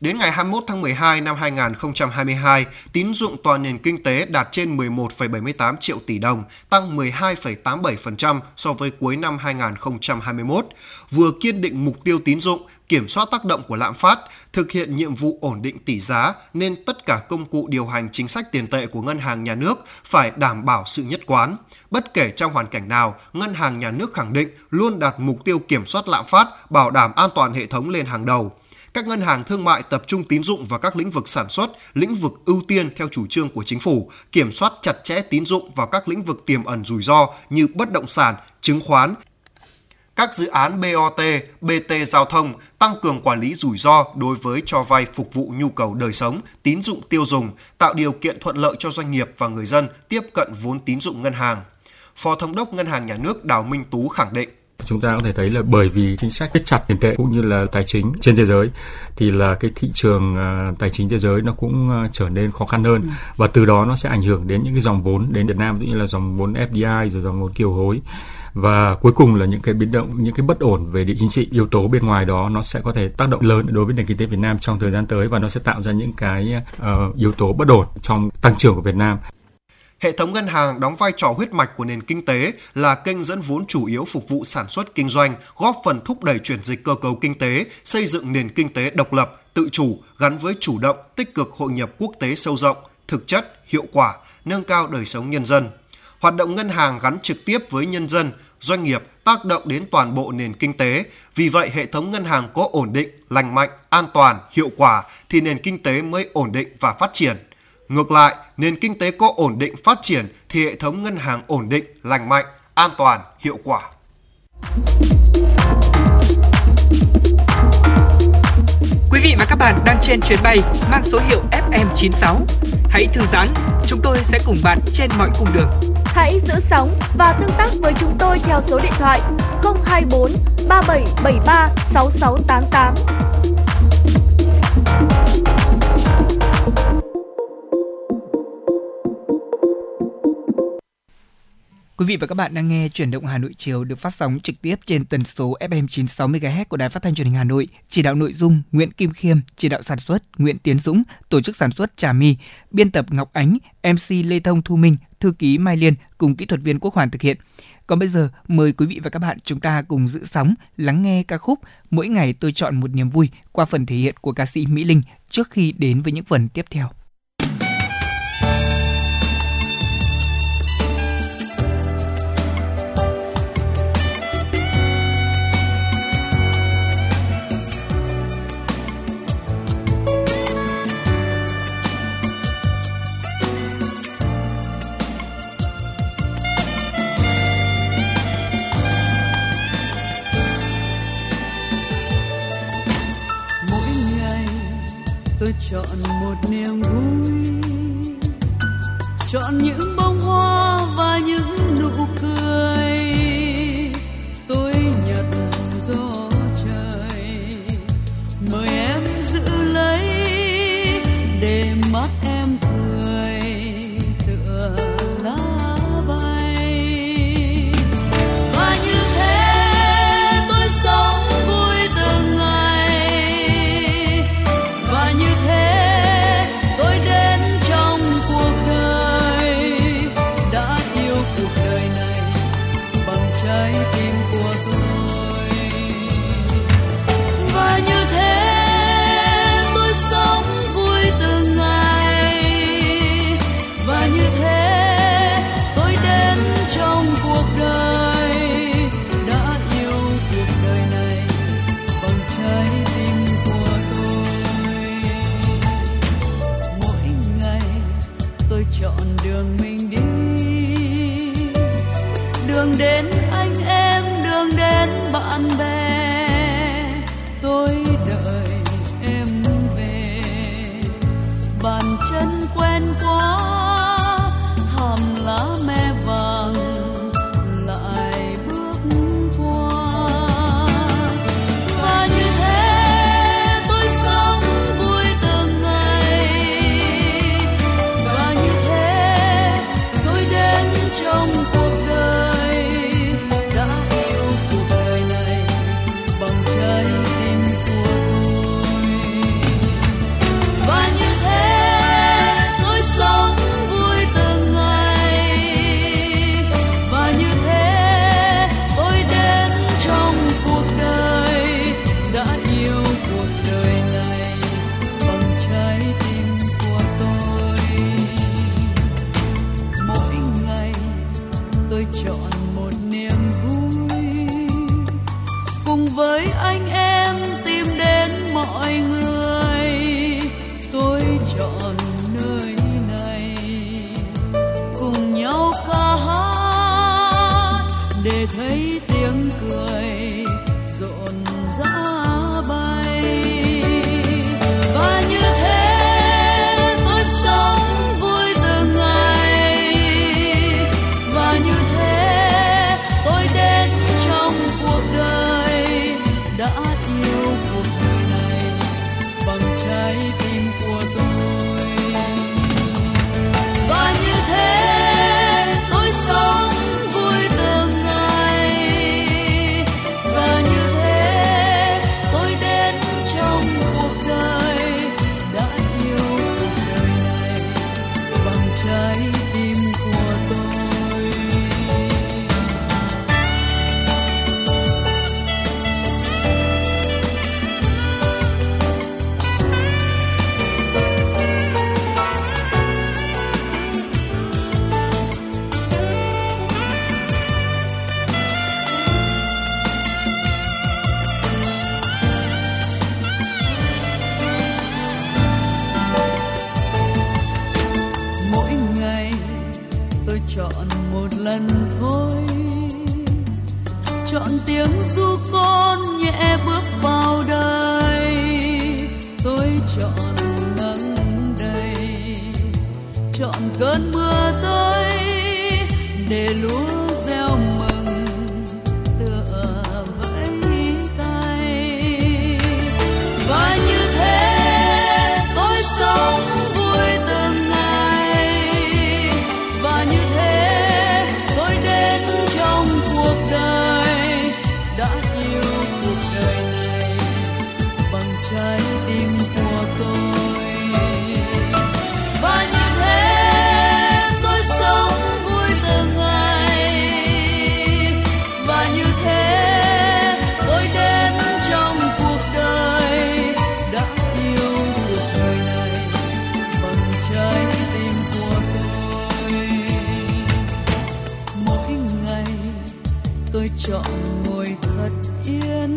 đến ngày hai mươi mốt tháng mười hai năm hai nghìn không trăm hai mươi hai, tín dụng toàn nền kinh tế đạt trên mười một phẩy bảy mươi tám triệu tỷ đồng, tăng mười hai phẩy tám mươi bảy phần trăm so với cuối năm hai nghìn không trăm hai mươi mốt, vừa kiên định mục tiêu tín dụng, kiểm soát tác động của lạm phát, thực hiện nhiệm vụ ổn định tỷ giá, nên tất cả công cụ điều hành chính sách tiền tệ của Ngân hàng Nhà nước phải đảm bảo sự nhất quán. Bất kể trong hoàn cảnh nào, Ngân hàng Nhà nước khẳng định luôn đặt mục tiêu kiểm soát lạm phát, bảo đảm an toàn hệ thống lên hàng đầu. Các ngân hàng thương mại tập trung tín dụng vào các lĩnh vực sản xuất, lĩnh vực ưu tiên theo chủ trương của chính phủ, kiểm soát chặt chẽ tín dụng vào các lĩnh vực tiềm ẩn rủi ro như bất động sản, chứng khoán. Các dự án B O T, B T giao thông, tăng cường quản lý rủi ro đối với cho vay phục vụ nhu cầu đời sống, tín dụng tiêu dùng, tạo điều kiện thuận lợi cho doanh nghiệp và người dân tiếp cận vốn tín dụng ngân hàng. Phó Thống đốc Ngân hàng Nhà nước Đào Minh Tú khẳng định. Chúng ta có thể thấy là bởi vì chính sách siết chặt tiền tệ cũng như là tài chính trên thế giới thì là cái thị trường tài chính thế giới nó cũng trở nên khó khăn hơn, và từ đó nó sẽ ảnh hưởng đến những cái dòng vốn đến Việt Nam, cũng như là dòng vốn F D I rồi dòng vốn kiều hối, và cuối cùng là những cái biến động, những cái bất ổn về địa chính trị, yếu tố bên ngoài đó nó sẽ có thể tác động lớn đối với nền kinh tế Việt Nam trong thời gian tới, và nó sẽ tạo ra những cái uh, yếu tố bất ổn trong tăng trưởng của Việt Nam. Hệ thống ngân hàng đóng vai trò huyết mạch của nền kinh tế, là kênh dẫn vốn chủ yếu phục vụ sản xuất kinh doanh, góp phần thúc đẩy chuyển dịch cơ cấu kinh tế, xây dựng nền kinh tế độc lập, tự chủ, gắn với chủ động, tích cực hội nhập quốc tế sâu rộng, thực chất, hiệu quả, nâng cao đời sống nhân dân. Hoạt động ngân hàng gắn trực tiếp với nhân dân, doanh nghiệp tác động đến toàn bộ nền kinh tế. Vì vậy, hệ thống ngân hàng có ổn định, lành mạnh, an toàn, hiệu quả thì nền kinh tế mới ổn định và phát triển. Ngược lại, nền kinh tế có ổn định phát triển thì hệ thống ngân hàng ổn định, lành mạnh, an toàn, hiệu quả. Quý vị và các bạn đang trên chuyến bay mang số hiệu F M chín sáu. Hãy thư giãn, chúng tôi sẽ cùng bạn trên mọi cung đường. Hãy giữ sóng và tương tác với chúng tôi theo số điện thoại không hai bốn ba bảy bảy ba sáu sáu tám tám. Quý vị và các bạn đang nghe Chuyển động Hà Nội chiều được phát sóng trực tiếp trên tần số F M chín mươi sáu mê ga héc của Đài Phát thanh Truyền hình Hà Nội. Chỉ đạo nội dung Nguyễn Kim Khiêm, chỉ đạo sản xuất Nguyễn Tiến Dũng, tổ chức sản xuất Trà My, biên tập Ngọc Ánh, em xê Lê Thông Thu Minh, thư ký Mai Liên cùng kỹ thuật viên Quốc Hoàn thực hiện. Còn bây giờ mời quý vị và các bạn chúng ta cùng giữ sóng lắng nghe ca khúc Mỗi ngày tôi chọn một niềm vui qua phần thể hiện của ca sĩ Mỹ Linh trước khi đến với những phần tiếp theo. Tôi chọn một niềm vui, chọn những bông hoa và những nụ cười. Tôi nhận gió trời, mời em giữ lấy để mắt em cười tựa lá bay. Và như thế tôi sống vui từng ngày. chọn đường mình đi, đường đến anh em, đường đến bạn bè, tôi đợi em về. Bàn chân quen quá, thảm lá me vàng lại bước qua. Và như thế tôi sống vui từng ngày, và như thế tôi đến trong cuộc đời, đã yêu cuộc đời này bằng trái tim của tôi. Và như thế tôi sống vui từng ngày, và như thế tôi đến trong cuộc đời, đã yêu cuộc đời này bằng trái tim của tôi. Mỗi ngày tôi chọn một niềm vui, cùng với anh em tìm đến mọi người. Tôi chọn nơi này cùng nhau ca hát, để thấy tiếng cười rộn rã bay. Và như thế tôi sống vui từng ngày, và như thế tôi đến trong cuộc đời, đã yêu cuộc đời này bằng trái tim của tôi. Và như thế tôi sống vui từng ngày, và như thế tôi đến trong cuộc đời, đã yêu cuộc đời này bằng trái tim của tôi. Mỗi ngày tôi chọn một lần thôi, chọn tiếng du côn nhẹ bước vào đời. Tôi chọn nắng đầy, chọn cơn mưa tới, để lúa gieo mừng tựa vẫy tay. Và như thế tôi sống vui từng ngày, và như thế tôi đến trong cuộc đời, đã yêu cuộc đời này bằng trái tim của tôi. Và như thế tôi sống vui từng ngày, và như thế tôi đến trong cuộc đời, đã yêu cuộc đời này bằng trái tim của tôi. Mỗi ngày tôi chọn ngồi thật yên,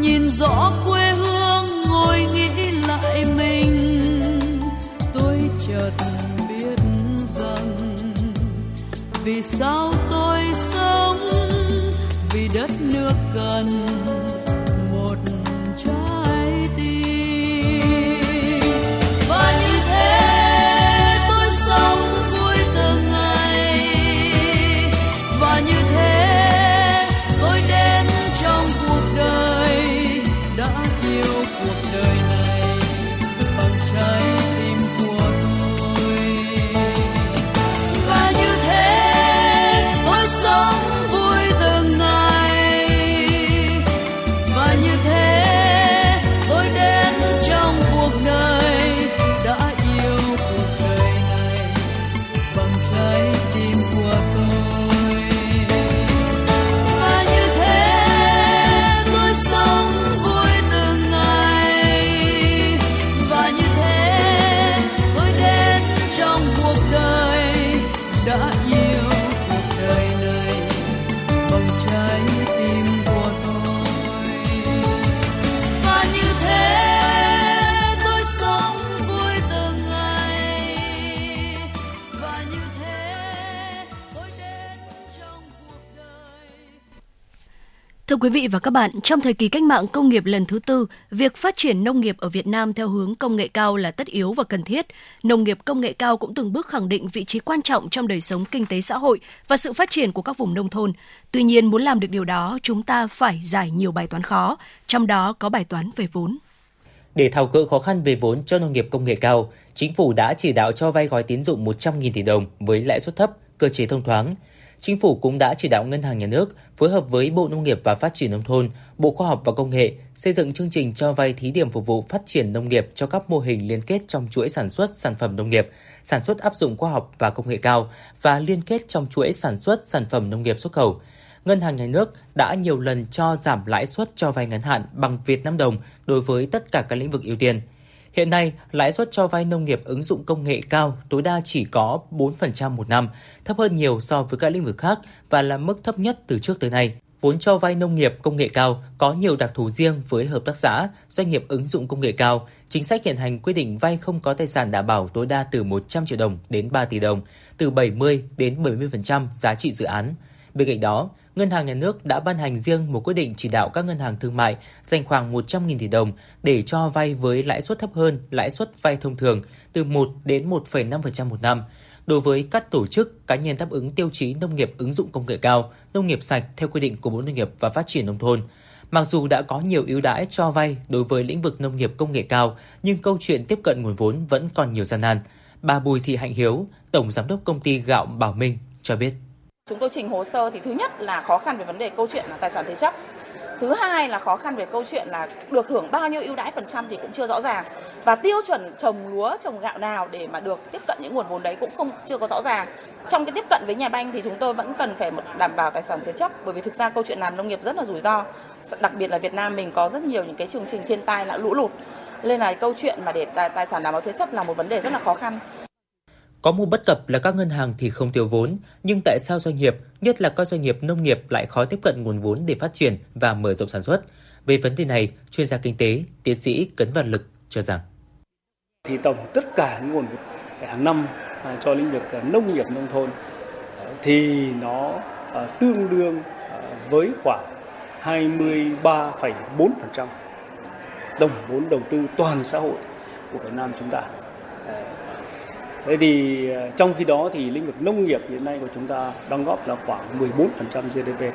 nhìn rõ quê hương, ngồi nghĩ lại mình. Tôi chợt biết rằng vì sao tôi sống, vì đất nước cần một trái tim. Và như thế tôi sống vui từng ngày, và như thế tôi đến trong cuộc đời, đã yêu cuộc đời này bằng trái tim của tôi. Và như thế tôi sống vui từng ngày, Thưa quý vị và các bạn, trong thời kỳ cách mạng công nghiệp lần thứ tư, việc phát triển nông nghiệp ở Việt Nam theo hướng công nghệ cao là tất yếu và cần thiết. Nông nghiệp công nghệ cao cũng từng bước khẳng định vị trí quan trọng trong đời sống kinh tế xã hội và sự phát triển của các vùng nông thôn. Tuy nhiên, muốn làm được điều đó, chúng ta phải giải nhiều bài toán khó, trong đó có bài toán về vốn. Để tháo gỡ khó khăn về vốn cho nông nghiệp công nghệ cao, Chính phủ đã chỉ đạo cho vay gói tín dụng một trăm nghìn tỷ đồng với lãi suất thấp, cơ chế thông thoáng. Chính phủ cũng đã chỉ đạo Ngân hàng Nhà nước phối hợp với Bộ Nông nghiệp và Phát triển Nông thôn, Bộ Khoa học và Công nghệ xây dựng chương trình cho vay thí điểm phục vụ phát triển nông nghiệp cho các mô hình liên kết trong chuỗi sản xuất sản phẩm nông nghiệp, sản xuất áp dụng khoa học và công nghệ cao và liên kết trong chuỗi sản xuất sản phẩm nông nghiệp xuất khẩu. Ngân hàng Nhà nước đã nhiều lần cho giảm lãi suất cho vay ngắn hạn bằng Việt Nam đồng đối với tất cả các lĩnh vực ưu tiên. Hiện nay, lãi suất cho vay nông nghiệp ứng dụng công nghệ cao tối đa chỉ có bốn phần trăm một năm, thấp hơn nhiều so với các lĩnh vực khác và là mức thấp nhất từ trước tới nay. Vốn cho vay nông nghiệp công nghệ cao có nhiều đặc thù riêng với hợp tác xã, doanh nghiệp ứng dụng công nghệ cao. Chính sách hiện hành quy định vay không có tài sản đảm bảo tối đa từ một trăm triệu đồng đến ba tỷ đồng, từ bảy mươi đến bảy mươi phần trăm giá trị dự án. Bên cạnh đó, Ngân hàng Nhà nước đã ban hành riêng một quyết định chỉ đạo các ngân hàng thương mại dành khoảng một trăm nghìn tỷ đồng để cho vay với lãi suất thấp hơn lãi suất vay thông thường từ một đến một phẩy năm phần trăm một năm đối với các tổ chức cá nhân đáp ứng tiêu chí nông nghiệp ứng dụng công nghệ cao, nông nghiệp sạch theo quy định của Bộ Nông nghiệp và Phát triển Nông thôn. Mặc dù đã có nhiều ưu đãi cho vay đối với lĩnh vực nông nghiệp công nghệ cao, nhưng câu chuyện tiếp cận nguồn vốn vẫn còn nhiều gian nan. Bà Bùi Thị Hạnh Hiếu, Tổng Giám đốc Công ty Gạo Bảo Minh cho biết. Chúng tôi trình hồ sơ thì thứ nhất là khó khăn về vấn đề câu chuyện là tài sản thế chấp. Thứ hai là khó khăn về câu chuyện là được hưởng bao nhiêu ưu đãi phần trăm thì cũng chưa rõ ràng. Và tiêu chuẩn trồng lúa, trồng gạo nào để mà được tiếp cận những nguồn vốn đấy cũng không chưa có rõ ràng. Trong cái tiếp cận với nhà banh thì chúng tôi vẫn cần phải đảm bảo tài sản thế chấp, bởi vì thực ra câu chuyện làm nông nghiệp rất là rủi ro. Đặc biệt là Việt Nam mình có rất nhiều những cái chương trình thiên tai là lũ lụt. Nên là câu chuyện mà để tài sản đảm bảo thế chấp là một vấn đề rất là khó khăn. Có một bất cập là các ngân hàng thì không thiếu vốn, nhưng tại sao doanh nghiệp, nhất là các doanh nghiệp nông nghiệp lại khó tiếp cận nguồn vốn để phát triển và mở rộng sản xuất? Về vấn đề này, chuyên gia kinh tế, tiến sĩ Cấn Văn Lực cho rằng. Thì tổng tất cả những nguồn vốn hàng năm cho lĩnh vực nông nghiệp nông thôn thì nó tương đương với khoảng hai mươi ba phẩy bốn phần trăm tổng vốn đầu tư toàn xã hội của Việt Nam chúng ta. Thế thì trong khi đó thì lĩnh vực nông nghiệp hiện nay của chúng ta đóng góp là khoảng mười bốn phần trăm giê đê pê.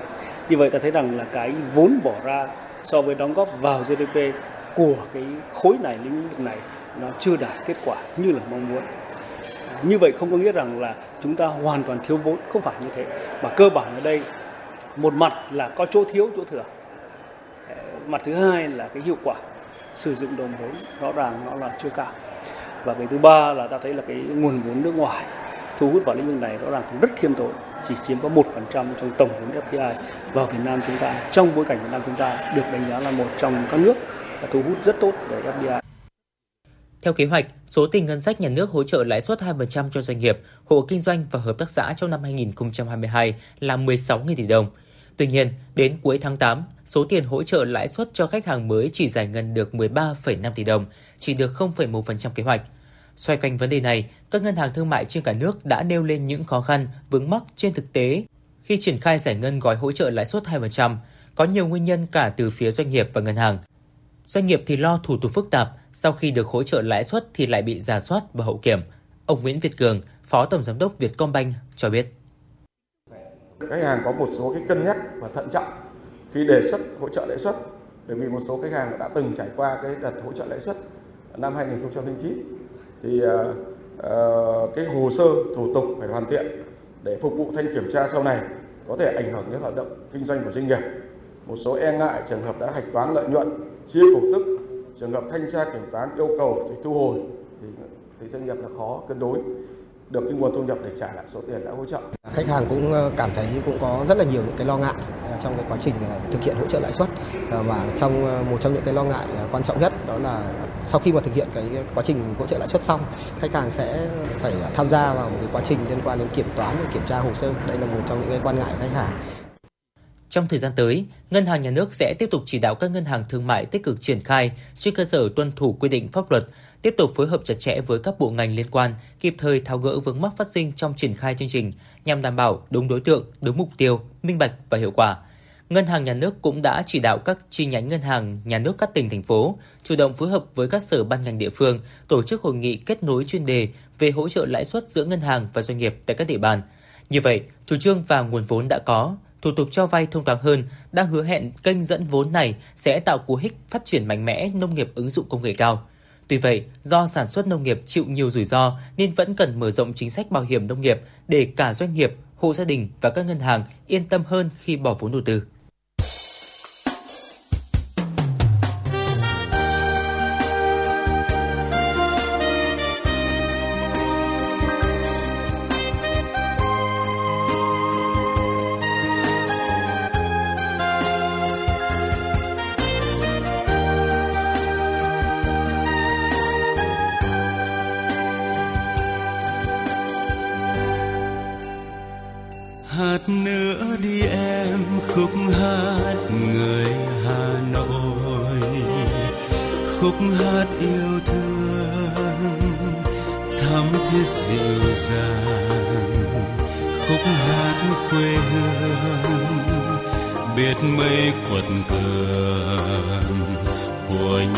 Như vậy ta thấy rằng là cái vốn bỏ ra so với đóng góp vào giê đê pê của cái khối này, lĩnh vực này nó chưa đạt kết quả như là mong muốn. Như vậy không có nghĩa rằng là chúng ta hoàn toàn thiếu vốn, không phải như thế. Mà cơ bản ở đây một mặt là có chỗ thiếu, chỗ thừa. Mặt thứ hai là cái hiệu quả sử dụng đồng vốn rõ ràng nó là chưa cao. Và cái thứ ba là ta thấy là cái nguồn vốn nước ngoài thu hút vào lĩnh vực này rõ ràng cũng rất khiêm tốn, chỉ chiếm có một phần trăm trong tổng vốn ép đê i vào Việt Nam chúng ta. Trong bối cảnh Việt Nam chúng ta được đánh giá là một trong các nước thu hút rất tốt về ép đê i. Theo kế hoạch, số tiền ngân sách nhà nước hỗ trợ lãi suất hai phần trăm cho doanh nghiệp, hộ kinh doanh và hợp tác xã trong năm hai không hai hai là mười sáu nghìn tỷ đồng. Tuy nhiên, đến cuối tháng tám, số tiền hỗ trợ lãi suất cho khách hàng mới chỉ giải ngân được mười ba phẩy năm tỷ đồng, chỉ được không phẩy một phần trăm kế hoạch. Xoay quanh vấn đề này, các ngân hàng thương mại trên cả nước đã nêu lên những khó khăn, vướng mắc trên thực tế khi triển khai giải ngân gói hỗ trợ lãi suất hai phần trăm, có nhiều nguyên nhân cả từ phía doanh nghiệp và ngân hàng. Doanh nghiệp thì lo thủ tục phức tạp, sau khi được hỗ trợ lãi suất thì lại bị rà soát và hậu kiểm. Ông Nguyễn Việt Cường, Phó Tổng Giám đốc Vietcombank cho biết. Khách hàng có một số cái cân nhắc và thận trọng khi đề xuất hỗ trợ lãi suất, bởi vì một số khách hàng đã từng trải qua cái đợt hỗ trợ lãi suất năm hai không không chín thì uh, uh, cái hồ sơ thủ tục phải hoàn thiện để phục vụ thanh kiểm tra sau này, có thể ảnh hưởng đến hoạt động kinh doanh của doanh nghiệp. Một số e ngại trường hợp đã hạch toán lợi nhuận chia cổ tức, trường hợp thanh tra kiểm toán yêu cầu phải thu hồi thì, thì doanh nghiệp là khó cân đối được cái nguồn thu nhập để trả lại số tiền đã hỗ trợ. Khách hàng cũng cảm thấy cũng có rất là nhiều những cái lo ngại trong cái quá trình thực hiện hỗ trợ lãi suất, và trong một trong những cái lo ngại quan trọng nhất đó là sau khi mà thực hiện cái quá trình hỗ trợ lãi suất xong, khách hàng sẽ phải tham gia vào một cái quá trình liên quan đến kiểm toán và kiểm tra hồ sơ. Đây là một trong những cái quan ngại của khách hàng. Trong thời gian tới, Ngân hàng Nhà nước sẽ tiếp tục chỉ đạo các ngân hàng thương mại tích cực triển khai trên cơ sở tuân thủ quy định pháp luật, tiếp tục phối hợp chặt chẽ với các bộ ngành liên quan, kịp thời tháo gỡ vướng mắc phát sinh trong triển khai chương trình nhằm đảm bảo đúng đối tượng, đúng mục tiêu, minh bạch và hiệu quả. Ngân hàng Nhà nước cũng đã chỉ đạo các chi nhánh ngân hàng nhà nước các tỉnh, thành phố chủ động phối hợp với các sở ban ngành địa phương tổ chức hội nghị kết nối chuyên đề về hỗ trợ lãi suất giữa ngân hàng và doanh nghiệp tại các địa bàn. Như vậy, chủ trương và nguồn vốn đã có, thủ tục cho vay thông thoáng hơn đã hứa hẹn kênh dẫn vốn này sẽ tạo cú hích phát triển mạnh mẽ nông nghiệp ứng dụng công nghệ cao. Tuy vậy, do sản xuất nông nghiệp chịu nhiều rủi ro nên vẫn cần mở rộng chính sách bảo hiểm nông nghiệp để cả doanh nghiệp, hộ gia đình và các ngân hàng yên tâm hơn khi bỏ vốn đầu tư. Hãy subscribe cho kênh Ghiền Mì Gõ để không bỏ lỡ những video hấp dẫn.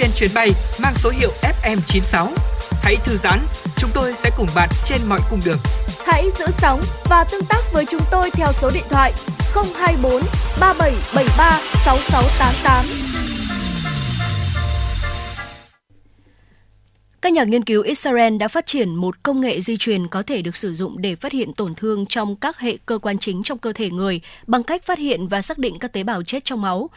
trên chuyến bay mang số hiệu F M chín sáu. Hãy thư giãn, chúng tôi sẽ cùng bạn trên mọi cung đường. Hãy giữ sóng và tương tác với chúng tôi theo số điện thoại không hai bốn ba bảy bảy ba sáu sáu tám tám. Các nhà nghiên cứu Israel đã phát triển một công nghệ di truyền có thể được sử dụng để phát hiện tổn thương trong các hệ cơ quan chính trong cơ thể người bằng cách phát hiện và xác định các tế bào chết trong máu.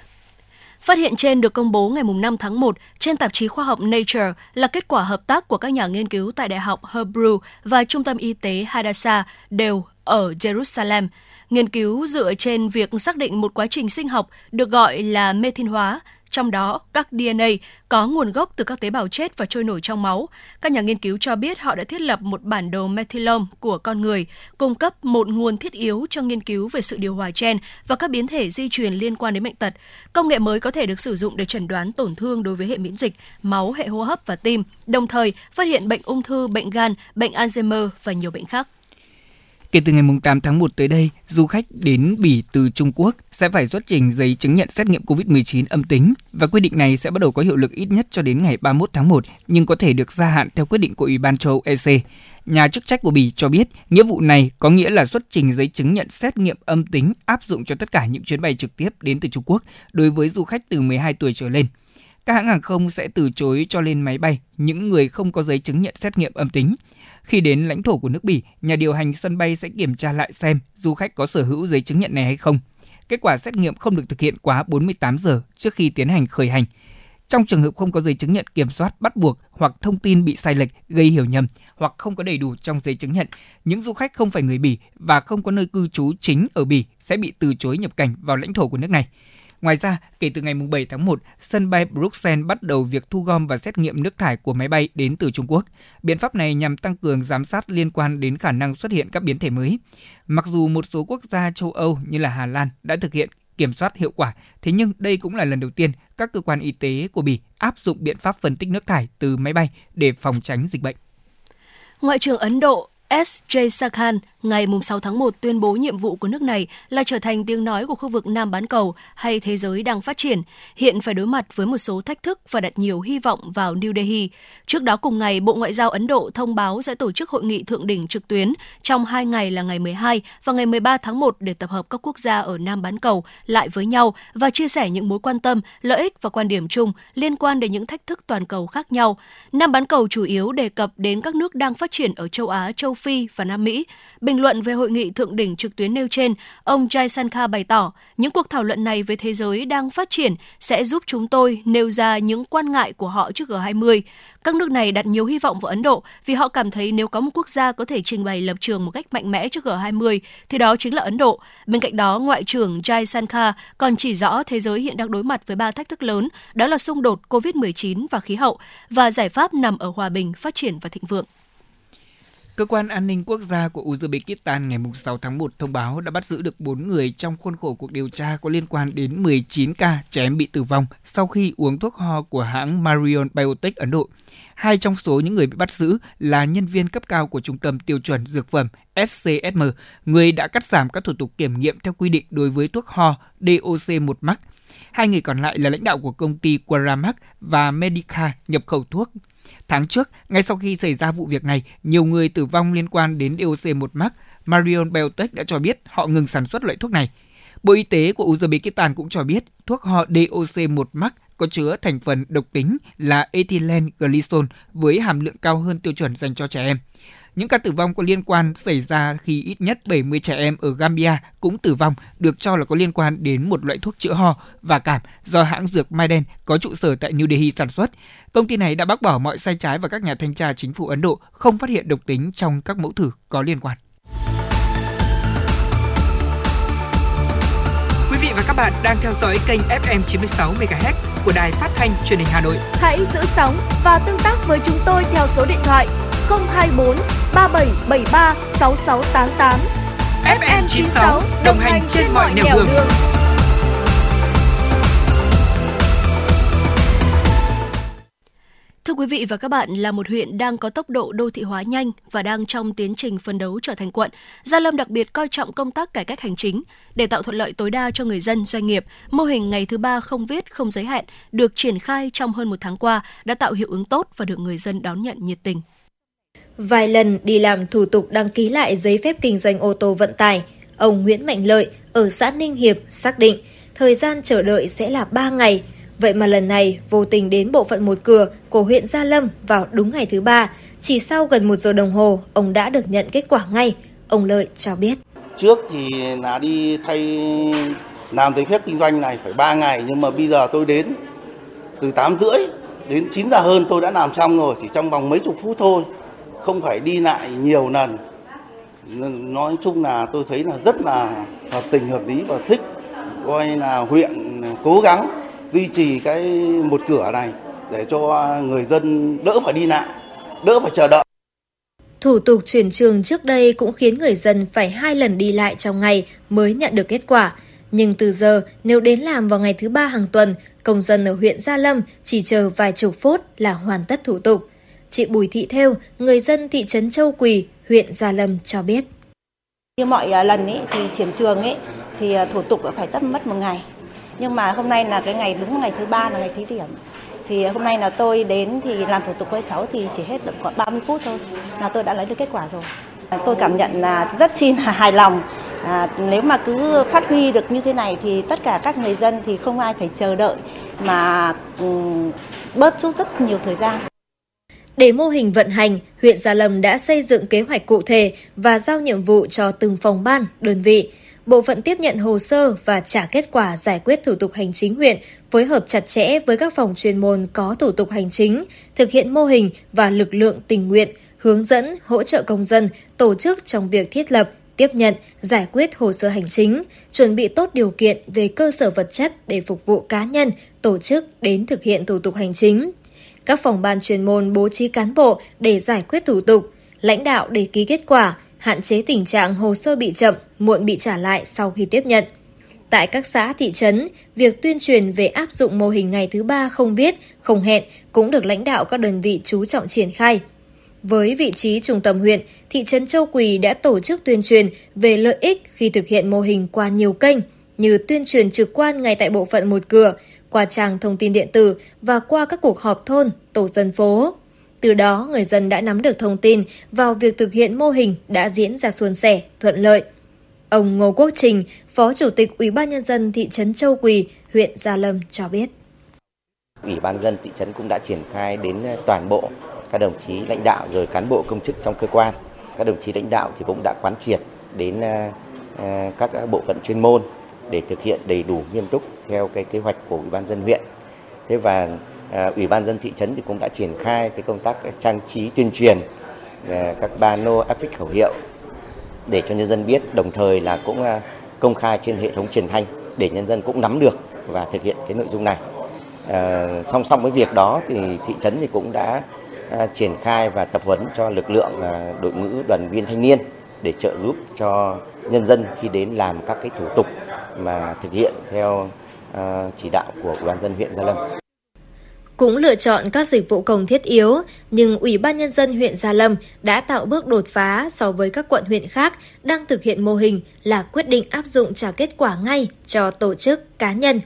Phát hiện trên được công bố ngày năm tháng một trên tạp chí khoa học Nature, là kết quả hợp tác của các nhà nghiên cứu tại Đại học Hebrew và Trung tâm Y tế Hadassah đều ở Jerusalem. Nghiên cứu dựa trên việc xác định một quá trình sinh học được gọi là methyl hóa, trong đó các đê en a có nguồn gốc từ các tế bào chết và trôi nổi trong máu. Các nhà nghiên cứu cho biết họ đã thiết lập một bản đồ methylome của con người, cung cấp một nguồn thiết yếu cho nghiên cứu về sự điều hòa gen và các biến thể di truyền liên quan đến bệnh tật. Công nghệ mới có thể được sử dụng để chẩn đoán tổn thương đối với hệ miễn dịch, máu, hệ hô hấp và tim, đồng thời phát hiện bệnh ung thư, bệnh gan, bệnh Alzheimer và nhiều bệnh khác. Kể từ ngày tám tháng một tới đây, du khách đến Bỉ từ Trung Quốc sẽ phải xuất trình giấy chứng nhận xét nghiệm covid mười chín âm tính, và quy định này sẽ bắt đầu có hiệu lực ít nhất cho đến ngày ba mươi mốt tháng một, nhưng có thể được gia hạn theo quyết định của Ủy ban châu Âu E C. Nhà chức trách của Bỉ cho biết nghĩa vụ này có nghĩa là xuất trình giấy chứng nhận xét nghiệm âm tính áp dụng cho tất cả những chuyến bay trực tiếp đến từ Trung Quốc đối với du khách từ mười hai tuổi trở lên. Các hãng hàng không sẽ từ chối cho lên máy bay những người không có giấy chứng nhận xét nghiệm âm tính. Khi đến lãnh thổ của nước Bỉ, nhà điều hành sân bay sẽ kiểm tra lại xem du khách có sở hữu giấy chứng nhận này hay không. Kết quả xét nghiệm không được thực hiện quá bốn mươi tám giờ trước khi tiến hành khởi hành. Trong trường hợp không có giấy chứng nhận kiểm soát bắt buộc hoặc thông tin bị sai lệch gây hiểu nhầm hoặc không có đầy đủ trong giấy chứng nhận, những du khách không phải người Bỉ và không có nơi cư trú chính ở Bỉ sẽ bị từ chối nhập cảnh vào lãnh thổ của nước này. Ngoài ra, kể từ ngày bảy tháng một, sân bay Bruxelles bắt đầu việc thu gom và xét nghiệm nước thải của máy bay đến từ Trung Quốc. Biện pháp này nhằm tăng cường giám sát liên quan đến khả năng xuất hiện các biến thể mới. Mặc dù một số quốc gia châu Âu như là Hà Lan đã thực hiện kiểm soát hiệu quả, thế nhưng đây cũng là lần đầu tiên các cơ quan y tế của Bỉ áp dụng biện pháp phân tích nước thải từ máy bay để phòng tránh dịch bệnh. Ngoại trưởng Ấn Độ ét gi Sakhan ngày sáu tháng một tuyên bố nhiệm vụ của nước này là trở thành tiếng nói của khu vực Nam bán cầu hay thế giới đang phát triển, hiện phải đối mặt với một số thách thức và đặt nhiều hy vọng vào New Delhi. Trước đó cùng ngày, Bộ Ngoại giao Ấn Độ thông báo sẽ tổ chức hội nghị thượng đỉnh trực tuyến trong hai ngày là ngày mười hai và ngày mười ba tháng một để tập hợp các quốc gia ở Nam bán cầu lại với nhau và chia sẻ những mối quan tâm, lợi ích và quan điểm chung liên quan đến những thách thức toàn cầu khác nhau. Nam bán cầu chủ yếu đề cập đến các nước đang phát triển ở châu Á, châu Phi và Nam Mỹ. Bình luận về hội nghị thượng đỉnh trực tuyến nêu trên, ông Jaishankar bày tỏ, những cuộc thảo luận này với thế giới đang phát triển sẽ giúp chúng tôi nêu ra những quan ngại của họ trước G hai mươi. Các nước này đặt nhiều hy vọng vào Ấn Độ vì họ cảm thấy nếu có một quốc gia có thể trình bày lập trường một cách mạnh mẽ trước G hai mươi, thì đó chính là Ấn Độ. Bên cạnh đó, Ngoại trưởng Jaishankar còn chỉ rõ thế giới hiện đang đối mặt với ba thách thức lớn, đó là xung đột covid mười chín và khí hậu, và giải pháp nằm ở hòa bình, phát triển và thịnh vượng. Cơ quan An ninh Quốc gia của Uzbekistan ngày sáu tháng một thông báo đã bắt giữ được bốn người trong khuôn khổ cuộc điều tra có liên quan đến mười chín ca trẻ em bị tử vong sau khi uống thuốc ho của hãng Marion Biotech Ấn Độ. Hai trong số những người bị bắt giữ là nhân viên cấp cao của Trung tâm Tiêu chuẩn Dược phẩm S C S M, người đã cắt giảm các thủ tục kiểm nghiệm theo quy định đối với thuốc ho D O C một max. Hai người còn lại là lãnh đạo của công ty Quaramark và Medica nhập khẩu thuốc. Tháng trước, ngay sau khi xảy ra vụ việc này, nhiều người tử vong liên quan đến D O C một max, Marion Biotech đã cho biết họ ngừng sản xuất loại thuốc này. Bộ Y tế của Uzbekistan cũng cho biết thuốc ho D O C một max có chứa thành phần độc tính là ethylene glycol với hàm lượng cao hơn tiêu chuẩn dành cho trẻ em. Những ca tử vong có liên quan xảy ra khi ít nhất bảy mươi trẻ em ở Gambia cũng tử vong, được cho là có liên quan đến một loại thuốc chữa ho và cảm do hãng dược Mylan có trụ sở tại New Delhi sản xuất. Công ty này đã bác bỏ mọi sai trái và các nhà thanh tra chính phủ Ấn Độ không phát hiện độc tính trong các mẫu thử có liên quan. Quý vị và các bạn đang theo dõi kênh F M chín sáu mê ga héc của Đài Phát thanh Truyền hình Hà Nội. Hãy giữ sóng và tương tác với chúng tôi theo số điện thoại không hai bốn ba bảy bảy ba sáu sáu tám tám. F M chín sáu đồng hành trên mọi nẻo đường. đường. Thưa quý quý vị và các bạn, là một huyện đang có tốc độ đô thị hóa nhanh và đang trong tiến trình phấn đấu trở thành quận, Gia Lâm đặc biệt coi trọng công tác cải cách hành chính. Để tạo thuận lợi tối đa cho người dân, doanh nghiệp, mô hình ngày thứ ba không viết, không giới hạn được triển khai trong hơn một tháng qua đã tạo hiệu ứng tốt và được người dân đón nhận nhiệt tình. Vài lần đi làm thủ tục đăng ký lại giấy phép kinh doanh ô tô vận tải, ông Nguyễn Mạnh Lợi ở xã Ninh Hiệp xác định thời gian chờ đợi sẽ là ba ngày. Vậy mà lần này vô tình đến bộ phận một cửa của huyện Gia Lâm vào đúng ngày thứ ba, chỉ sau gần một giờ đồng hồ ông đã được nhận kết quả ngay. Ông Lợi cho biết: trước thì là đi thay làm giấy phép kinh doanh này phải ba ngày, nhưng mà bây giờ tôi đến từ tám rưỡi đến chín giờ hơn tôi đã làm xong rồi, chỉ trong vòng mấy chục phút thôi, không phải đi lại nhiều lần. Nói chung là tôi thấy là rất là hợp tình hợp lý và thích, coi là huyện cố gắng duy trì cái một cửa này để cho người dân đỡ phải đi lại, đỡ phải chờ đợi. Thủ tục chuyển trường trước đây cũng khiến người dân phải hai lần đi lại trong ngày mới nhận được kết quả. Nhưng từ giờ, nếu đến làm vào ngày thứ ba hàng tuần, công dân ở huyện Gia Lâm chỉ chờ vài chục phút là hoàn tất thủ tục. Chị Bùi Thị Thêu, người dân thị trấn Châu Quỳ, huyện Gia Lâm cho biết. Như mọi lần ấy, thì chuyển trường ấy, thì thủ tục phải tất mất một ngày. Nhưng mà hôm nay là cái ngày đúng ngày thứ ba là ngày thí điểm. Thì hôm nay là tôi đến thì làm thủ tục với sáu thì chỉ hết được khoảng ba mươi phút thôi là tôi đã lấy được kết quả rồi. Tôi cảm nhận là rất chi là hài lòng. À, nếu mà cứ phát huy được như thế này thì tất cả các người dân thì không ai phải chờ đợi mà um, bớt chút rất nhiều thời gian. Để mô hình vận hành, huyện Gia Lâm đã xây dựng kế hoạch cụ thể và giao nhiệm vụ cho từng phòng ban, đơn vị. Bộ phận tiếp nhận hồ sơ và trả kết quả giải quyết thủ tục hành chính huyện phối hợp chặt chẽ với các phòng chuyên môn có thủ tục hành chính, thực hiện mô hình và lực lượng tình nguyện, hướng dẫn, hỗ trợ công dân, tổ chức trong việc thiết lập, tiếp nhận, giải quyết hồ sơ hành chính, chuẩn bị tốt điều kiện về cơ sở vật chất để phục vụ cá nhân, tổ chức đến thực hiện thủ tục hành chính. Các phòng ban chuyên môn bố trí cán bộ để giải quyết thủ tục, lãnh đạo để ký kết quả, hạn chế tình trạng hồ sơ bị chậm, muộn bị trả lại sau khi tiếp nhận. Tại các xã, thị trấn, việc tuyên truyền về áp dụng mô hình ngày thứ ba không biết, không hẹn cũng được lãnh đạo các đơn vị chú trọng triển khai. Với vị trí trung tâm huyện, thị trấn Châu Quỳ đã tổ chức tuyên truyền về lợi ích khi thực hiện mô hình qua nhiều kênh, như tuyên truyền trực quan ngay tại bộ phận một cửa, qua trang thông tin điện tử và qua các cuộc họp thôn, tổ dân phố. Từ đó, người dân đã nắm được thông tin vào việc thực hiện mô hình đã diễn ra suôn sẻ, thuận lợi. Ông Ngô Quốc Trình, Phó Chủ tịch Ủy ban Nhân dân thị trấn Châu Quỳ, huyện Gia Lâm cho biết. Ủy ban dân thị trấn cũng đã triển khai đến toàn bộ các đồng chí lãnh đạo rồi cán bộ công chức trong cơ quan. Các đồng chí lãnh đạo thì cũng đã quán triệt đến các bộ phận chuyên môn để thực hiện đầy đủ nghiêm túc theo cái kế hoạch của Ủy ban dân huyện. Thế và Ủy ban dân thị trấn thì cũng đã triển khai cái công tác trang trí tuyên truyền các pano áp phích khẩu hiệu để cho nhân dân biết, đồng thời là cũng công khai trên hệ thống truyền thanh để nhân dân cũng nắm được và thực hiện cái nội dung này. Song song với việc đó thì thị trấn thì cũng đã triển khai và tập huấn cho lực lượng đội ngũ đoàn viên thanh niên để trợ giúp cho nhân dân khi đến làm các cái thủ tục mà thực hiện theo chỉ đạo của Ủy ban dân huyện Gia Lâm. Cũng lựa chọn các dịch vụ công thiết yếu, nhưng Ủy ban Nhân dân huyện Gia Lâm đã tạo bước đột phá so với các quận huyện khác đang thực hiện mô hình là quyết định áp dụng trả kết quả ngay cho tổ chức, cá nhân.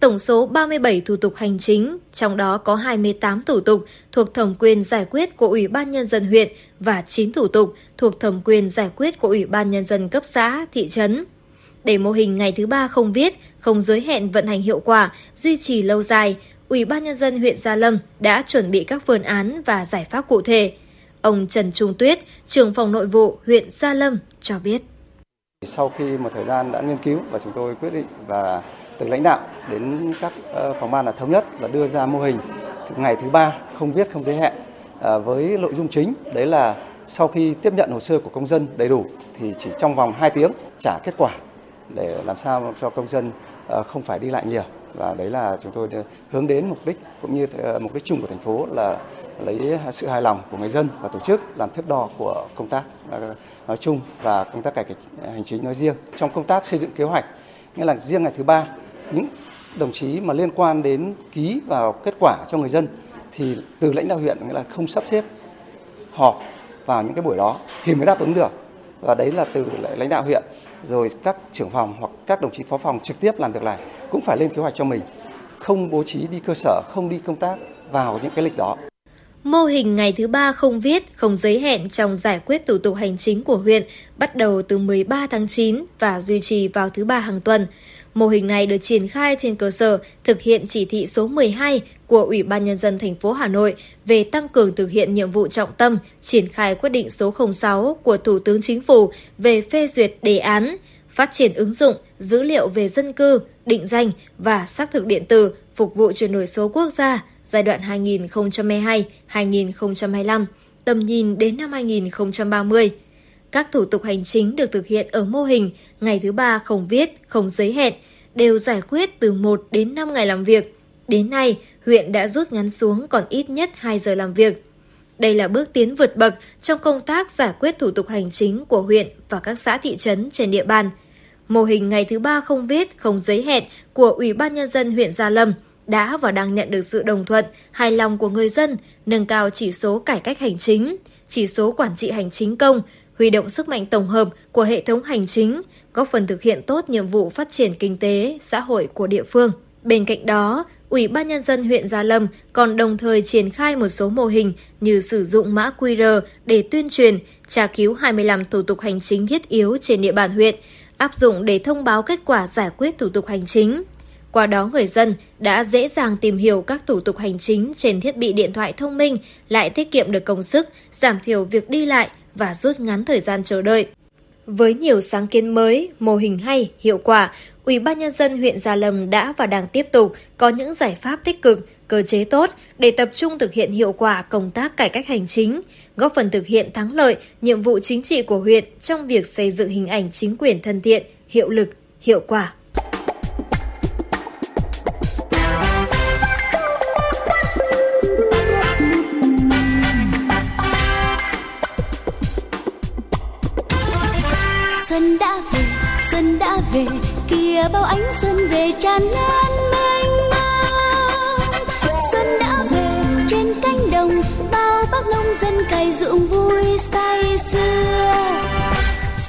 Tổng số ba mươi bảy thủ tục hành chính, trong đó có hai mươi tám thủ tục thuộc thẩm quyền giải quyết của Ủy ban Nhân dân huyện và chín thủ tục thuộc thẩm quyền giải quyết của Ủy ban Nhân dân cấp xã, thị trấn. Để mô hình ngày thứ ba không viết, không giới hạn vận hành hiệu quả, duy trì lâu dài, Ủy ban Nhân dân huyện Gia Lâm đã chuẩn bị các phương án và giải pháp cụ thể. Ông Trần Trung Tuyết, trưởng phòng nội vụ huyện Gia Lâm cho biết. Sau khi một thời gian đã nghiên cứu và chúng tôi quyết định và từ lãnh đạo đến các phòng ban là thống nhất và đưa ra mô hình ngày thứ ba không viết không giới hạn với nội dung chính đấy là sau khi tiếp nhận hồ sơ của công dân đầy đủ thì chỉ trong vòng hai tiếng trả kết quả để làm sao cho công dân không phải đi lại nhiều. Và đấy là chúng tôi hướng đến mục đích cũng như mục đích chung của thành phố là lấy sự hài lòng của người dân và tổ chức làm thước đo của công tác nói chung và công tác cải cách hành chính nói riêng. Trong công tác xây dựng kế hoạch, nghĩa là riêng ngày thứ ba, những đồng chí mà liên quan đến ký vào kết quả cho người dân thì từ lãnh đạo huyện nghĩa là không sắp xếp họp vào những cái buổi đó thì mới đáp ứng được. Và đấy là từ lãnh đạo huyện, rồi các trưởng phòng hoặc các đồng chí phó phòng trực tiếp làm việc này cũng phải lên kế hoạch cho mình, không bố trí đi cơ sở, không đi công tác vào những cái lịch đó. Mô hình ngày thứ ba không viết, không giới hẹn trong giải quyết thủ tục hành chính của huyện bắt đầu từ mười ba tháng chín và duy trì vào thứ ba hàng tuần. Mô hình này được triển khai trên cơ sở thực hiện chỉ thị số mười hai của Ủy ban Nhân dân thành phố Hà Nội về tăng cường thực hiện nhiệm vụ trọng tâm, triển khai quyết định số không sáu của Thủ tướng Chính phủ về phê duyệt đề án phát triển ứng dụng dữ liệu về dân cư, định danh và xác thực điện tử phục vụ chuyển đổi số quốc gia giai đoạn hai nghìn không trăm hai mươi hai đến hai nghìn không trăm hai mươi lăm, tầm nhìn đến năm hai nghìn không trăm ba mươi. Các thủ tục hành chính được thực hiện ở mô hình ngày thứ ba không viết, không giới hẹn đều giải quyết từ một đến năm ngày làm việc. Đến nay, huyện đã rút ngắn xuống còn ít nhất hai giờ làm việc. Đây là bước tiến vượt bậc trong công tác giải quyết thủ tục hành chính của huyện và các xã thị trấn trên địa bàn. Mô hình ngày thứ ba không viết, không giới hẹn của Ủy ban Nhân dân huyện Gia Lâm đã và đang nhận được sự đồng thuận, hài lòng của người dân, nâng cao chỉ số cải cách hành chính, chỉ số quản trị hành chính công, huy động sức mạnh tổng hợp của hệ thống hành chính, góp phần thực hiện tốt nhiệm vụ phát triển kinh tế, xã hội của địa phương. Bên cạnh đó, Ủy ban Nhân dân huyện Gia Lâm còn đồng thời triển khai một số mô hình như sử dụng mã quy rờ để tuyên truyền, tra cứu hai mươi lăm thủ tục hành chính thiết yếu trên địa bàn huyện, áp dụng để thông báo kết quả giải quyết thủ tục hành chính. Qua đó người dân đã dễ dàng tìm hiểu các thủ tục hành chính trên thiết bị điện thoại thông minh, lại tiết kiệm được công sức, giảm thiểu việc đi lại và rút ngắn thời gian chờ đợi. Với nhiều sáng kiến mới, mô hình hay, hiệu quả, Ủy ban Nhân dân huyện Gia Lâm đã và đang tiếp tục có những giải pháp tích cực, cơ chế tốt để tập trung thực hiện hiệu quả công tác cải cách hành chính, góp phần thực hiện thắng lợi nhiệm vụ chính trị của huyện trong việc xây dựng hình ảnh chính quyền thân thiện, hiệu lực, hiệu quả. Xuân đã về, xuân đã về, kia bao ánh xuân về tràn lan mênh mang. Xuân đã về trên cánh đồng, bao bác nông dân cày ruộng vui say sưa.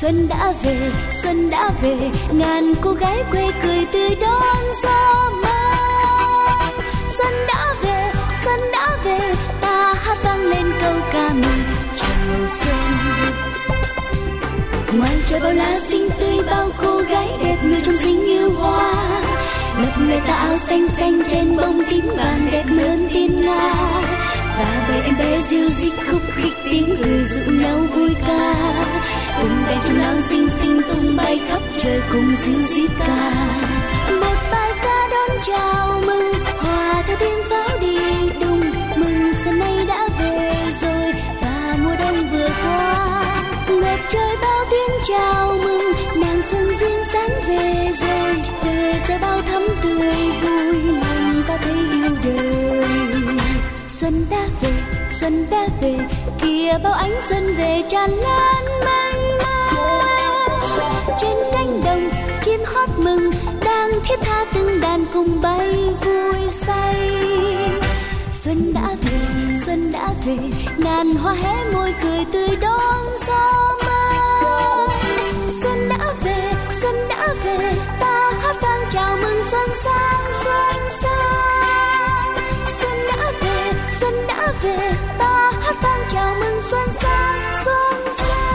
Xuân đã về, xuân đã về, ngàn cô gái quê cười tươi đón gió mang. Xuân đã về, xuân đã về, ta hát vang lên câu ca mừng chào xuân. Ngoài trời bao lá xinh tươi, bao cô gái đẹp người trong xinh như hoa. Ngập người ta áo xanh xanh trên bông tím vàng đẹp hơn tiên la. Và bầy em bé diêu dít khúc khích tiếng cười dụ nhau vui ca. Cùng đàn trong nắng xinh xinh tung bay khắp trời cùng diêu dít ca. Một bài ca đón chào mừng, hòa theo tiếng pháo đi đùng mừng xuân nay đã về rồi và mùa đông vừa qua. Ngập trời bao tiếng chào mừng, nàng xuân duyên dáng về rồi, về sẽ bao thắm tươi vui, lòng ta thấy yêu đời. Xuân đã về, xuân đã về, kia bao ánh xuân về tràn lan mênh mang. Trên cánh đồng chim hót mừng, đang thiết tha từng đàn cùng bay vui say. Xuân đã về, xuân đã về, ngàn hoa hé môi cười tươi đón gió mang. Xuân đã về, xuân đã về, ta hát vang chào mừng xuân sang xuân sang. Xuân đã về, xuân đã về, ta hát vang chào mừng xuân sang xuân sang.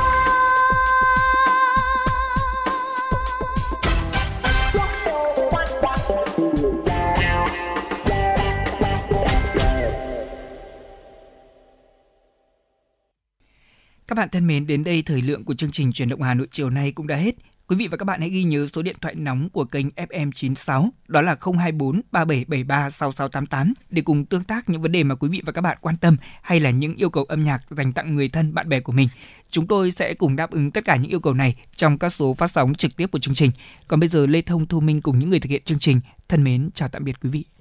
Các bạn thân mến, đến đây thời lượng của chương trình Chuyển động Hà Nội chiều nay cũng đã hết. Quý vị và các bạn hãy ghi nhớ số điện thoại nóng của kênh ép em chín sáu, đó là không hai bốn ba bảy bảy ba sáu sáu tám tám để cùng tương tác những vấn đề mà quý vị và các bạn quan tâm hay là những yêu cầu âm nhạc dành tặng người thân, bạn bè của mình. Chúng tôi sẽ cùng đáp ứng tất cả những yêu cầu này trong các số phát sóng trực tiếp của chương trình. Còn bây giờ Lê Thông, Thu Minh cùng những người thực hiện chương trình thân mến chào tạm biệt quý vị.